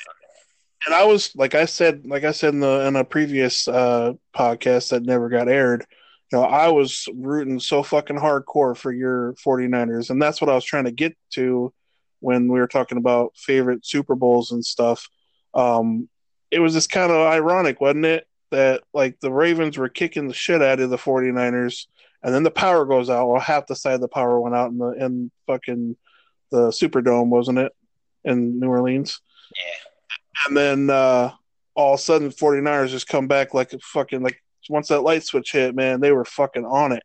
and I was, like I said in a previous podcast that never got aired, you know, I was rooting so fucking hardcore for your 49ers, and that's what I was trying to get to when we were talking about favorite Super Bowls and stuff. It was just kind of ironic, wasn't it, that like the Ravens were kicking the shit out of the 49ers, and then the power goes out. Well, half the side of the power went out in fucking the Superdome, wasn't it, in New Orleans? Yeah. And then all of a sudden, 49ers just come back like a fucking like. Once that light switch hit, man, they were fucking on it.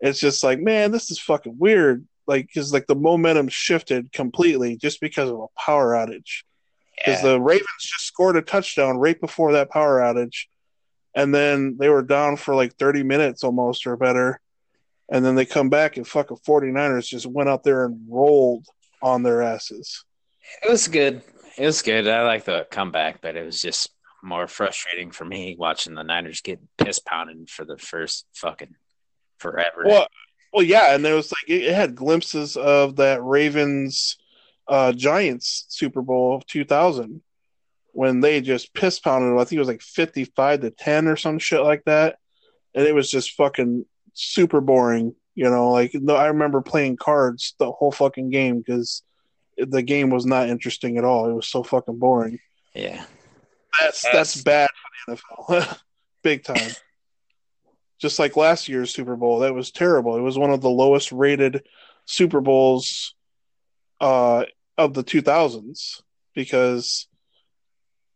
It's just like, man, this is fucking weird. Like, because like the momentum shifted completely just because of a power outage. Because the Ravens just scored a touchdown right before that power outage, and then they were down for like 30 minutes almost or better, and then they come back and fucking 49ers just went out there and rolled on their asses. It was good. It was good. I like the comeback, but it was just more frustrating for me watching the Niners get piss pounded for the first fucking forever. Well, yeah, and there was like it had glimpses of that Ravens Giants Super Bowl of 2000 when they just piss pounded. I think it was like 55-10 or some shit like that, and it was just fucking super boring. You know, like I remember playing cards the whole fucking game because the game was not interesting at all. It was so fucking boring. Yeah. That's bad for the NFL. Big time. Just like last year's Super Bowl, that was terrible. It was one of the lowest rated Super Bowls of the 2000s because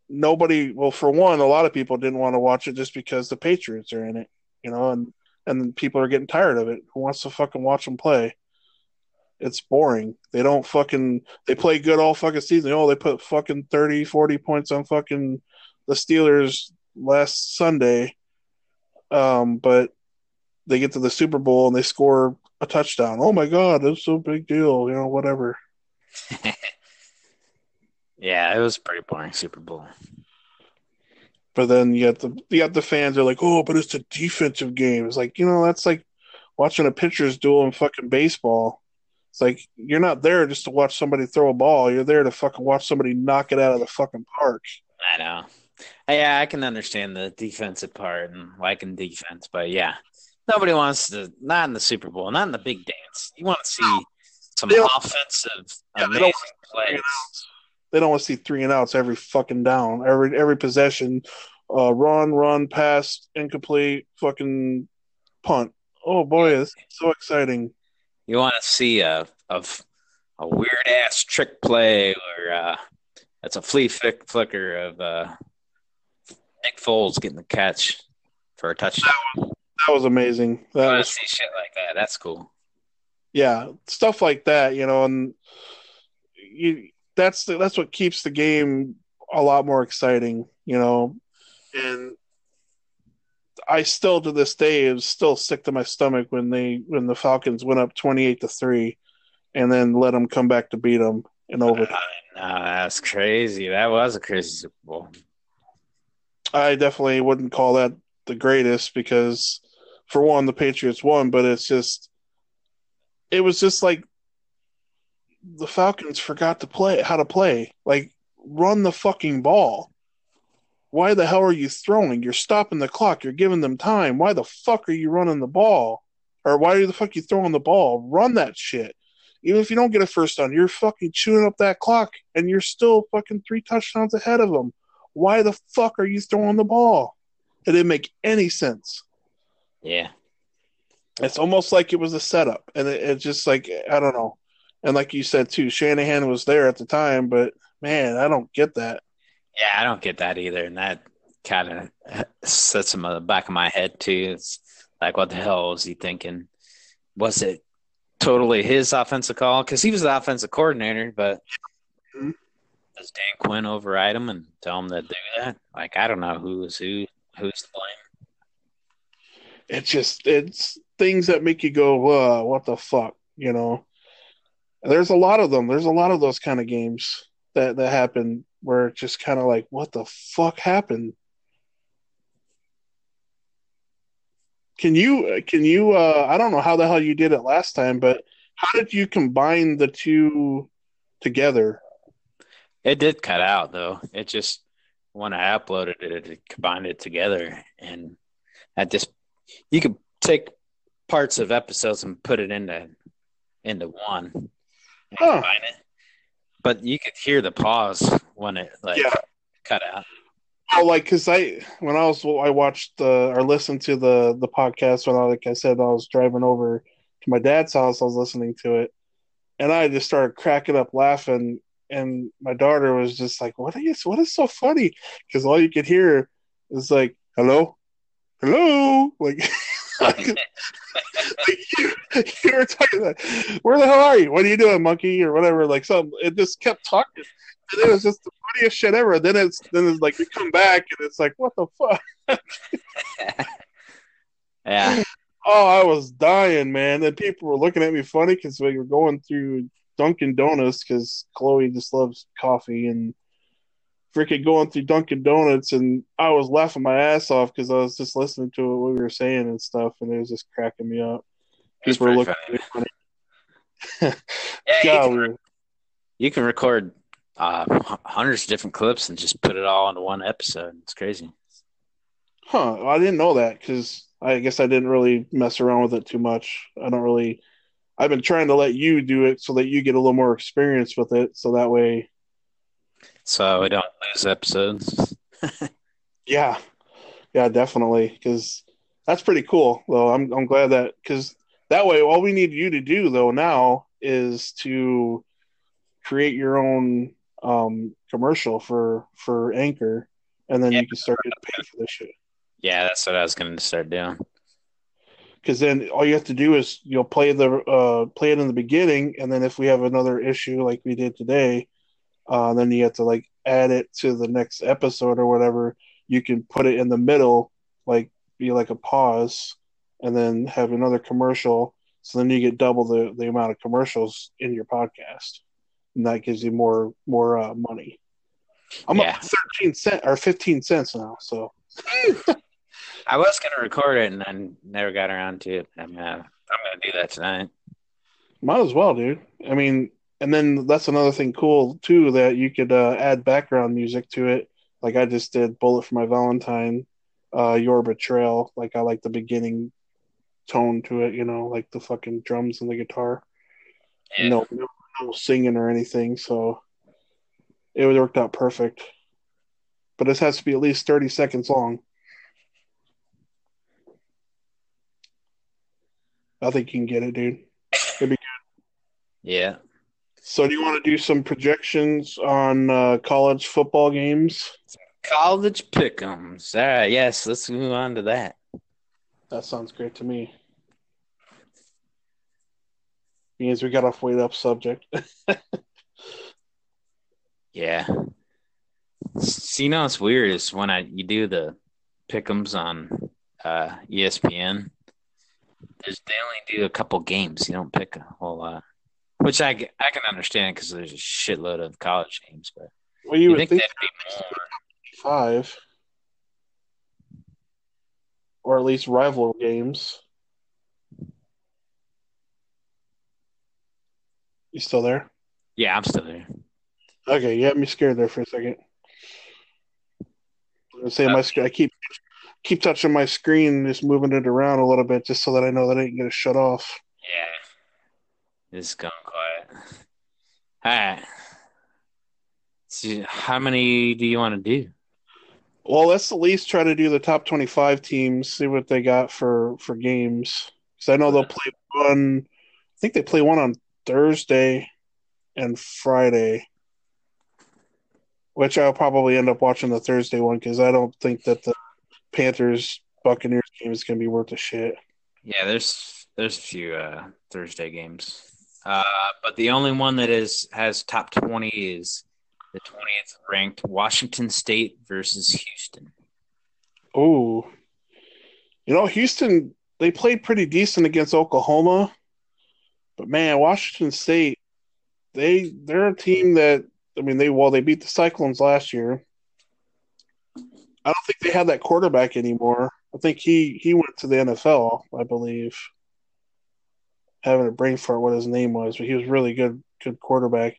nobody, well, for one, a lot of people didn't want to watch it just because the Patriots are in it, you know, and people are getting tired of it. Who wants to fucking watch them play? It's boring. They don't fucking – they play good all fucking season. Oh, they put fucking 30, 40 points on fucking the Steelers last Sunday. But they get to the Super Bowl and they score a touchdown. Oh, my God, that's so big deal. You know, whatever. Yeah, it was a pretty boring Super Bowl. But then you got the fans are like, oh, but it's a defensive game. It's like, you know, that's like watching a pitcher's duel in fucking baseball. It's like, you're not there just to watch somebody throw a ball. You're there to fucking watch somebody knock it out of the fucking park. I know. Yeah, I can understand the defensive part and liking defense, but yeah. Nobody wants to – not in the Super Bowl, not in the big dance. You want to see some offensive amazing plays. They don't want to see 3-and-outs every fucking down, every possession. Run, pass, incomplete, fucking punt. Oh, boy, this is so exciting. You want to see a weird-ass trick play or that's a flea flicker of Nick Foles getting the catch for a touchdown. That was amazing. You want to see shit like that. That's cool. Yeah, stuff like that, you know, and that's what keeps the game a lot more exciting, you know. And I still, to this day, is still sick to my stomach when the Falcons went up 28-3, and then let them come back to beat them in overtime. No, that's crazy. That was a crazy Super Bowl. I definitely wouldn't call that the greatest because, for one, the Patriots won, but it was just like the Falcons forgot to play how to play. Like, run the fucking ball. Why the hell are you throwing? You're stopping the clock. You're giving them time. Why the fuck are you running the ball? Or why the fuck are you throwing the ball? Run that shit. Even if you don't get a first down, you're fucking chewing up that clock, and you're still fucking 3 touchdowns ahead of them. Why the fuck are you throwing the ball? It didn't make any sense. Yeah. It's almost like it was a setup, and it's just like, I don't know. And like you said, too, Shanahan was there at the time, but, man, I don't get that. Yeah, I don't get that either, and that kind of sets him in the back of my head, too. It's like, what the hell was he thinking? Was it totally his offensive call? Because he was the offensive coordinator, but does Dan Quinn override him and tell him to do that? Like, I don't know who's to blame. It's just, it's things that make you go, what the fuck, you know? There's a lot of them. There's a lot of those kind of games that happen where it's just kind of like, what the fuck happened? Can you I don't know how the hell you did it last time, but how did you combine the two together? It did cut out, though. It just, when I uploaded it, it combined it together. And I just, you could take parts of episodes and put it into one and combine it. But you could hear the pause when it cut out. Oh, like, because I watched or listened to the podcast when I was driving over to my dad's house. I was listening to it, and I just started cracking up laughing. And my daughter was just like, what is so funny? Because all you could hear is like, hello, like. Like you were talking about, where the hell are you? What are you doing, monkey? Or whatever, like something. It just kept talking. And it was just the funniest shit ever. Then it's like, we come back and it's like, what the fuck? Yeah. Oh, I was dying, man. And people were looking at me funny because we were going through Dunkin' Donuts because Chloe just loves coffee and freaking going through Dunkin' Donuts, and I was laughing my ass off because I was just listening to what we were saying and stuff, and it was just cracking me up. People were looking funny. Yeah, God, you can record hundreds of different clips and just put it all into one episode. It's crazy. Huh. Well, I didn't know that because I guess I didn't really mess around with it too much. I've been trying to let you do it so that you get a little more experience with it so that way, so we don't lose episodes. Yeah, definitely. Because that's pretty cool, though. I'm glad that, because that way, all we need you to do though now is to create your own commercial for Anchor, and then you can start getting paid for this shit. Yeah, that's what I was going to start doing. Because then all you have to do is you'll play it in the beginning, and then if we have another issue like we did today. Then you have to like add it to the next episode or whatever. You can put it in the middle, like be like a pause, and then have another commercial. So then you get double the amount of commercials in your podcast, and that gives you more money. I'm up 13 cents or 15 cents now. So I was gonna record it, and I never got around to it. I'm gonna do that tonight. Might as well, dude. I mean. And then that's another thing cool, too, that you could add background music to it. Like I just did Bullet for My Valentine, Your Betrayal. Like I like the beginning tone to it, you know, like the fucking drums and the guitar. Yeah. No singing or anything. So it would work out perfect. But this has to be at least 30 seconds long. I think you can get it, dude. It'd be good. Yeah. So do you want to do some projections on college football games? College pick'ems. All right, yes, let's move on to that. That sounds great to me. Means we got off way up subject. Yeah. See, you know what's weird is when you do the pick'ems on ESPN, they only do a couple games. You don't pick a whole lot. Which I can understand because there's a shitload of college games, but well, you would think that'd be more. 5. or at least rival games. You still there? Yeah, I'm still there. Okay, you had me scared there for a second. I keep touching my screen and just moving it around a little bit just so that I know that I ain't going to shut off. Yeah. It's gone quiet. All right. So how many do you want to do? Well, let's at least try to do the top 25 teams, see what they got for games. Because I know they'll play one. I think they play one on Thursday and Friday, which I'll probably end up watching the Thursday one because I don't think that the Panthers-Buccaneers game is going to be worth a shit. Yeah, there's a few Thursday games. But the only one that has top 20 is the 20th ranked Washington State versus Houston. Oh. You know, Houston, they played pretty decent against Oklahoma. But, man, Washington State, they're a team that, I mean, they beat the Cyclones last year. I don't think they have that quarterback anymore. I think he went to the NFL, I believe. Having a brain fart what his name was, but he was really good quarterback.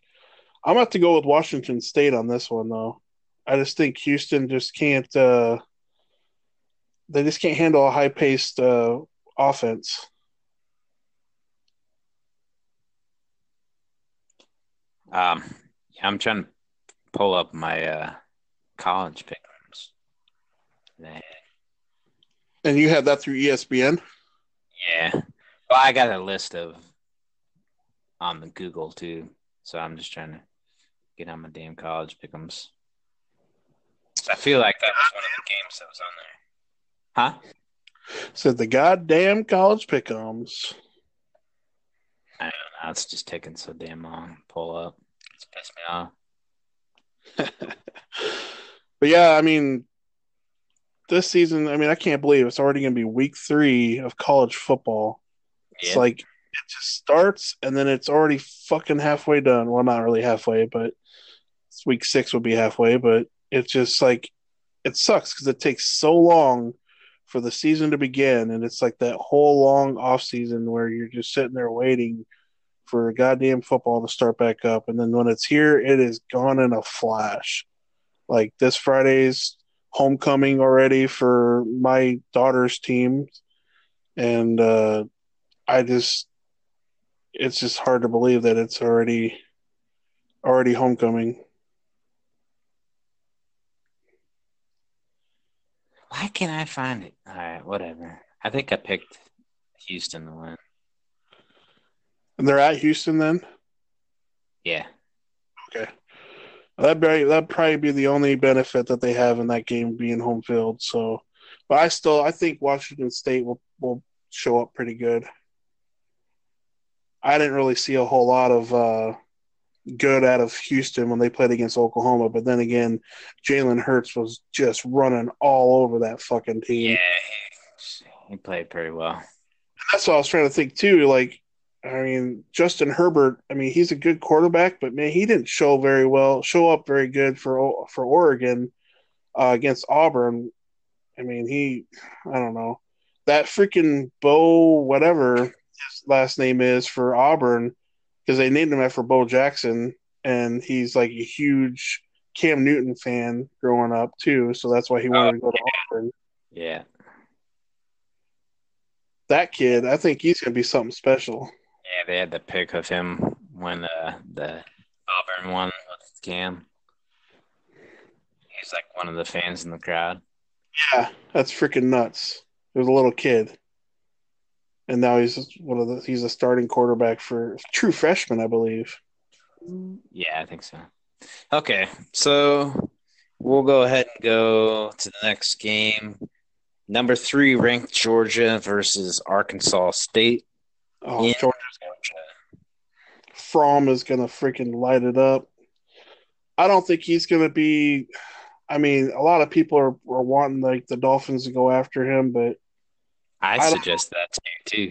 I'm going to have to go with Washington State on this one, though. I just think Houston just can't they just can't handle a high-paced offense. I'm trying to pull up my college pick. And you had that through ESPN? Yeah. Well, I got a list of on the Google too, so I'm just trying to get on my damn college pick'ems. I feel like that was one of the games that was on there. Huh? So the goddamn college pick'ems. I don't know. It's just taking so damn long to pull up. It's pissed me off. But yeah, I mean, this season, I can't believe it's already going to be week 3 of college football. Yeah. It's like it just starts, and then it's already fucking halfway done. Well, not really halfway, but week 6 will be halfway. But it's just like it sucks because it takes so long for the season to begin, and it's like that whole long off season where you're just sitting there waiting for goddamn football to start back up. And then when it's here, it is gone in a flash. Like this Friday's homecoming already for my daughter's team, and it's just hard to believe that it's already homecoming. Why can't I find it? All right, whatever. I think I picked Houston to win. And they're at Houston then? Yeah. Okay. That'd probably be the only benefit that they have in that game being home field. So, but I think Washington State will show up pretty good. I didn't really see a whole lot of good out of Houston when they played against Oklahoma, but then again, Jalen Hurts was just running all over that fucking team. Yeah, he played pretty well. And that's what I was trying to think too. Like, I mean, Justin Herbert, he's a good quarterback, but, man, he didn't show up very good for Oregon against Auburn. I don't know. That freaking Bo whatever his last name is for Auburn, because they named him after Bo Jackson, and he's, like, a huge Cam Newton fan growing up, too, so that's why he wanted to go to Auburn. Yeah. That kid, I think he's going to be something special. Yeah, they had the pick of him when the Auburn won with Cam. He's like one of the fans in the crowd. Yeah, that's freaking nuts. He was a little kid, and now he's a starting quarterback for true freshman, I believe. Yeah, I think so. Okay, so we'll go ahead and go to the next game. Number 3 ranked Georgia versus Arkansas State. Oh, Georgia. Fromm is going to freaking light it up. I don't think he's going to be – a lot of people are wanting, like, the Dolphins to go after him, but – I suggest that too.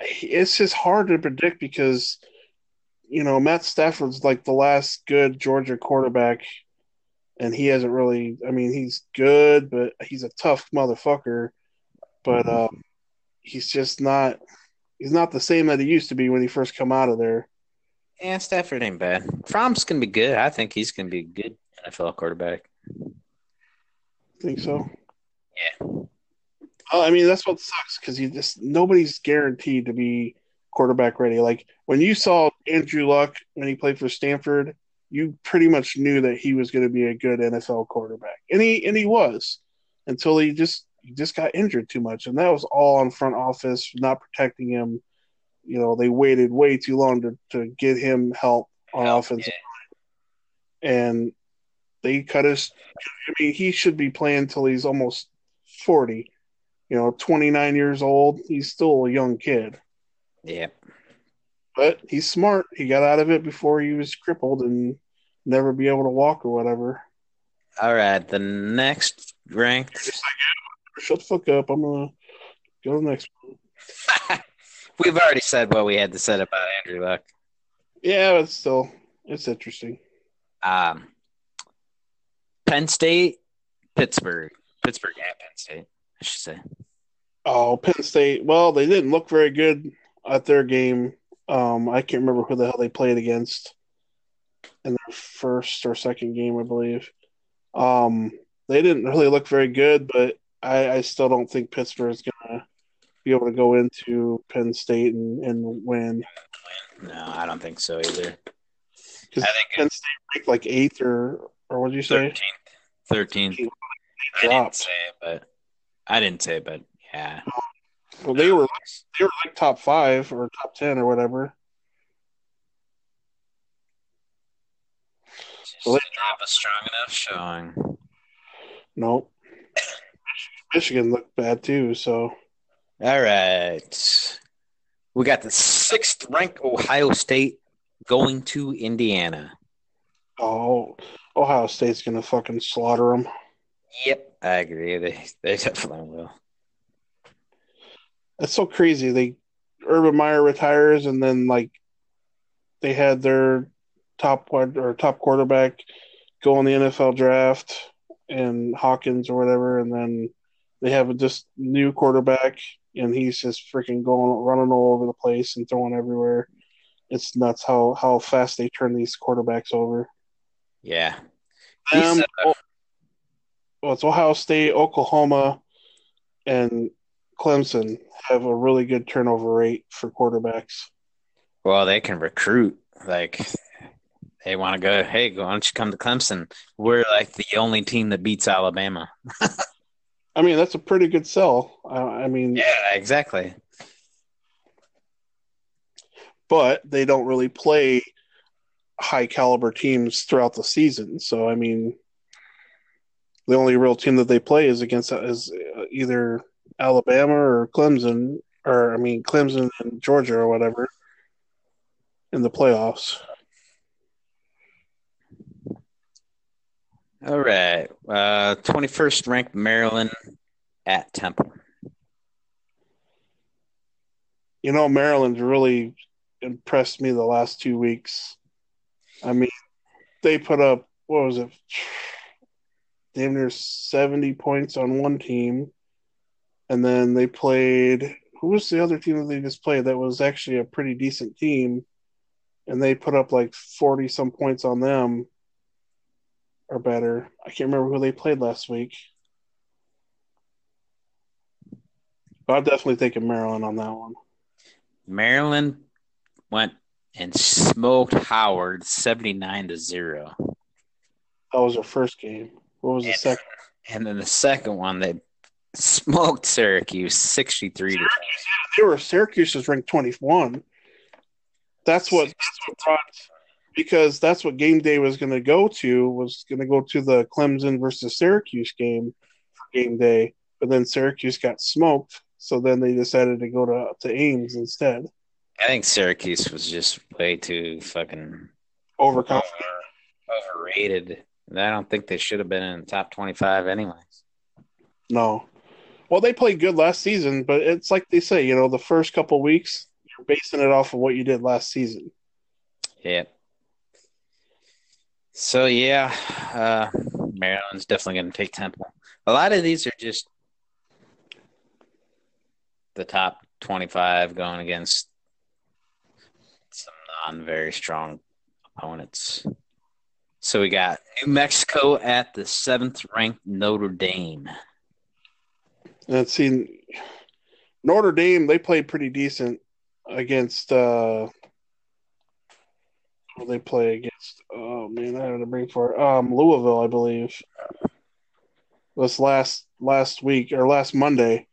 It's just hard to predict because, Matt Stafford's, like, the last good Georgia quarterback – and he hasn's good, but he's a tough motherfucker. but he's just not. He's not the same that he used to be when he first come out of there. Yeah, Stafford ain't bad. Fromm's going to be good. I think he's going to be a good NFL quarterback. Think so? Yeah. I mean, that's what sucks because nobody's guaranteed to be quarterback ready. Like, when you saw Andrew Luck when he played for Stanford, you pretty much knew that he was going to be a good NFL quarterback. And he was until he just got injured too much, and that was all on front office not protecting him. You know, they waited way too long to get him help on offense, yeah. And they cut his. I mean, he should be playing till he's almost 40. You know, 29 years old. He's still a young kid. Yeah, but he's smart. He got out of it before he was crippled and never be able to walk or whatever. All right, the next ranked. Shut the fuck up. I'm going to go to the next one. We've already said what we had to say about Andrew Luck. Yeah, but still, it's interesting. Penn State, Pittsburgh. Pittsburgh at Penn State, I should say. Oh, Penn State. Well, they didn't look very good at their game. I can't remember who the hell they played against in their first or second game, I believe. They didn't really look very good, but I still don't think Pittsburgh is going to be able to go into Penn State and win. No, I don't think so either. Because Penn State ranked like 8th or what did you say? 13th. I didn't say it, but yeah. Well, they were like top 5 or top 10 or whatever. So they didn't have a strong enough showing. Nope. Michigan looked bad too, so. All right. We got the 6th-ranked Ohio State going to Indiana. Oh, Ohio State's going to fucking slaughter them. Yep, I agree. They definitely will. That's so crazy. Urban Meyer retires, and then, like, they had their top quarterback go on the NFL draft and Hawkins or whatever, and then they have just new quarterback, and he's just freaking running all over the place and throwing everywhere. It's nuts how fast they turn these quarterbacks over. Yeah. It's Ohio State, Oklahoma, and Clemson have a really good turnover rate for quarterbacks. Well, they can recruit. Like, they want to go, hey, why don't you come to Clemson? We're, like, the only team that beats Alabama. I mean, that's a pretty good sell. I mean, yeah, exactly. But they don't really play high caliber teams throughout the season. So, I mean, the only real team that they play is either Alabama or Clemson, or I mean, Clemson and Georgia or whatever in the playoffs. All right, 21st ranked Maryland at Temple. You know, Maryland's really impressed me the last 2 weeks. I mean, they put up, what was it, damn near 70 points on one team, and then they played, who was the other team that they just played that was actually a pretty decent team, and they put up like 40-some points on them. Or better. I can't remember who they played last week. But I'm definitely taking Maryland on that one. Maryland went and smoked Howard 79-0. That was their first game. What was the second? And then the second one, they smoked Syracuse 63-0. Syracuse was ranked 21. That's what brought. Because that's what game day was going to go to the Clemson versus Syracuse game for game day. But then Syracuse got smoked, so then they decided to go to Ames instead. I think Syracuse was just way too fucking overconfident, overrated. And I don't think they should have been in the top 25 anyways. No. Well, they played good last season, but it's like they say, you know, the first couple of weeks, you're basing it off of what you did last season. Yeah. So, yeah, Maryland's definitely going to take Temple. A lot of these are just the top 25 going against some non-very strong opponents. So we got New Mexico at the 7th-ranked Notre Dame. Let's see. Notre Dame, they played pretty decent against Louisville, I believe. This last week or last Monday.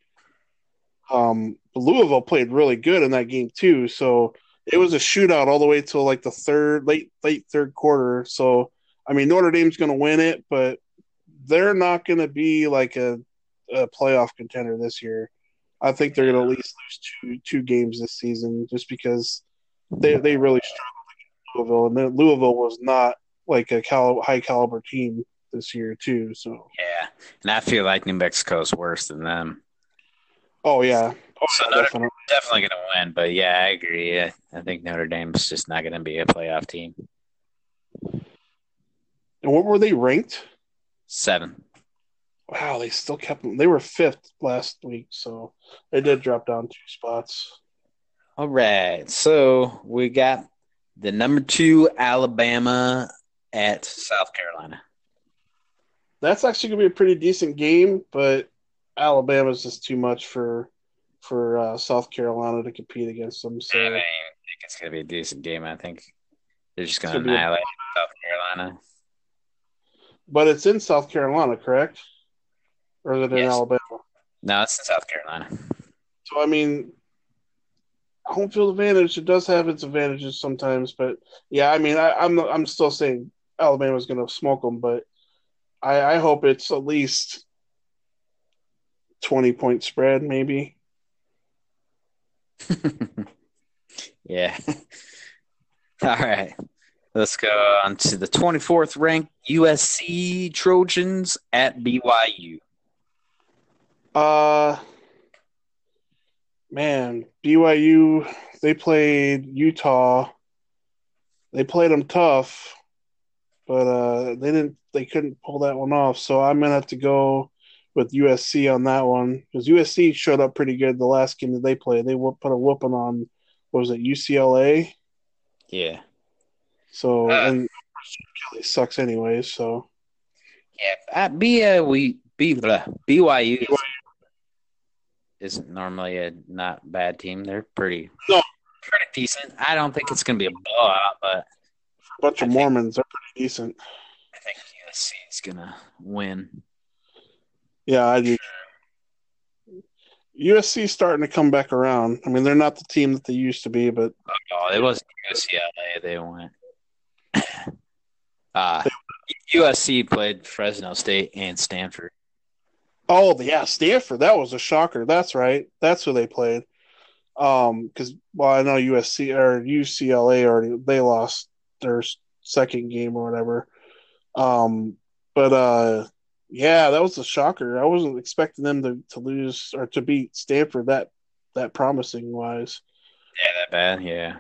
Louisville played really good in that game too, so it was a shootout all the way till like the late third quarter. So I mean, Notre Dame's going to win it, but they're not going to be like a playoff contender this year. I think they're going to at least lose two games this season, just because they really struggled against Louisville, and then Louisville was not like a high caliber team this year too. So yeah, and I feel like New Mexico's worse than them. Oh, yeah. So Notre Dame's definitely going to win, but, yeah, I agree. I think Notre Dame's just not going to be a playoff team. And what were they ranked? 7. Wow, they still kept them. They were 5th last week, so they did drop down 2 spots. All right, so we got the number 2 Alabama at South Carolina. That's actually going to be a pretty decent game, but Alabama's just too much for South Carolina to compete against them. So I think it's going to be a decent game. I think they're just going to annihilate South Carolina. But it's in South Carolina, correct? Or is it in Alabama? No, it's in South Carolina. So, I mean, home field advantage, it does have its advantages sometimes. But, yeah, I mean, I'm still saying Alabama's going to smoke them. But I hope it's at least 20-point spread, maybe. Yeah. All right. Let's go on to the 24th ranked USC Trojans at BYU. Man, BYU, they played Utah. They played them tough, but they couldn't pull that one off. So I'm going to have to go with USC on that one, because USC showed up pretty good the last game that they played. They put a whooping on, what was it, UCLA? Yeah. So, and Kelly sucks anyways, so. Yeah, BYU isn't normally a not bad team. They're pretty decent. I don't think it's going to be a blowout, but. For a bunch of Mormons, they're pretty decent. I think USC is going to win. Yeah, I do. USC's starting to come back around. I mean, they're not the team that they used to be, but no, it wasn't UCLA. They went. USC played Fresno State and Stanford. Oh, yeah, Stanford. That was a shocker. That's right. That's who they played. Because I know USC or UCLA already they lost their second game or whatever. Yeah, that was a shocker. I wasn't expecting them to lose or to beat Stanford that promising wise. Yeah, that bad. Yeah,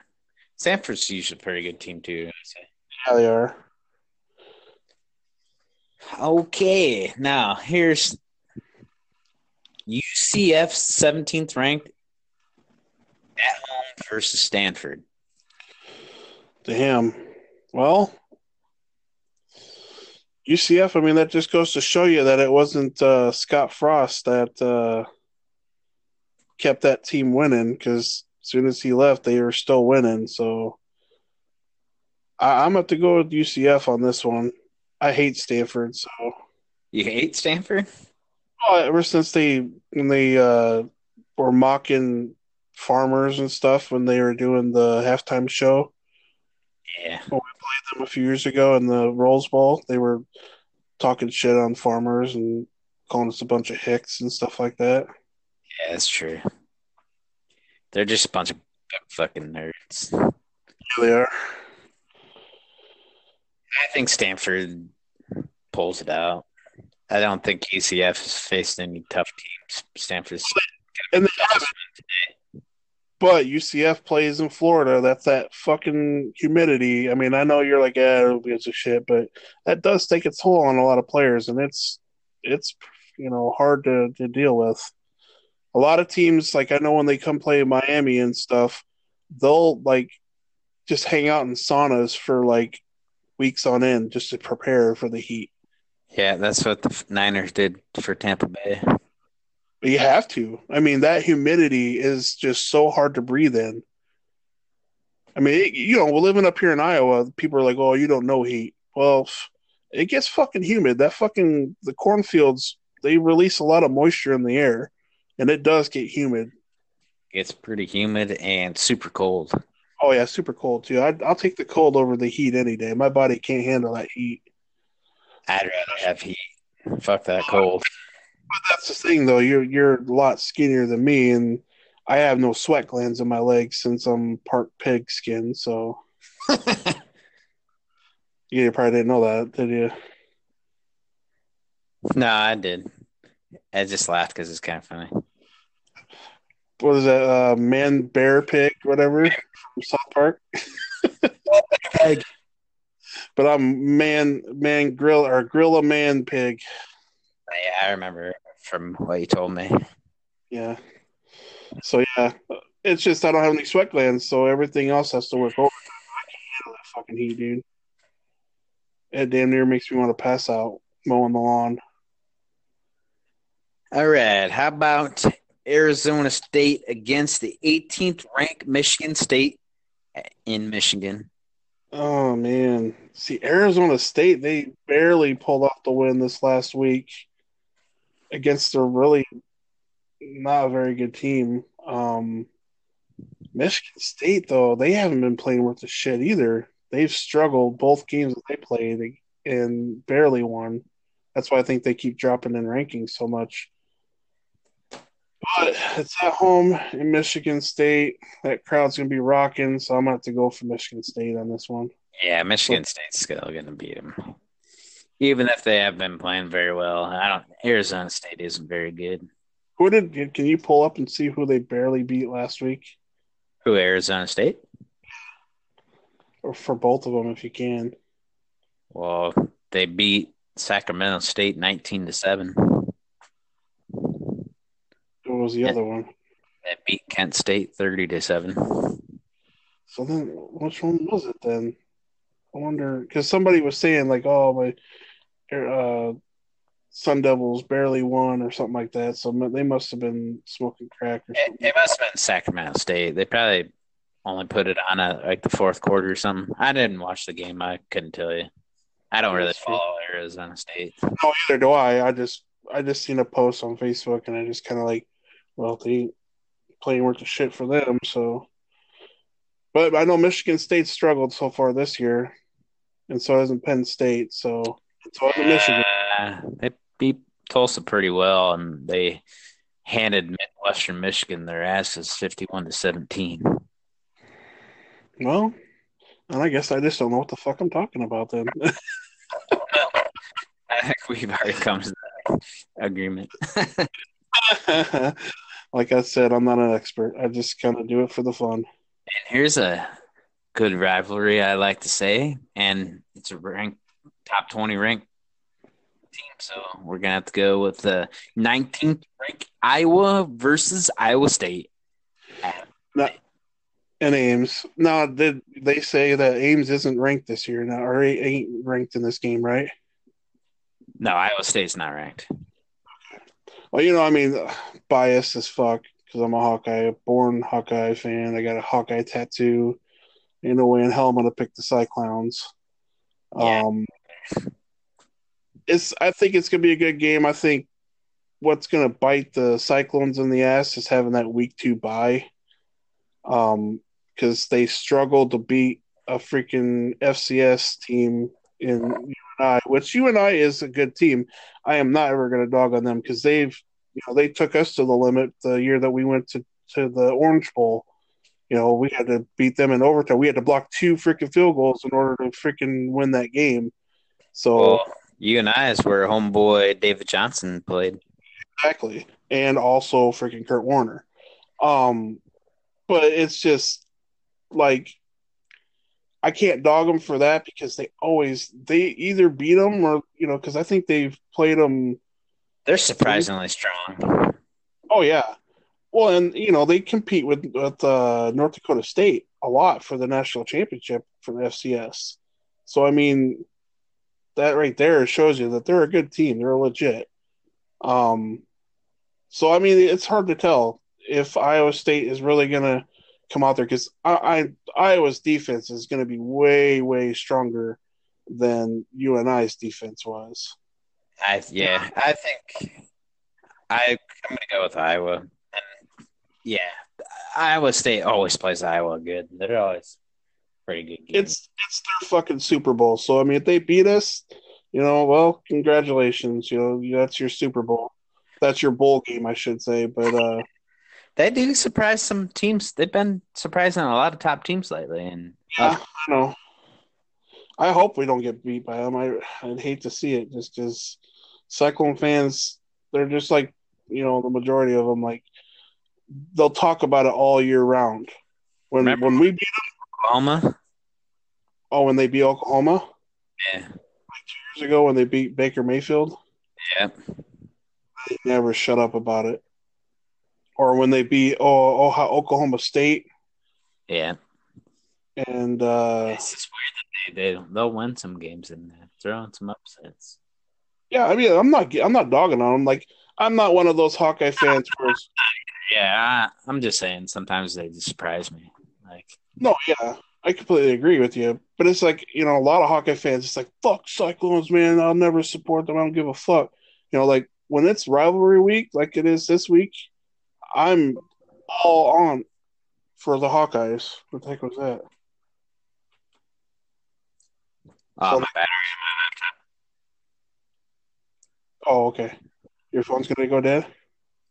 Stanford's usually a pretty good team too, I'd say. Yeah, they are. Okay, now here's UCF 17th ranked at home versus Stanford. Damn. Well. UCF, I mean, that just goes to show you that it wasn't Scott Frost that kept that team winning, because as soon as he left, they were still winning. So I'm going to have to go with UCF on this one. I hate Stanford. So you hate Stanford? Oh, ever since when they were mocking farmers and stuff when they were doing the halftime show. Yeah. Well, we played them a few years ago in the Rose Bowl. They were talking shit on farmers and calling us a bunch of hicks and stuff like that. Yeah, that's true. They're just a bunch of fucking nerds. Yeah, they are. I think Stanford pulls it out. I don't think UCF has faced any tough teams. Stanford's and the today. But UCF plays in Florida. That's that fucking humidity. I mean, I know you're like, it'll be a shit, but that does take its toll on a lot of players, and it's hard to deal with. a lot of teams, like I know when they come play in Miami and stuff, they'll like just hang out in saunas for like weeks on end just to prepare for the heat. Yeah, that's what the Niners did for Tampa Bay. You have to. I mean, that humidity is just so hard to breathe in. I mean, we're living up here in Iowa. People are like, oh, you don't know heat. Well, it gets fucking humid. The cornfields, they release a lot of moisture in the air, and it does get humid. It's pretty humid and super cold. Oh, yeah, super cold, too. I'll take the cold over the heat any day. My body can't handle that heat. I'd rather have heat. Fuck that cold. But that's the thing, though. You're a lot skinnier than me, and I have no sweat glands in my legs since I'm part pig skin, so. Yeah, you probably didn't know that, did you? No, I did. I just laughed because it's kind of funny. What is that, man, bear, pig, whatever, from South Park? Pig. But I'm man, gorilla man, pig. Yeah, I remember from what you told me. Yeah. So, yeah, it's just I don't have any sweat glands, so everything else has to work overtime. I can't handle that fucking heat, dude. It damn near makes me want to pass out mowing the lawn. All right, how about Arizona State against the 18th-ranked Michigan State in Michigan? Oh, man. See, Arizona State, they barely pulled off the win this last week against a really not a very good team. Michigan State, though, they haven't been playing worth a shit either. They've struggled both games that they played and barely won. That's why I think they keep dropping in rankings so much. But it's at home in Michigan State. That crowd's going to be rocking, so I'm going to have to go for Michigan State on this one. Yeah, Michigan State's still going to beat them. Even if they have been playing very well. Arizona State isn't very good. Can you pull up and see who they barely beat last week? Who, Arizona State? Or for both of them, if you can. Well, they beat Sacramento State 19-7. What was the other one? They beat Kent State 30-7. So then, which one was it then? I wonder, because somebody was saying like, "Oh, my Sun Devils barely won" or something like that. So they must have been smoking crack or something. It must have been Sacramento State. They probably only put it on like the fourth quarter or something. I didn't watch the game. I couldn't tell you. I don't really follow Arizona State. No, either do I. I just seen a post on Facebook, and I just kind of like. Well, they ain't playing worth of shit for them, so. But I know Michigan State struggled so far this year, and so hasn't Penn State, so it's all Michigan. They beat Tulsa pretty well, and they handed Midwestern Michigan their asses 51-17. Well, and I guess I just don't know what the fuck I'm talking about then. I think we've already come to that agreement. Like I said, I'm not an expert. I just kind of do it for the fun. And here's a good rivalry, I like to say, and it's a ranked top 20 ranked team. So we're gonna have to go with the 19th ranked Iowa versus Iowa State. And Ames. Now, did they say that Ames isn't ranked this year? Now, or ain't ranked in this game, right? No, Iowa State's not ranked. Well, I mean, biased as fuck because I'm a born Hawkeye fan. I got a Hawkeye tattoo. Ain't no way in hell I'm gonna pick the Cyclowns. Yeah. I think it's gonna be a good game. I think what's gonna bite the Cyclones in the ass is having that week 2 bye. Because they struggled to beat a freaking FCS team in. Which U&I is a good team. I am not ever going to dog on them because they took us to the limit the year that we went to the Orange Bowl. We had to beat them in overtime. We had to block 2 freaking field goals in order to freaking win that game. So U&I is where homeboy David Johnson played. Exactly, and also freaking Kurt Warner. But it's just like. I can't dog them for that because they either beat them or, because I think they've played them. They're surprisingly strong. Oh, yeah. Well, and, you know, they compete with North Dakota State a lot for the national championship for the FCS. So, I mean, that right there shows you that they're a good team. They're legit. So, I mean, it's hard to tell if Iowa State is really going to come out there, because Iowa's defense is going to be way, way stronger than UNI's defense was. I think I'm going to go with Iowa. And yeah, Iowa State always plays Iowa good. They're always pretty good games. It's their fucking Super Bowl. So, I mean, if they beat us, you know, well, congratulations. You know, that's your Super Bowl. That's your bowl game, I should say. But they do surprise some teams. They've been surprising a lot of top teams lately. And I know. I hope we don't get beat by them. I'd hate to see it, just because Cyclone fans, they're just like, you know, the majority of them, like, they'll talk about it all year round. When we beat them, Oklahoma. Oh, when they beat Oklahoma? Yeah. Like 2 years ago when they beat Baker Mayfield? Yeah. They never shut up about it. Or when they beat Oklahoma State. Yeah. And it's just weird that they'll win some games and throw in some upsets. Yeah, I mean, I'm not dogging on them. Like, I'm not one of those Hawkeye fans. Yeah, I'm just saying sometimes they just surprise me. Like, no, yeah, I completely agree with you. But it's like, you know, a lot of Hawkeye fans, it's like, fuck Cyclones, man. I'll never support them. I don't give a fuck. You know, like when it's rivalry week, like it is this week, I'm all on for the Hawkeyes. What the heck was that? My battery in my laptop. Oh, okay. Your phone's going to go dead?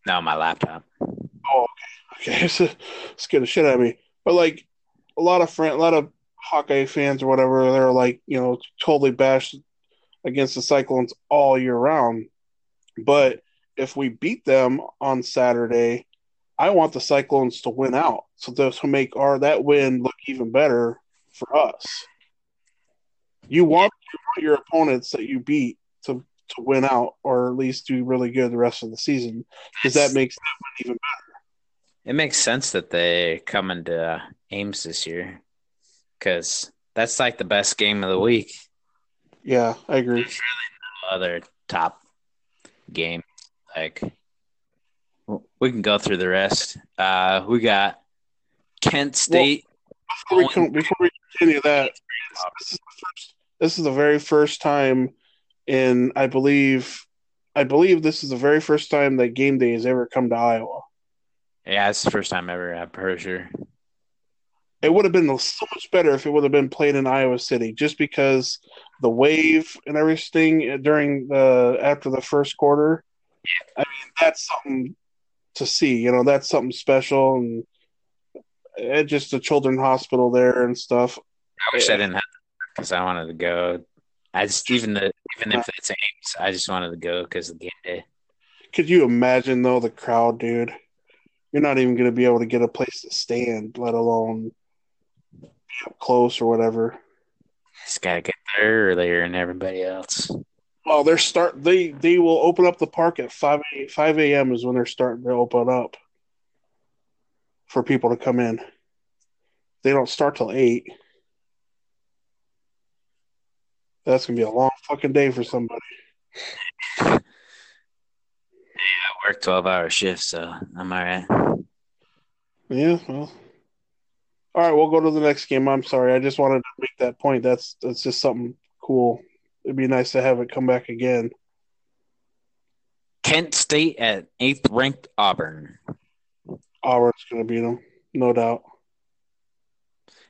No, my laptop. Oh, okay. Okay, so, scared the shit out of me. But, like, a lot of Hawkeye fans or whatever, they're, like, you know, totally bashed against the Cyclones all year round. But if we beat them on Saturday, I want the Cyclones to win out. So those who make that win look even better for us. You want your opponents that you beat to win out, or at least do really good the rest of the season, because that makes that one even better. It makes sense that they come into Ames this year, because that's like the best game of the week. Yeah, I agree. There's really no other top game. Like, we can go through the rest. We got Kent State. Well, before we continue that, this is the very first time in, I believe this is the very first time that game day has ever come to Iowa. Yeah, it's the first time ever, I'm pretty sure. It would have been so much better if it would have been played in Iowa City, just because the wave and everything during after the first quarter. Yeah. I mean, that's something to see. You know, that's something special, and just the children's hospital there and stuff. I wish I didn't have to, because I wanted to go. I just even if it's Ames, I just wanted to go because of the game day. Could you imagine though the crowd, dude? You're not even going to be able to get a place to stand, let alone be up close or whatever. Just gotta get there earlier than everybody else. Well, they will open up the park at 5 a.m. is when they're starting to open up for people to come in. They don't start till 8. That's going to be a long fucking day for somebody. Yeah, I work 12-hour shifts, so I'm all right. Yeah, well. All right, we'll go to the next game. I'm sorry. I just wanted to make that point. That's just something cool. It'd be nice to have it come back again. Kent State at 8th-ranked Auburn. Auburn's going to beat them, no doubt.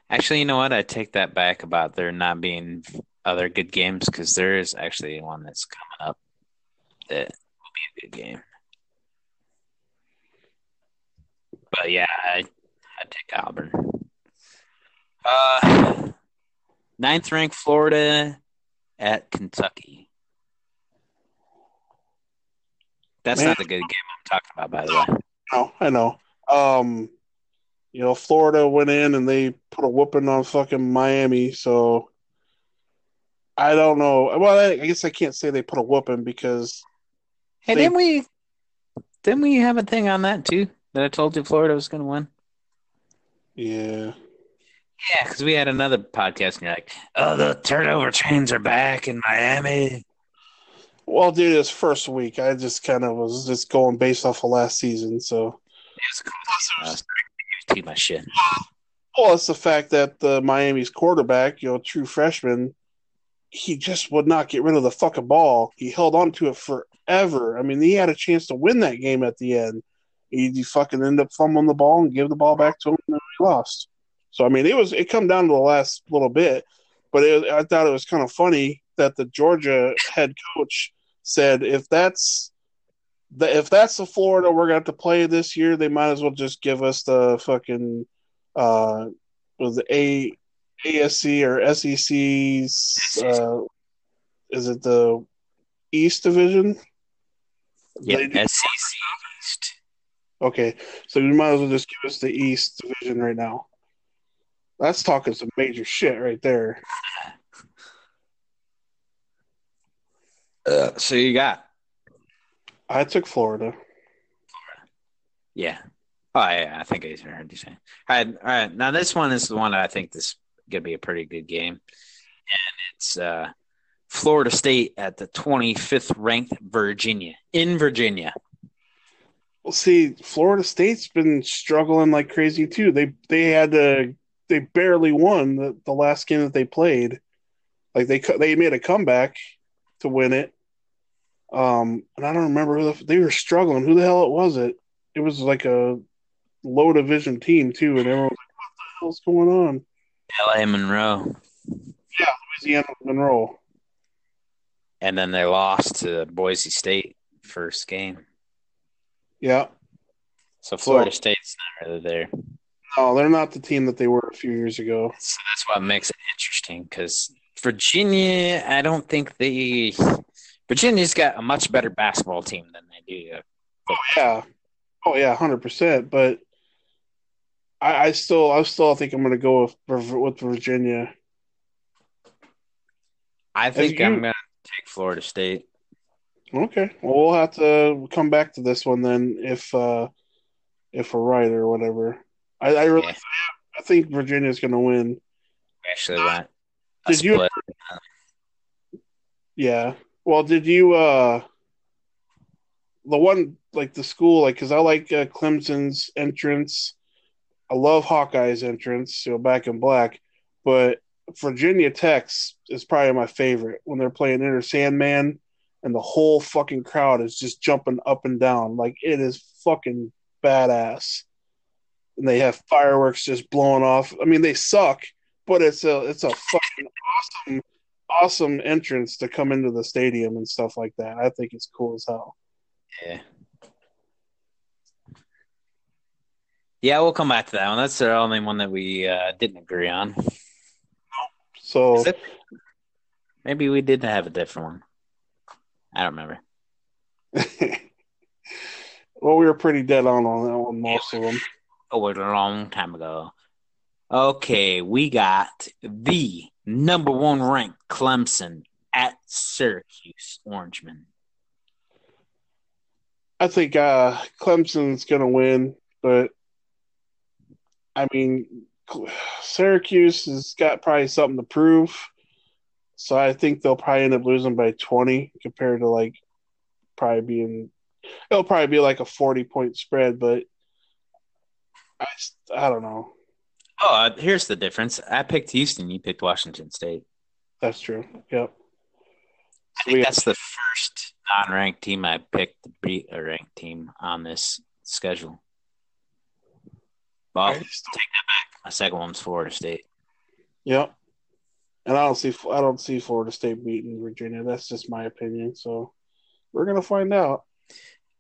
Actually, you know what? I take that back about there not being – other good games, because there is actually one that's coming up that will be a good game. But yeah, I take Auburn. 9th-ranked Florida at Kentucky. That's not the good game I'm talking about, by the way. No, I know. You know, Florida went in and they put a whooping on fucking Miami, so I don't know. Well, I guess I can't say they put a whooping because. Hey, didn't we have a thing on that too? that I told you Florida was going to win? Yeah. Yeah, because we had another podcast, and you're like, oh, the turnover trains are back in Miami. Well, dude, this first week, I just kind of was just going based off of last season, so. Well, it's the fact that Miami's quarterback, you know, true freshman, he just would not get rid of the fucking ball. He held on to it forever. I mean, he had a chance to win that game at the end. He fucking ended up fumbling the ball and gave the ball back to him, and he lost. So, I mean, it come down to the last little bit. But I thought it was kind of funny that the Georgia head coach said, if that's the Florida we're going to have to play this year, they might as well just give us the fucking was the ASC or SEC's is it the East Division? Yeah, SEC East. Okay, so you might as well just give us the East Division right now. That's talking some major shit right there. So you got? I took Florida. Yeah. Oh, yeah, I think I heard you saying. All right. Now, this one is the one that I think this is going to be a pretty good game. And it's Florida State at the 25th ranked Virginia. In Virginia. Well, see, Florida State's been struggling like crazy, too. They barely won the last game that they played. Like, they made a comeback to win it. And I don't remember they were struggling. Who the hell it was it? It was like a low division team, too. And everyone was like, what the hell's going on? L.A. Monroe. Yeah, Louisiana Monroe. And then they lost to Boise State first game. Yeah. So Florida State's not really there. No, they're not the team that they were a few years ago. So that's what makes it interesting, because Virginia, I don't think Virginia's got a much better basketball team than they do. Oh yeah, 100%. But I still think I'm going to go with Virginia. I think I'm going to take Florida State. Okay, well, we'll have to come back to this one then if we're right or whatever. I think Virginia's going to win. Actually, that. Did you? Yeah. Well, did you? The one like the school, like, because I like Clemson's entrance. I love Hawkeye's entrance, you know, back in black. But Virginia Tech's is probably my favorite when they're playing Inter Sandman, and the whole fucking crowd is just jumping up and down, like it is fucking badass. And they have fireworks just blowing off. I mean, they suck, but it's a fucking awesome entrance to come into the stadium and stuff like that. I think it's cool as hell. Yeah. Yeah, we'll come back to that one. That's the only one that we didn't agree on. So maybe we did have a different one. I don't remember. Well, we were pretty dead on that one, most of them. Oh, a long time ago. Okay, we got the number one ranked Clemson at Syracuse Orangemen. I think Clemson's going to win, but I mean, Syracuse has got probably something to prove. So I think they'll probably end up losing by 20 compared to like it'll probably be like a 40-point spread, but I don't know. Oh, here's the difference. I picked Houston. You picked Washington State. That's true. Yep. That's the first non-ranked team I picked to beat a ranked team on this schedule. Well, take that back. My second one's Florida State. Yep. And I don't see Florida State beating Virginia. That's just my opinion. So we're gonna find out.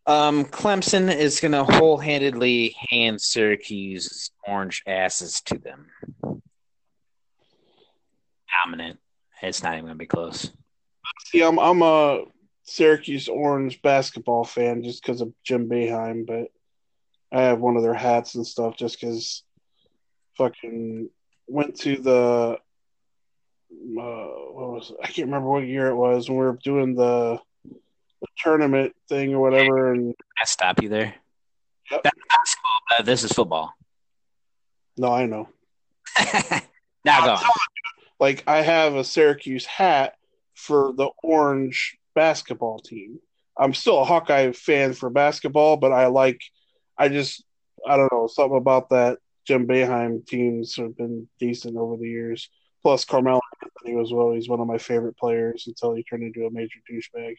Clemson is going to wholeheartedly hand Syracuse's orange asses to them. Dominant. It's not even going to be close. See, I'm a Syracuse orange basketball fan just because of Jim Boeheim, but I have one of their hats and stuff just because fucking went to the I can't remember what year it was when we were doing the tournament thing or whatever, and I stop you there. Yep. That's This is football. No, I know. Now go on. Like, I have a Syracuse hat for the orange basketball team. I'm still a Hawkeye fan for basketball, but I don't know, something about that Jim Boeheim teams have been decent over the years. Plus, Carmelo Anthony was always one of my favorite players until he turned into a major douchebag.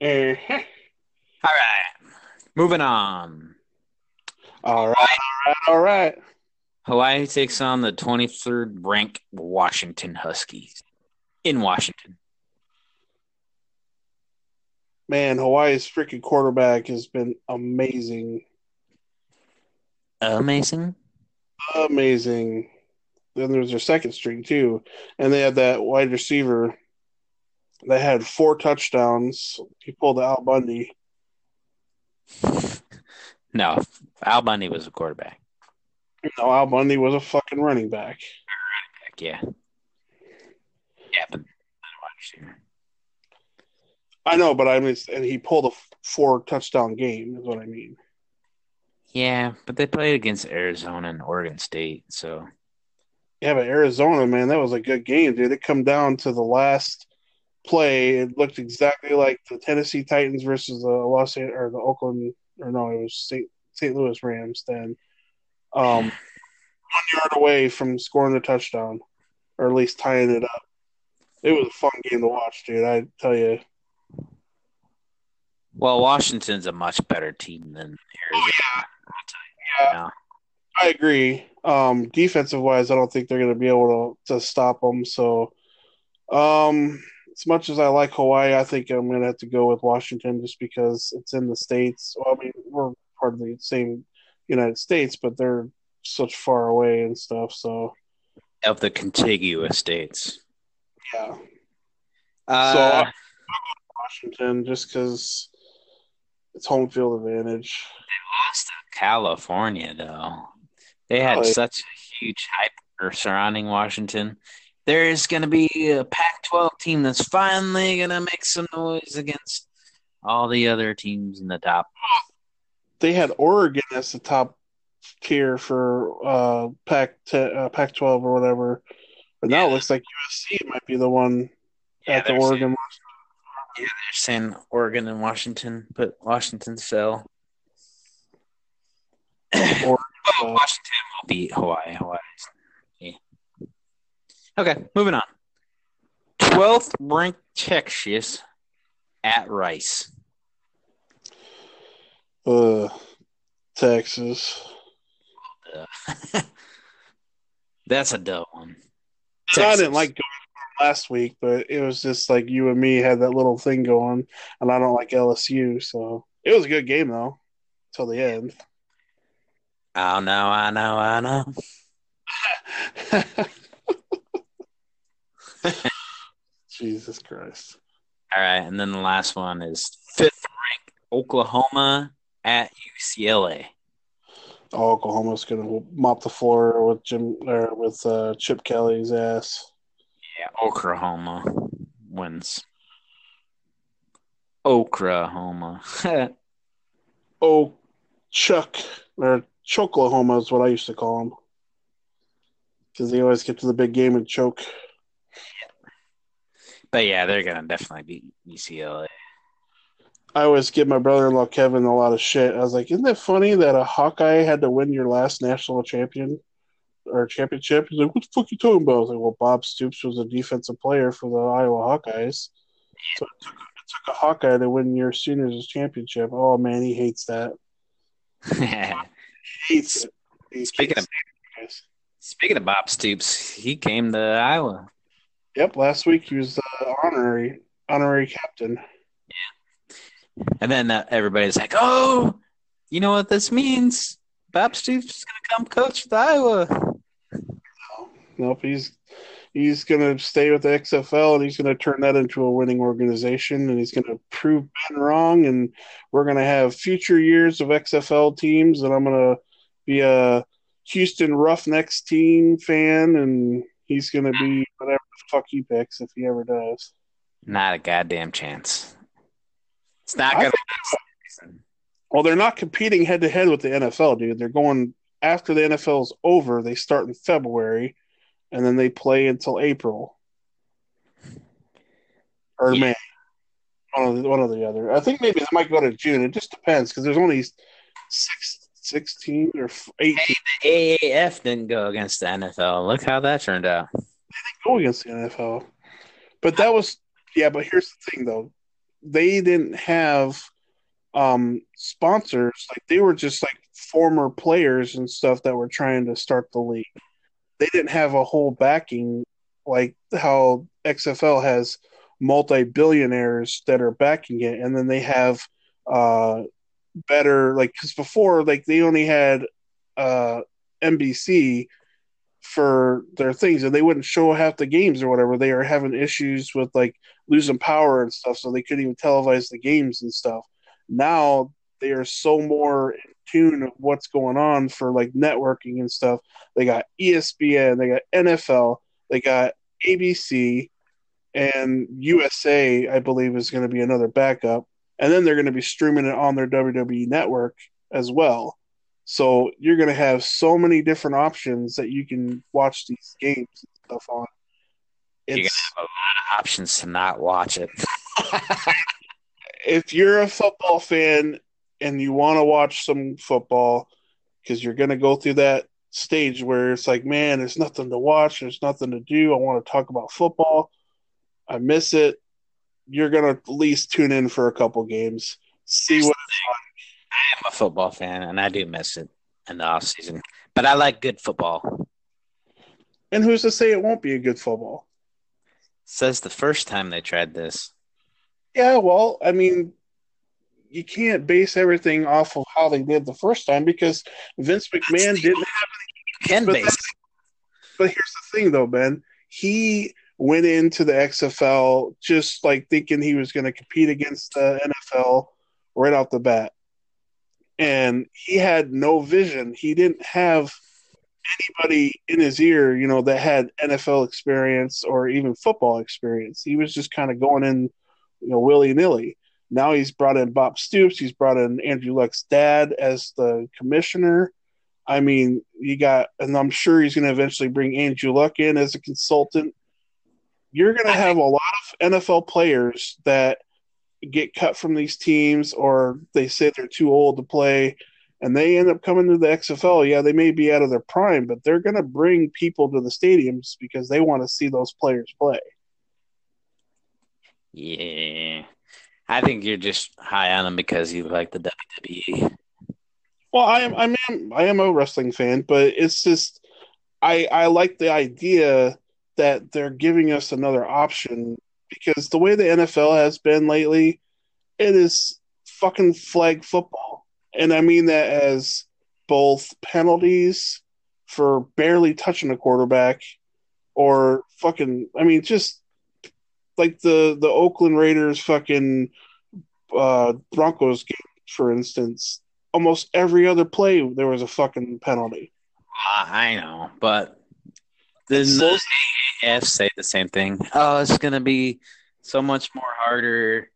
All right. Moving on. All right. Hawaii takes on the 23rd-ranked Washington Huskies in Washington. Man, Hawaii's freaking quarterback has been amazing. Amazing. Then there's their second string, too. And they had that wide receiver that had 4 touchdowns. He pulled Al Bundy. No, Al Bundy was a quarterback. No, Al Bundy was a fucking running back. Yeah, but I don't know, but I mean, and he pulled a 4 touchdown game, is what I mean. Yeah, but they played against Arizona and Oregon State, so. Yeah, but Arizona, man, that was a good game, dude. It come down to the last play. It looked exactly like the Tennessee Titans versus the St. Louis Rams then. 1 yard away from scoring a touchdown, or at least tying it up. It was a fun game to watch, dude. I tell you. Well, Washington's a much better team than Arizona. Oh, yeah. I'll tell you. I agree. Defensive-wise, I don't think they're going to be able to stop them. So, as much as I like Hawaii, I think I'm going to have to go with Washington just because it's in the States. Well, I mean, we're part of the same United States, but they're such far away and stuff. So, of the contiguous states. Yeah. So, I'll go to Washington just because it's home field advantage. They lost to California, though. They had such a huge hype surrounding Washington. There's going to be a Pac-12 team that's finally going to make some noise against all the other teams in the top. They had Oregon as the top tier for Pac-12 or whatever. But now it looks like USC might be the one at the Oregon. Yeah, they're saying Oregon and Washington, but Washington fell. Well, Washington will beat Hawaii. Yeah. Okay, moving on. 12th ranked Texas at Rice. Texas. That's a dumb one. I didn't like going last week, but it was just like you and me had that little thing going, and I don't like LSU, so it was a good game though, till the end. I know. Jesus Christ! All right, and then the last one is 5th-ranked Oklahoma at UCLA. Oh, Oklahoma's gonna mop the floor with Chip Kelly's ass. Yeah, Oklahoma wins. Choklahoma is what I used to call him, because they always get to the big game and choke. Yeah. But yeah, they're gonna definitely beat UCLA. I always give my brother-in-law Kevin a lot of shit. I was like, "Isn't that funny that a Hawkeye had to win your last national championship?" He's like, "What the fuck are you talking about?" I was like, "Well, Bob Stoops was a defensive player for the Iowa Hawkeyes, so it took a Hawkeye to win your seniors' championship." Oh man, he hates that. Speaking of Bob Stoops, he came to Iowa. Yep, last week he was the honorary captain. And then everybody's like, "Oh, you know what this means? Bob Stoops is going to come coach with Iowa." Nope, he's going to stay with the XFL, and he's going to turn that into a winning organization, and he's going to prove Ben wrong, and we're going to have future years of XFL teams, and I'm going to be a Houston Roughnecks team fan, and he's going to be whatever the fuck he picks if he ever does. Not a goddamn chance. It's not going to. Well, they're not competing head-to-head with the NFL, dude. They're going after the NFL's over. They start in February, and then they play until April or May. One or the other. I think maybe it might go to June. It just depends because there's only 16 or 18. Hey, the AAF didn't go against the NFL. Look how that turned out. They didn't go against the NFL. But that was – yeah, but here's the thing, though. They didn't have sponsors. Like, they were just, like, former players and stuff that were trying to start the league. They didn't have a whole backing like how XFL has multi-billionaires that are backing it, and then they have better – like, because before, like, they only had NBC – for their things, and they wouldn't show half the games or whatever. They are having issues with like losing power and stuff, so they couldn't even televise the games and stuff. Now they are so more in tune of what's going on for like networking and stuff. They got ESPN, they got NFL, they got ABC, and USA, I believe, is going to be another backup. And then they're going to be streaming it on their WWE network as well. So you're going to have so many different options that you can watch these games and stuff on. You're going to have a lot of options to not watch it. If you're a football fan and you want to watch some football, because you're going to go through that stage where it's like, man, there's nothing to watch. There's nothing to do. I want to talk about football. I miss it. You're going to at least tune in for a couple games. See what it's like. I am a football fan, and I do miss it in the offseason. But I like good football. And who's to say it won't be a good football? Says the first time they tried this. Yeah, well, I mean, you can't base everything off of how they did the first time because Vince McMahon didn't have any. But here's the thing, though, Ben. He went into the XFL just like thinking he was going to compete against the NFL right off the bat. And he had no vision. He didn't have anybody in his ear, you know, that had NFL experience or even football experience. He was just kind of going in, you know, willy-nilly. Now he's brought in Bob Stoops. He's brought in Andrew Luck's dad as the commissioner. I mean, you got – and I'm sure he's going to eventually bring Andrew Luck in as a consultant. You're going to have a lot of NFL players that – get cut from these teams or they say they're too old to play and they end up coming to the XFL. Yeah, they may be out of their prime, but they're going to bring people to the stadiums because they want to see those players play. Yeah. I think you're just high on them because you like the WWE. Well, I am a wrestling fan, but it's just I like the idea that they're giving us another option. Because the way the NFL has been lately, it is fucking flag football. And I mean that as both penalties for barely touching a quarterback or fucking, I mean, just like the Oakland Raiders fucking Broncos game, for instance. Almost every other play, there was a fucking penalty. I know, but the AAF say the same thing. Oh, it's going to be so much more harder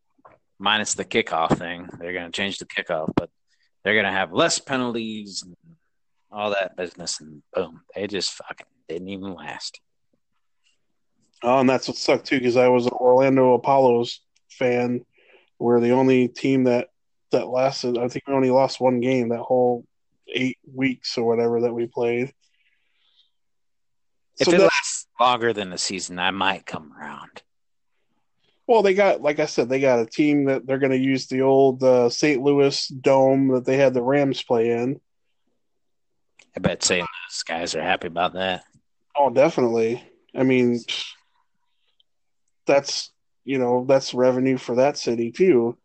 minus the kickoff thing. They're going to change the kickoff, but they're going to have less penalties and all that business, and boom. They just fucking didn't even last. Oh, and that's what sucked, too, because I was an Orlando Apollos fan. We're the only team that lasted. I think we only lost one game that whole 8 weeks or whatever that we played. If it lasts longer than the season, I might come around. Well, they got, like I said, they got a team that they're going to use the old St. Louis dome that they had the Rams play in. I bet St. Louis guys are happy about that. Oh, definitely. I mean, that's revenue for that city too.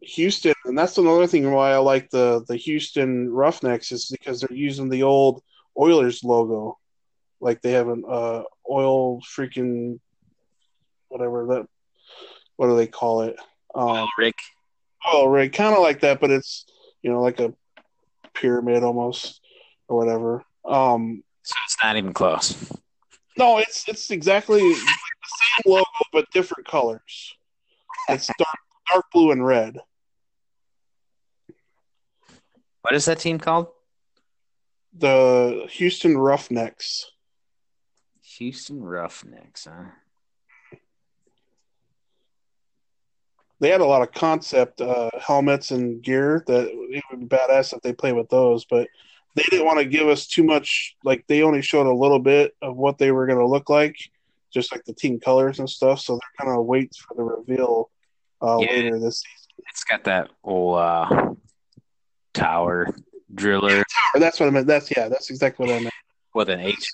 Houston, and that's another thing why I like the Houston Roughnecks is because they're using the old Oilers logo. Like they have an oil freaking whatever that. What do they call it? Oil rig. Oil rig, kind of like that, but it's like a pyramid almost or whatever. So it's not even close. No, it's exactly the same logo but different colors. It's dark dark blue and red. What is that team called? The Houston Roughnecks. Houston Roughnecks, huh? They had a lot of concept helmets and gear that it would be badass if they played with those, but they didn't want to give us too much. Like, they only showed a little bit of what they were going to look like, just like the team colors and stuff. So they're kind of waiting for the reveal later this season. It's got that old tower driller. Yeah, tower, that's what I meant. That's exactly what I meant. With an H.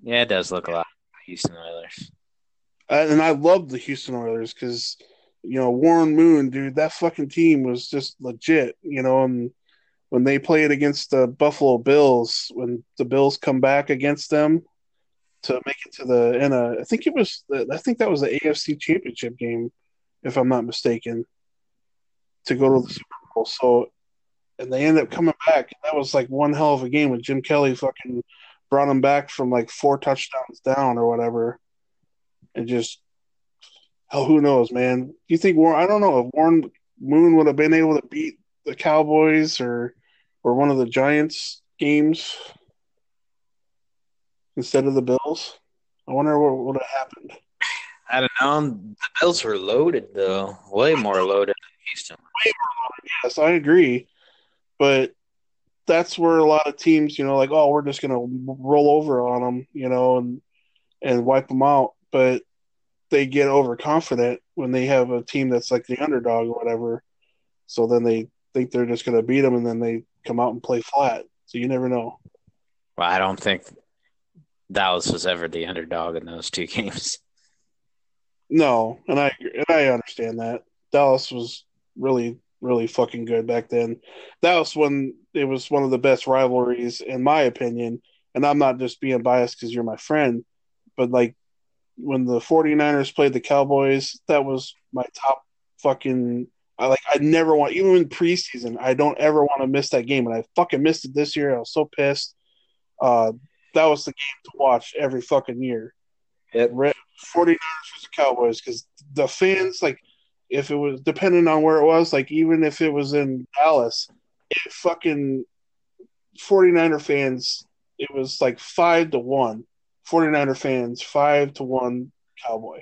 Yeah, it does look a lot like Houston Oilers. And I love the Houston Oilers because – you know, Warren Moon, dude, that fucking team was just legit, you know, and when they played against the Buffalo Bills, when the Bills come back against them to make it to I think that was the AFC Championship game, if I'm not mistaken, to go to the Super Bowl. So, and they end up coming back. And that was like one hell of a game when Jim Kelly fucking brought them back from like 4 touchdowns down or whatever. And just, oh, who knows, man? You think Warren? I don't know if Warren Moon would have been able to beat the Cowboys or one of the Giants games instead of the Bills. I wonder what would have happened. I don't know. The Bills were loaded, though. Way more loaded than Houston. Way more loaded, yes, I agree. But that's where a lot of teams, you know, like, oh, we're just going to roll over on them, you know, and wipe them out. But they get overconfident when they have a team that's like the underdog or whatever. So then they think they're just going to beat them, and then they come out and play flat. So you never know. Well, I don't think Dallas was ever the underdog in those 2 games. No, and I understand that. Dallas was really, really fucking good back then. Dallas, when it was one of the best rivalries, in my opinion, and I'm not just being biased because you're my friend, but like, when the 49ers played the Cowboys, that was my top fucking – I never want – even in preseason, I don't ever want to miss that game. And I fucking missed it this year. I was so pissed. That was the game to watch every fucking year. Yep. 49ers versus the Cowboys, because the fans, like, if it was – depending on where it was, like, even if it was in Dallas, it fucking – 49er fans, it was like 5-1. 49er fans, 5-1 Cowboy.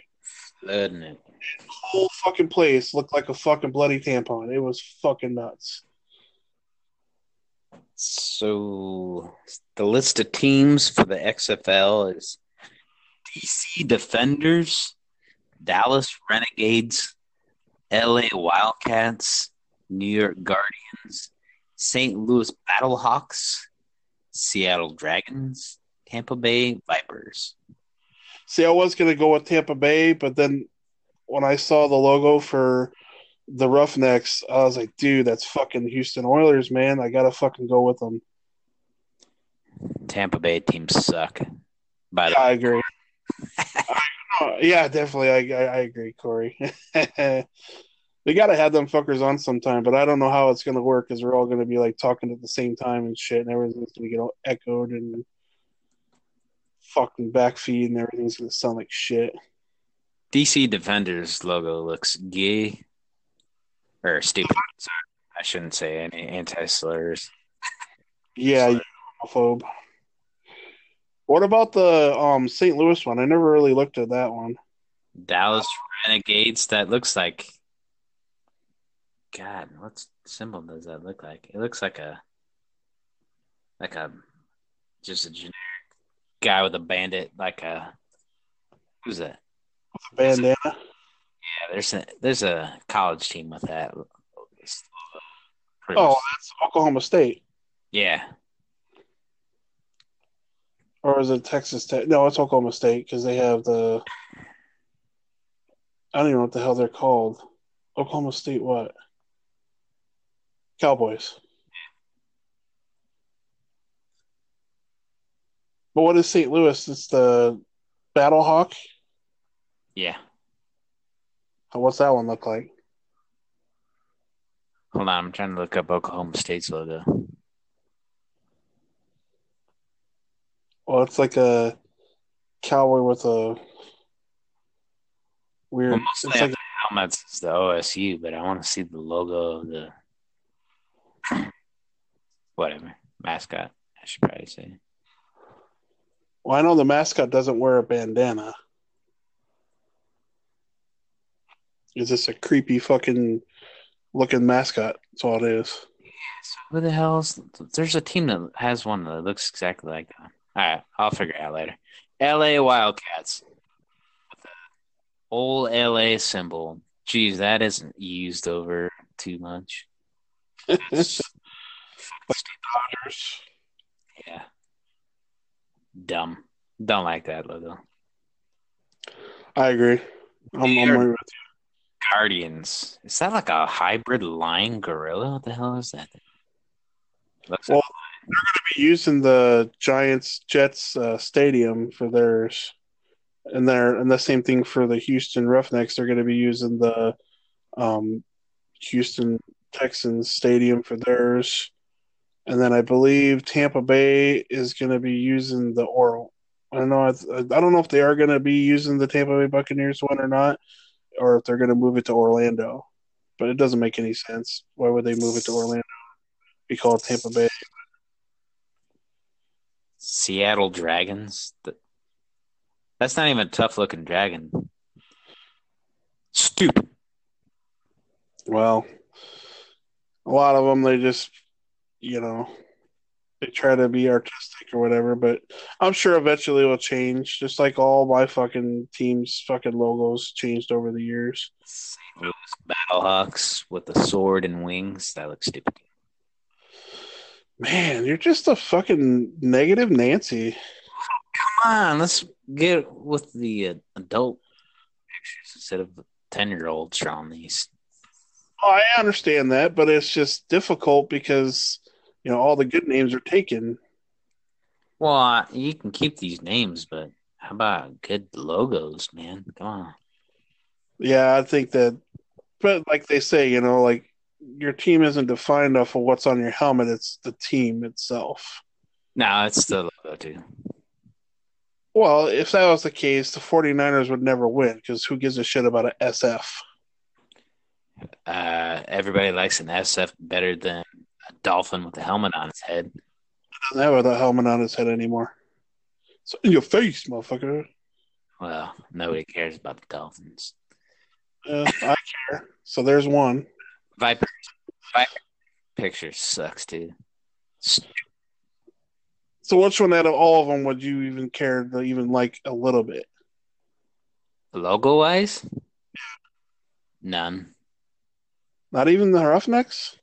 Flooding it. The whole fucking place looked like a fucking bloody tampon. It was fucking nuts. So, the list of teams for the XFL is DC Defenders, Dallas Renegades, LA Wildcats, New York Guardians, St. Louis Battlehawks, Seattle Dragons, Tampa Bay Vipers. See, I was going to go with Tampa Bay, but then when I saw the logo for the Roughnecks, I was like, dude, that's fucking Houston Oilers, man. I got to fucking go with them. Tampa Bay teams suck. I agree. Yeah, definitely. I agree, Corey. We got to have them fuckers on sometime, but I don't know how it's going to work because we're all going to be like talking at the same time and shit, and everything's going to get all echoed and fucking back feed, and everything's gonna sound like shit. DC Defenders logo looks gay or stupid. Sorry, I shouldn't say any anti-slurs. Yeah, you're homophobe. What about the St. Louis one? I never really looked at that one. Dallas Renegades. That looks like, God, what symbol does that look like? It looks like a just a generic guy with a bandit, like a, who's that? A bandana. Yeah, there's a college team with that. Oh, that's Oklahoma State. Yeah. Or is it Texas Tech? No, it's Oklahoma State because they have the, I don't even know what the hell they're called. Oklahoma State what? Cowboys. But what is St. Louis? It's the Battlehawk? Yeah. What's that one look like? Hold on, I'm trying to look up Oklahoma State's logo. Well, it's like a cowboy with a weird... Well, mostly it's like a comments is the OSU, but I want to see the logo of the whatever mascot. I should probably say. Well, I know the mascot doesn't wear a bandana. It's just a creepy fucking looking mascot. That's all it is. Yeah, so who the hell is – there's a team that has one that looks exactly like that. All right, I'll figure it out later. L.A. Wildcats. With the old L.A. symbol. Jeez, that isn't used over too much. Like the Dodgers. Yeah. Dumb. Don't like that logo. I agree. I'm right with you. Guardians. Is that like a hybrid lion gorilla? What the hell is that? Looks well, like they're going to be using the Giants-Jets stadium for theirs. And the same thing for the Houston Roughnecks. They're going to be using the Houston Texans stadium for theirs. And then I believe Tampa Bay is going to be using the Oral. I don't know if they are going to be using the Tampa Bay Buccaneers one or not, or if they're going to move it to Orlando. But it doesn't make any sense. Why would they move it to Orlando? Be called Tampa Bay. Seattle Dragons. That's not even a tough-looking dragon. Stupid. Well, a lot of them, they just, you know, they try to be artistic or whatever, but I'm sure eventually it'll change, just like all my fucking team's fucking logos changed over the years. St. Louis Battlehawks with a sword and wings. That looks stupid. Man, you're just a fucking negative Nancy. Come on, let's get with the adult pictures instead of 10-year-olds drawing these. Oh, I understand that, but it's just difficult because you know, all the good names are taken. Well, you can keep these names, but how about good logos, man? Come on. Yeah, I think that, but like they say, you know, like your team isn't defined off of what's on your helmet. It's the team itself. No, it's the logo, too. Well, if that was the case, the 49ers would never win because who gives a shit about an SF? Everybody likes an SF better than a dolphin with a helmet on its head. He doesn't have a helmet on his head anymore. It's in your face, motherfucker. Well, nobody cares about the Dolphins. I care. So there's one. Viper picture sucks, too. So which one out of all of them would you even care to even like a little bit? Logo-wise? None. Not even the Roughnecks?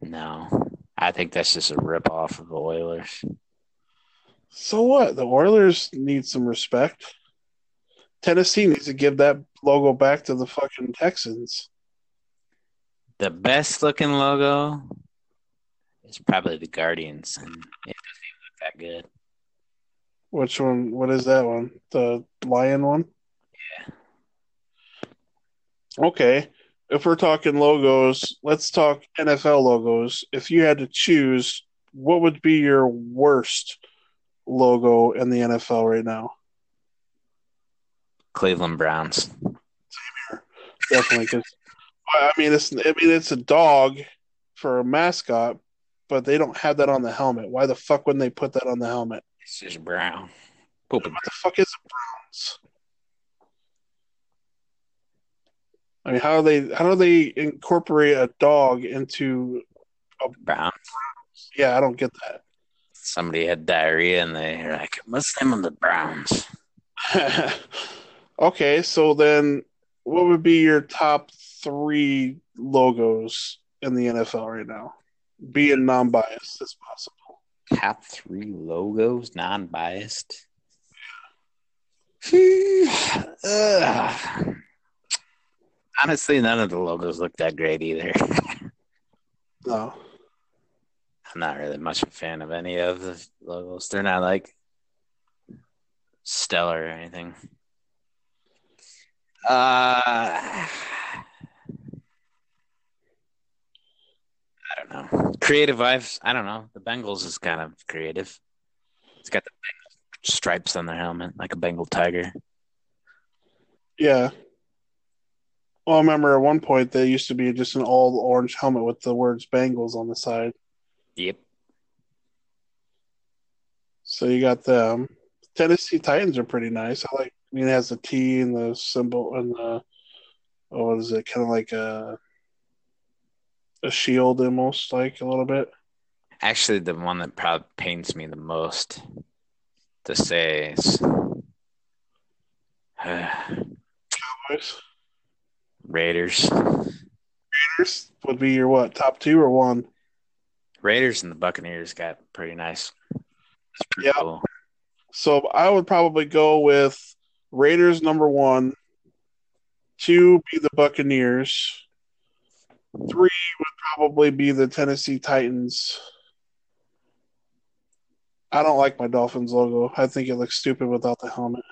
No, I think that's just a ripoff of the Oilers. So what? The Oilers need some respect. Tennessee needs to give that logo back to the fucking Texans. The best looking logo is probably the Guardians, and it doesn't even look that good. Which one? What is that one? The lion one? Yeah. Okay. If we're talking logos, let's talk NFL logos. If you had to choose, what would be your worst logo in the NFL right now? Cleveland Browns. Same here. Definitely. 'Cause, it's a dog for a mascot, but they don't have that on the helmet. Why the fuck wouldn't they put that on the helmet? It's just brown. What the fuck is the Browns? I mean, how do they incorporate a dog into a Browns? Yeah, I don't get that. Somebody had diarrhea and they're like, "What's them on the Browns?" Okay, so then what would be your top three logos in the NFL right now? Being non-biased as possible. Top three logos, non-biased. Honestly, none of the logos look that great either. No. I'm not really much of a fan of any of the logos. They're not, like, stellar or anything. I don't know. Creative vibes, I don't know. The Bengals is kind of creative. It's got the stripes on their helmet, like a Bengal tiger. Yeah. Well, I remember at one point there used to be just an old orange helmet with the words Bengals on the side. Yep. So you got them. Tennessee Titans are pretty nice. I like. I mean, it has the T and the symbol and the what is it? Kind of like a shield, almost like a little bit. Actually, the one that probably pains me the most to say is Cowboys. Raiders would be your what? Top two or one? Raiders and the Buccaneers got pretty nice. Yeah. Cool. So I would probably go with Raiders number one, two be the Buccaneers, three would probably be the Tennessee Titans. I don't like my Dolphins logo. I think it looks stupid without the helmet.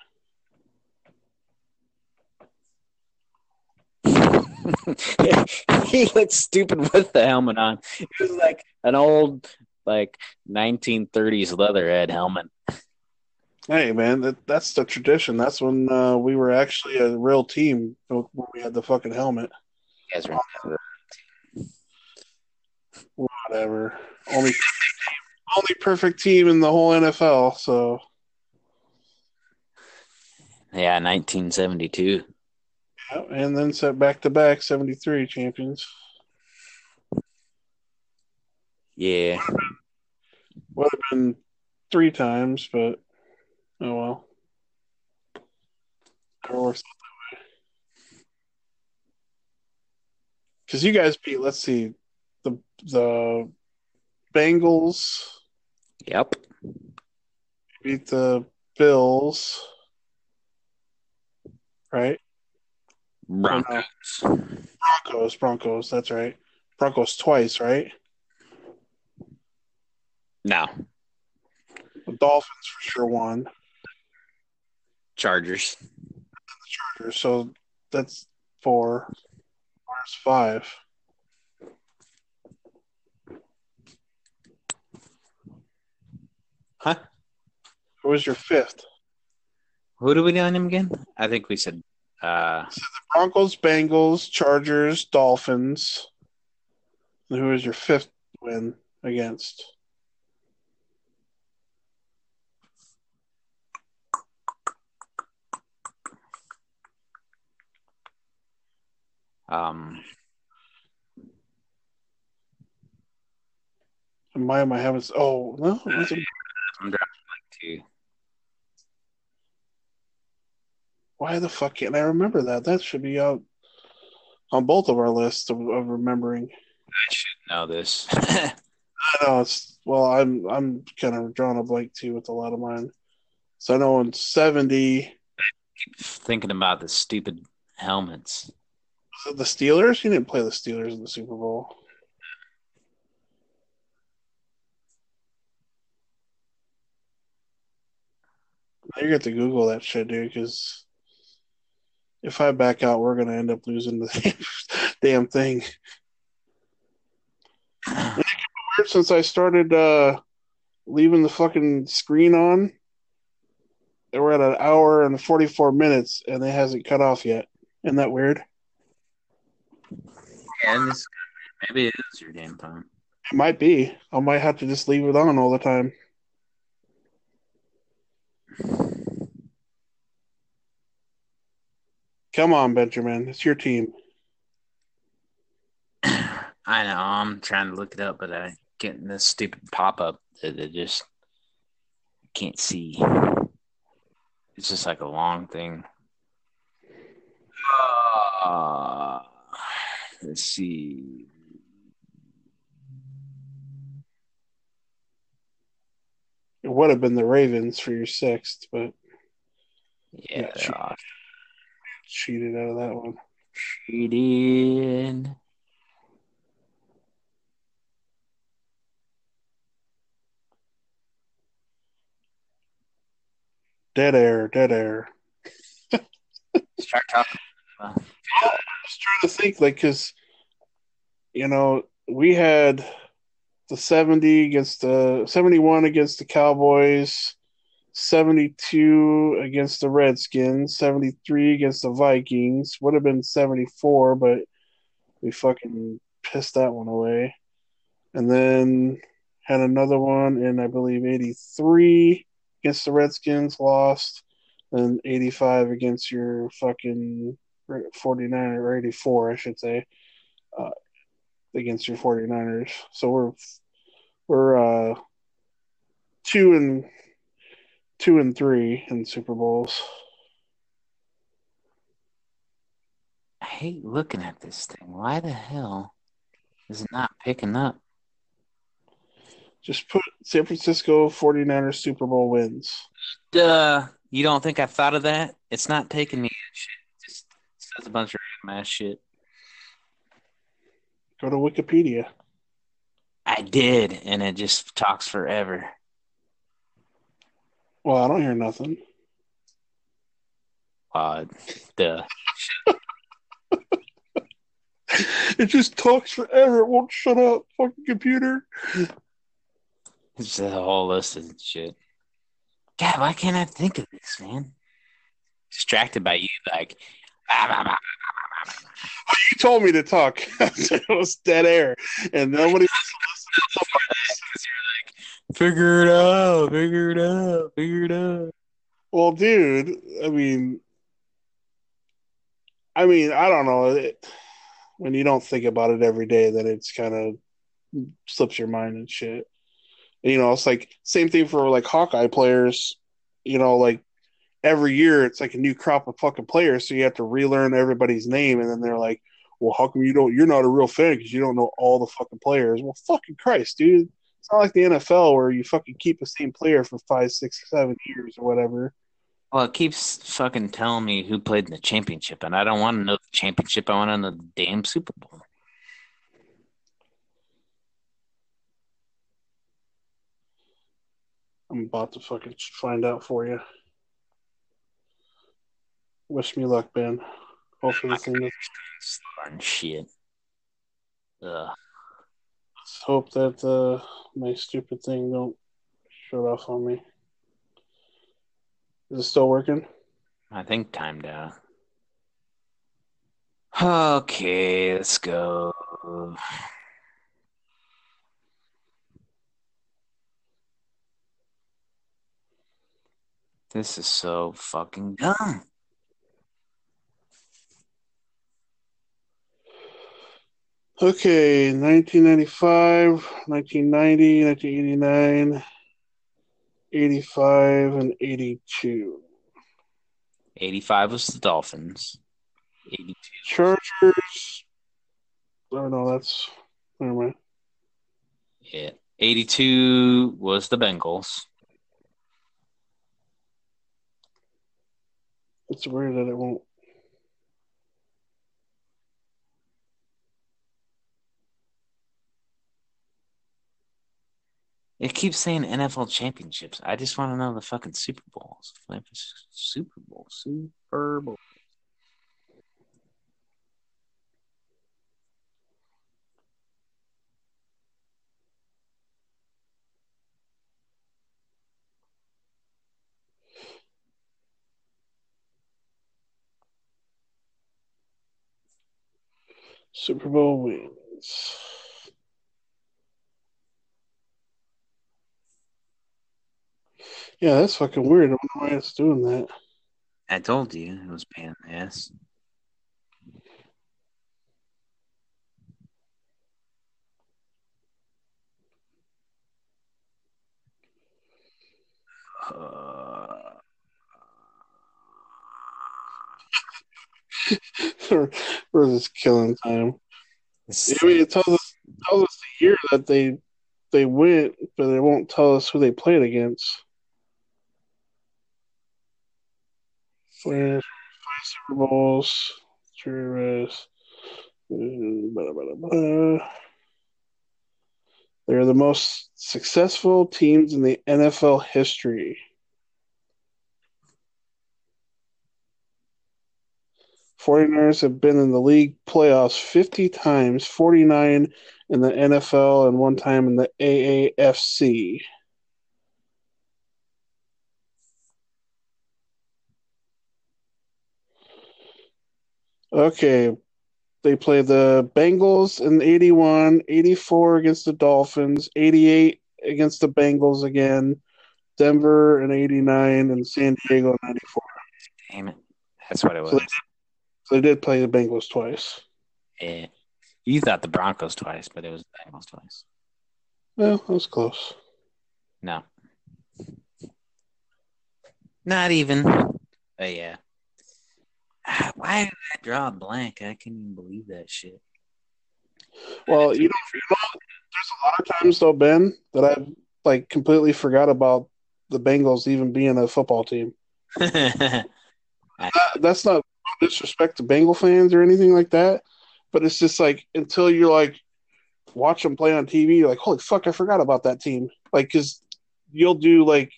He looks stupid with the helmet on. It was like an old, 1930s leatherhead helmet. Hey, man, that's the tradition. That's when we were actually a real team when we had the fucking helmet. You guys were never a team. Whatever. Only perfect team in the whole NFL, so. Yeah, 1972. Yeah, and then set back-to-back 73 champions. Yeah. Would have been three times, but. Oh, well. Never works out that way. Because you guys beat, let's see, the Bengals. Yep. Beat the Bills. Right? Broncos, that's right. Broncos twice, right? No. The Dolphins for sure won. Chargers. So that's four. There's five. Huh? Who was your fifth? Who do we name him again? I think we said. So the Broncos, Bengals, Chargers, Dolphins. And who was your fifth win against? Why am I having? Oh no! I'm dropping two. Why the fuck can't I remember that? That should be out on both of our lists of remembering. I should know this. I know. I'm kind of drawing a blank too with a lot of mine. So I know in 70. I keep thinking about the stupid helmets. So the Steelers? You didn't play the Steelers in the Super Bowl. Now you're going to have to Google that shit, dude, because if I back out, we're going to end up losing the damn thing. It's weird since I started leaving the fucking screen on. We're at an hour and 44 minutes, and it hasn't cut off yet. Isn't that weird? Yeah, maybe it is your damn time. It might be. I might have to just leave it on all the time. Come on, Benjamin. It's your team. I know. I'm trying to look it up, but I'm getting this stupid pop-up that I just can't see. It's just like a long thing. Let's see. It would have been the Ravens for your sixth, but yeah, cheated out of that one. Cheated. Dead air. Start talking. I was trying to think, because, we had the 71 against the Cowboys, 72 against the Redskins, 73 against the Vikings. Would have been 74, but we fucking pissed that one away. And then had another one in, I believe, 83 against the Redskins, lost. And 85 against your fucking 49er, or 84, I should say, against your 49ers. So we're 2-3 in Super Bowls. I hate looking at this thing. Why the hell is it not picking up? Just put San Francisco 49ers Super Bowl wins. Duh. You don't think I've thought of that? It's not taking me in shit. It just says a bunch of random ass shit. Go to Wikipedia. I did, and it just talks forever. Well, I don't hear nothing. Duh. It just talks forever. It won't shut up. Fucking computer. It's a whole list of shit. God, why can't I think of this, man? Distracted by you, like. You told me to talk. It was dead air, and nobody wants to listen. Figure it out. Well, dude, I mean, I don't know. When you don't think about it every day, then it's kind of slips your mind and shit. You know, it's like same thing for like Hawkeye players, you know, like every year it's like a new crop of fucking players. So you have to relearn everybody's name. And then they're like, well, how come you're not a real fan because you don't know all the fucking players. Well, fucking Christ, dude. It's not like the NFL where you fucking keep the same player for 5, 6, 7 years or whatever. Well, it keeps fucking telling me who played in the championship. And I don't want to know the championship. I want to know the damn Super Bowl. I'm about to fucking find out for you. Wish me luck, Ben. Hopefully, this shit. Ugh. Let's hope that my stupid thing don't shut off on me. Is it still working? I think timed out. Okay, let's go. This is so fucking dumb. Okay, 1995, 1990, 1989, 85, and 82. 85 was the Dolphins. 82. Chargers. Oh, no, that's... Never mind. Yeah, 82 was the Bengals. It's weird that it won't. It keeps saying NFL championships. I just want to know the fucking Super Bowls. Super Bowl. Super Bowl wins. Yeah, that's fucking weird. I don't know why it's doing that. I told you it was pain in the ass. We're just killing time. I mean, it tells us the year that they went, but it won't tell us who they played against. 5 Super Bowls, 3 rest. They're the most successful teams in the NFL history. 49ers have been in the league playoffs 50 times, 49 in the NFL and one time in the AAFC. Okay. They played the Bengals in 81, 84 against the Dolphins, 88 against the Bengals again, Denver in 89, and San Diego in 94. Damn it. That's what it was. So they did play the Bengals twice. Yeah. You thought the Broncos twice, but it was the Bengals twice. Well, that was close. No. Not even. But yeah. Why did I draw a blank? I can't even believe that shit. Well, you know, there's a lot of times, though, Ben, that I've, like, completely forgot about the Bengals even being a football team. That's not disrespect to Bengal fans or anything like that, but it's just, like, until you're, like, watch them play on TV, you're like, holy fuck, I forgot about that team. Like, because you'll do, like,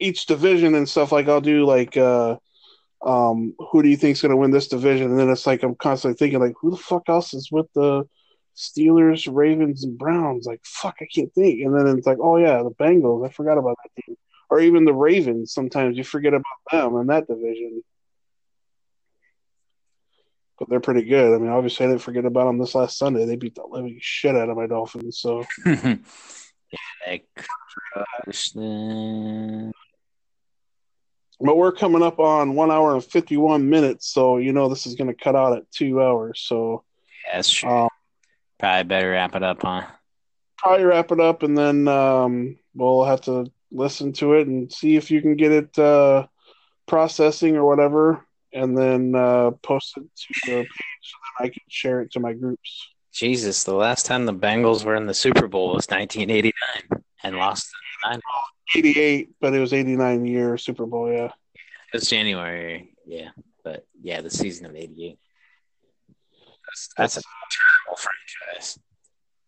each division and stuff. Like, I'll do, like, who do you think's going to win this division? And then it's like I'm constantly thinking, like, who the fuck else is with the Steelers, Ravens, and Browns? Like, fuck, I can't think. And then it's like, oh, yeah, the Bengals. I forgot about that team. Or even the Ravens. Sometimes you forget about them in that division. But they're pretty good. I mean, obviously, I didn't forget about them this last Sunday. They beat the living shit out of my Dolphins. So, yeah, they crushed them. But we're coming up on 1 hour and 51 minutes, so you know this is going to cut out at 2 hours. So yeah, that's true. Probably better wrap it up, huh? Probably wrap it up, and then we'll have to listen to it and see if you can get it processing or whatever, and then post it to the page so that I can share it to my groups. Jesus, the last time the Bengals were in the Super Bowl was 1989 and lost the 9. 88, but it was 89 year Super Bowl, yeah. It was January, yeah. But, yeah, the season of 88. That's a terrible franchise.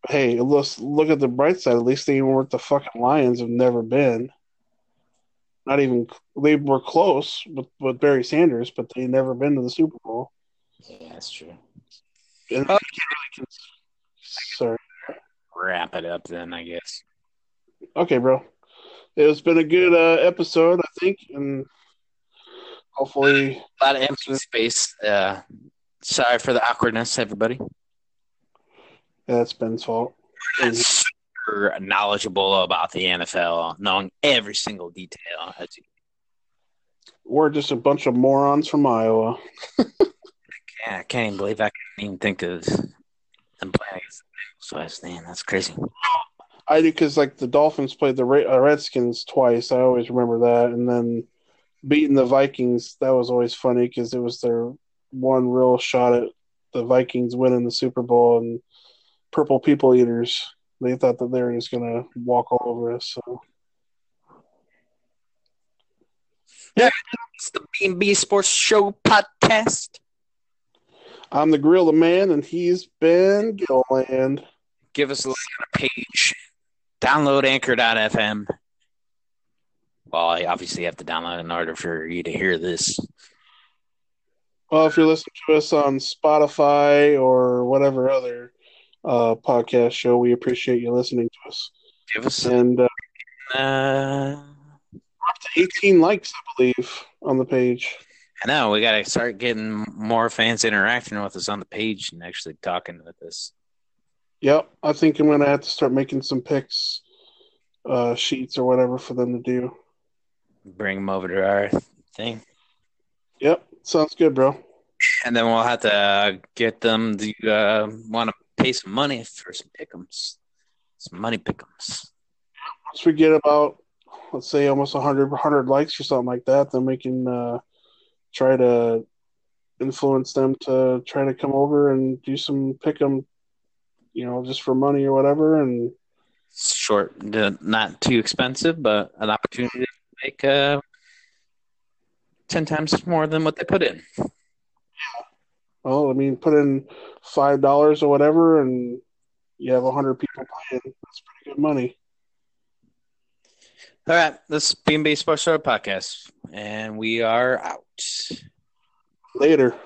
Hey, let's look at the bright side. At least they even weren't the fucking Lions have never been. Not even – they were close with Barry Sanders, but they never been to the Super Bowl. Yeah, that's true. And I can't really – sorry. Wrap it up then, I guess. Okay, bro. It's been a good episode, I think, and hopefully a lot of empty space. Sorry for the awkwardness, everybody. Yeah, that's Ben's fault. We're not super knowledgeable about the NFL, knowing every single detail. We're just a bunch of morons from Iowa. I can't even believe I couldn't even think of them playing against the Bengals. So that's crazy. I do because, like, the Dolphins played the Redskins twice. I always remember that. And then beating the Vikings, that was always funny because it was their one real shot at the Vikings winning the Super Bowl. And Purple People Eaters, they thought that they were just going to walk all over us. So. Yeah, it's the B&B Sports Show podcast. I'm the Gorilla Man, and he's Ben Gilland. Give us a like on our page. Download Anchor.fm. Well, I obviously have to download in order for you to hear this. Well, if you're listening to us on Spotify or whatever other podcast show, we appreciate you listening to us. Give us we're up to 18 likes, I believe, on the page. I know. We got to start getting more fans interacting with us on the page and actually talking with us. Yep, I think I'm going to have to start making some picks, sheets or whatever for them to do. Bring them over to our thing. Yep, sounds good, bro. And then we'll have to get them to want to pay some money for some pick'ems, some money pick'ems. Once we get about, let's say, almost 100 likes or something like that, then we can try to influence them to try to come over and do some pick'em. You know, just for money or whatever, and short, not too expensive, but an opportunity to make 10 times more than what they put in. Yeah. Well, I mean, put in $5 or whatever, and you have 100 people playing. That's pretty good money. All right, this is B&B Sports Show podcast, and we are out. Later.